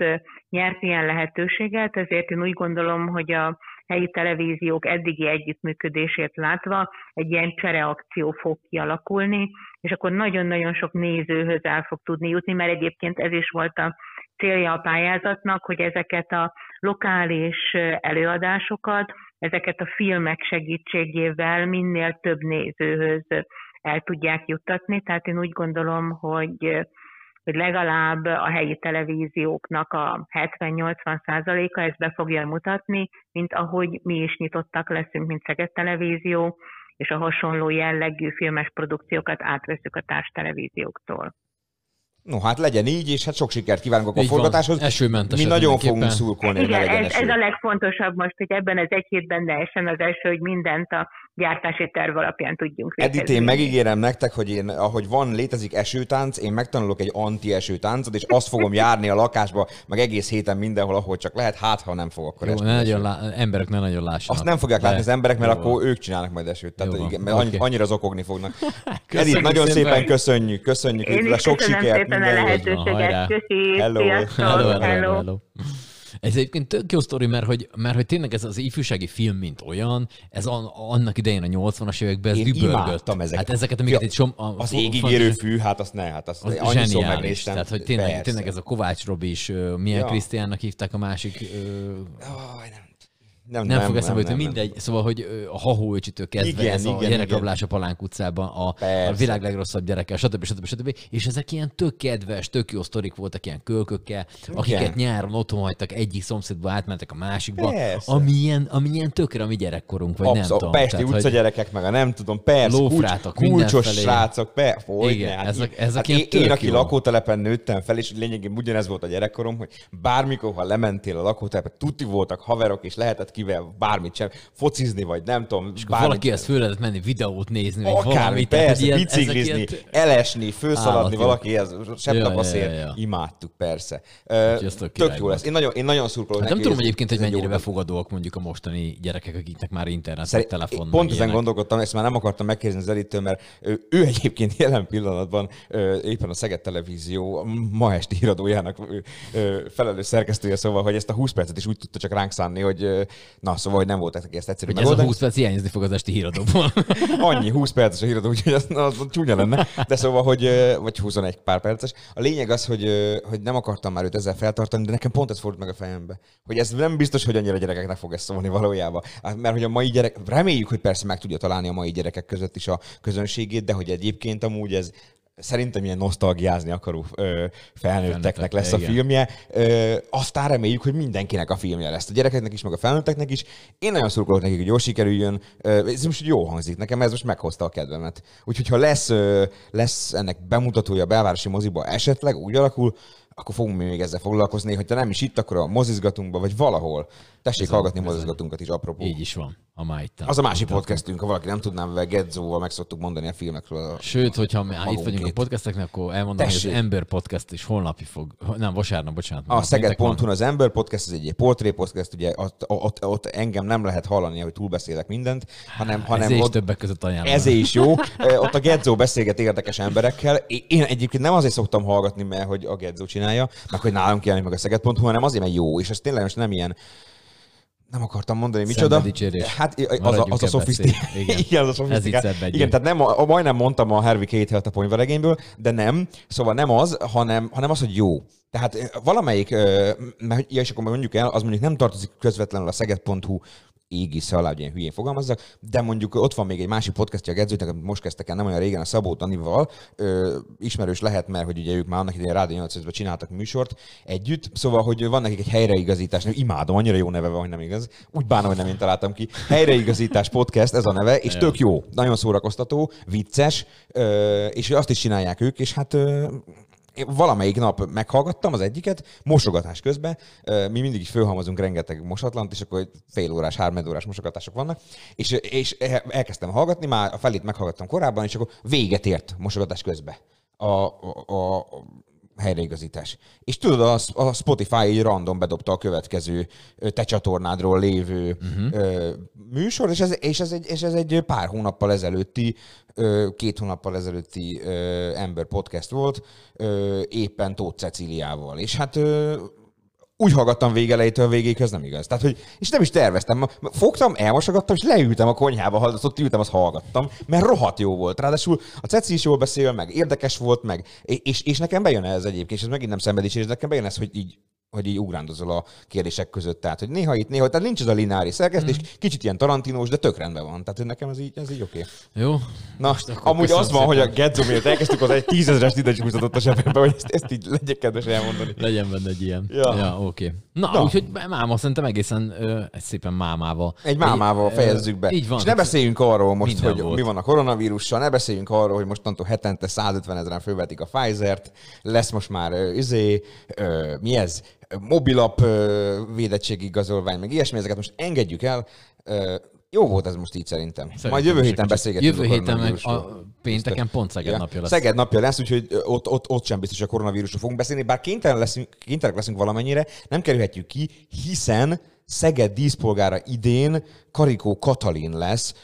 nyert ilyen lehetőséget, ezért én úgy gondolom, hogy a helyi televíziók eddigi együttműködését látva egy ilyen csereakció fog kialakulni, és akkor nagyon-nagyon sok nézőhöz el fog tudni jutni, mert egyébként ez is volt a célja a pályázatnak, hogy ezeket a lokális előadásokat, ezeket a filmek segítségével minél több nézőhöz el tudják juttatni. Tehát én úgy gondolom, hogy legalább a helyi televízióknak a 70-80%-a ezt be fogja mutatni, mint ahogy mi is nyitottak leszünk, mint Szeged Televízió, és a hasonló jellegű filmes produkciókat átveszük a társtelevízióktól. No, hát legyen így, és hát sok sikert kívánok a forgatáshoz. Mi nagyon fogunk szurkolni. Igen, ez a legfontosabb most, hogy ebben az egy hétben, de essen az első, hogy mindent a gyártási terv alapján tudjunk végezni. Edith, én megígérem nektek, hogy én, ahogy van, létezik esőtánc, én megtanulok egy anti-esőtáncot, és azt fogom járni a lakásba, meg egész héten mindenhol, ahol csak lehet, hát ha nem fog, akkor emberek nem nagyon lássanak. Azt nem fogják látni az emberek, mert akkor ők csinálnak majd esőt. Tehát igen, mert annyira zokogni fognak. Edith, nagyon szépen köszönjük, itt sok sikert. A lehetőséget, köszi, sziasztok, hello. Ez egyébként tök jó sztori, mert hogy tényleg ez az ifjúsági film, mint olyan, ez annak idején a 80-as években ez dübörgött. Hát ezeket, amiket itt az égigérő fű, hát azt ne, hát azt annyiszor megnéztem. Tehát, hogy tényleg ez a Kovács Robi is, milyen Krisztiánnak hívták a másik... Nem fog eszembe jutni, mindegy. Nem. Szóval, hogy a Hahóöcsitől kezdve a gyerekrablás a Palánk utcában, a világ legrosszabb gyereke, stb. És ezek ilyen tök kedves, tök jó sztorik voltak, ilyen kölkökkel, akiket nyáron otthon hagytak, egyik szomszédba átmentek a másikba, ami ilyen tökre a mi gyerekkorunk, vagy nem tudom. A Pesti utca gyerekek, meg a nem tudom, persze, kulcsos srácok, én, aki lakótelepen nőttem fel, és lényegében ugyanez volt a gyerekkorom, hogy bármikor, ha lementél a lakótelepen, tuti voltak haverok, és lehetett kivel bármit sem, focizni, vagy nem tudom. És valaki ezt föl lehetett menni, videót nézni, akármi, vagy valamit. Persze, ilyen, biciklizni, elesni, főszaladni, valaki ez sem tapaszér. Imádtuk, persze. Tök jó lesz. Én nagyon szurkolok neki. Nem tudom egyébként, hogy mennyire befogadóak mondjuk a mostani gyerekek, akiknek már internet, telefon. Pont ezen gondolkodtam, ezt már nem akartam megkérdezni az Edittől, mert ő egyébként jelen pillanatban éppen a Szeged Televízió ma esti híradójának felelős szerkesztője, szóval, hogy ezt a 20 percet is úgy tudta csak ránk szánni, hogy Na, szóval, hogy nem voltak neki ezt egyszerű megoldani. Ez a 20 perc hiányozni fog az esti híradóból. Annyi, 20 perces a híradó, úgyhogy az csúnya lenne. De szóval, hogy, vagy 21 pár perces. A lényeg az, hogy nem akartam már őt ezzel feltartani, de nekem pont ez fordult meg a fejembe. Hogy ez nem biztos, hogy annyira gyerekeknek fog ezt szólni valójában. Mert hogy a mai gyerek, reméljük, hogy persze meg tudja találni a mai gyerekek között is a közönségét, de hogy egyébként amúgy ez szerintem ilyen nosztalgiázni akaró felnőtteknek lesz a filmje. Aztán reméljük, hogy mindenkinek a filmje lesz. A gyerekeknek is, meg a felnőtteknek is. Én nagyon szurkolok nekik, hogy jól sikerüljön. Ez most jó hangzik nekem, ez most meghozta a kedvemet. Úgyhogy ha lesz ennek bemutatója a belvárosi moziba esetleg, úgy alakul, akkor fogunk még ezzel foglalkozni, hogy te nem is itt, akkor a mozizgatunkba, vagy valahol. Tessék hallgatni a mozizgatunkat is, apropó. Így is van. Az a másik podcastünk, ha valaki nem tudná, mivel Gedzóval meg szoktuk mondani a filmekről. Sőt, hogyha itt vagyunk a podcasteknek, akkor elmondom, hogy az Ember Podcast is vasárnap. A Szeged.hu az Ember Podcast, ez egy portré podcast, ugye ott engem nem lehet hallani, hogy túlbeszélek mindent, hanem ezért is többek között ajánlom. Ez is jó. Ott a Gedzó beszélget érdekes emberekkel. Én egyébként nem azért szoktam hallgatni, mert hogy a Gedzó csinálja, meg hogy nálunk jelenik meg a Szeged.hu, hanem azért, mert jó, és ez tényleg most nem ilyen. Nem akartam mondani, micsoda. Hát az a szofisztikált. Igen, az a szofisztikált. Igen, tehát nem, majdnem mondtam a Harvey Keitel-t a ponyvaregényből, de nem. Szóval nem az, hanem az, hogy jó. Tehát valamelyik, és akkor mondjuk el, az mondjuk nem tartozik közvetlenül a Szeged.hu égisze alá, hogy ilyen hülyén fogalmazzak, de mondjuk ott van még egy másik podcastja a Gedzőtnek, amit most kezdtek el nem olyan régen, a Szabó Danival. Ismerős lehet, mert hogy ugye ők már annak idején Rádió 85-ben csináltak műsort együtt, szóval, hogy van nekik egy helyreigazítás, imádom, annyira jó neve van, hogy nem igaz, úgy bánom, hogy nem én találtam ki. Helyreigazítás podcast, ez a neve, és tök jó, nagyon szórakoztató, vicces, és azt is csinálják ők, és hát én valamelyik nap meghallgattam az egyiket, mosogatás közben, mi mindig is fölhalmozunk rengeteg mosatlant, és akkor félórás, 3 órás mosogatások vannak, és elkezdtem hallgatni, már a felét meghallgattam korábban, és akkor véget ért mosogatás közben a helyreigazítás. És tudod, a Spotify egy random bedobta a következő te csatornádról lévő műsor, és ez egy pár hónappal ezelőtti, 2 hónappal ezelőtti Ember Podcast volt, éppen Tóth Cecíliával. És hát úgy hallgattam végelejétől végéig, ez nem igaz. Tehát, hogy, és nem is terveztem. Fogtam, elmosogattam, és leültem a konyhába, ott ültem, azt hallgattam, mert rohadt jó volt. Ráadásul a Ceci is jól beszél, meg érdekes volt, meg, és nekem bejön ez egyébként, és ez megint nem szenvedés, és nekem bejön ez, hogy így ugrándozol a kérdések között. Tehát, hogy néha itt, tehát nincs az a lineáris szerkesztés, kicsit ilyen tarantinós, de tök rendben van. Tehát, hogy nekem ez így oké. Jó. Na, amúgy az van, hogy a Gedzó miatt elkezdtük, az egy 10 000-est ide csúsztatott a sebembe, hogy ezt így legyek kedves elmondani. Legyen benne egy ilyen. Ja, oké. Na, úgyhogy máma, szerintem egészen szépen mámával. Egy mámával fejezzük be. Így van. És ne beszéljünk arról most, hogy mi van a koronavírussal, ne beszéljünk arról, hogy mostantól hetente 150 000-en fölvetik a Pfizert, lesz most már mi ez? Mobilap védettségi igazolvány, meg ilyesmi, ezeket most engedjük el. Jó volt ez most így szerintem. Majd jövő héten beszélgetünk. Jövő héten meg a pénteken pont Szeged napja lesz. Szeged napja lesz, úgyhogy ott sem biztos a koronavírusról fogunk beszélni, bár kénytelenek leszünk valamennyire, nem kerülhetjük ki, hiszen Szeged díszpolgára idén Karikó Katalin lesz,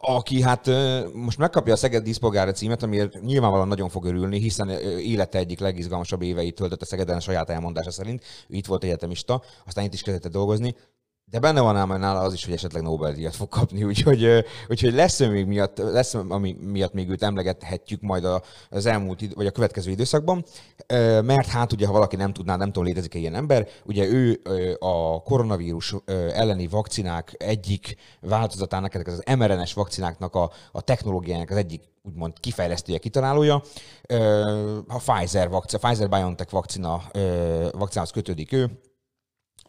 aki hát most megkapja a Szeged díszpolgára címet, amiért nyilvánvalóan nagyon fog örülni, hiszen élete egyik legizgalmasabb éveit töltött a Szegeden a saját elmondása szerint. Ő itt volt egyetemista, aztán itt is kezdett dolgozni, de benne van ám nála az is, hogy esetleg Nobel-díjat fog kapni, úgyhogy lesz, ami miatt még őt emlegethetjük majd az elmúlt, vagy a következő időszakban, mert hát ugye, ha valaki nem tudná, nem tudom, létezik-e ilyen ember, ugye ő a koronavírus elleni vakcinák egyik változatának, ezek az mRNA-s vakcináknak a technológiának az egyik úgymond kifejlesztője, kitalálója. A Pfizer-BioNTech vakcinához kötődik ő.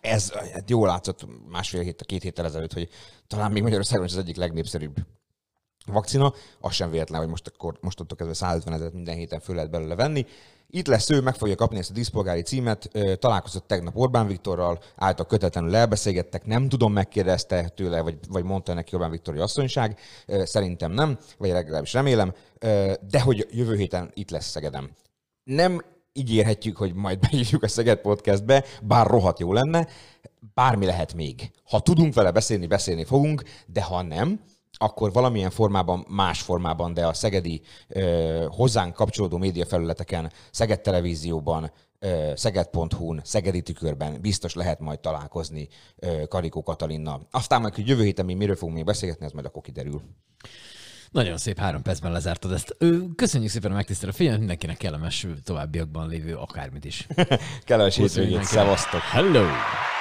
Ez jól látszott 1,5-2 héttel ezelőtt, hogy talán még Magyarországon is az egyik legnépszerűbb vakcina. Az sem véletlen, hogy mostantól kezdve 150 000 minden héten föl lehet belőle venni. Itt lesz ő, meg fogja kapni ezt a díszpolgári címet, találkozott tegnap Orbán Viktorral, álltak kötetlenül elbeszélgettek, nem tudom, megkérdezte tőle, vagy mondta neki Orbán Viktor, hogy asszonyság, szerintem nem, vagy legalábbis remélem, de hogy jövő héten itt lesz Szegedem. Nem ígérhetjük, hogy majd behívjuk a Szeged Podcastbe, bár rohadt jó lenne, bármi lehet még. Ha tudunk vele beszélni fogunk, de ha nem, akkor valamilyen formában, más formában, de a szegedi hozzánk kapcsolódó médiafelületeken, Szeged Televízióban, Szeged.hu-n, Szegedi Tükörben biztos lehet majd találkozni Karikó Katalinnal. Aztán majd, hogy jövő héten mi miről fogunk még beszélgetni, ez majd akkor kiderül. Nagyon szép 3 percben lezártad ezt. Köszönjük szépen a megtisztelő figyelmet, mindenkinek kellemes továbbiakban lévő akármit is. Kellemes hétvégét, szevasztok! Hello!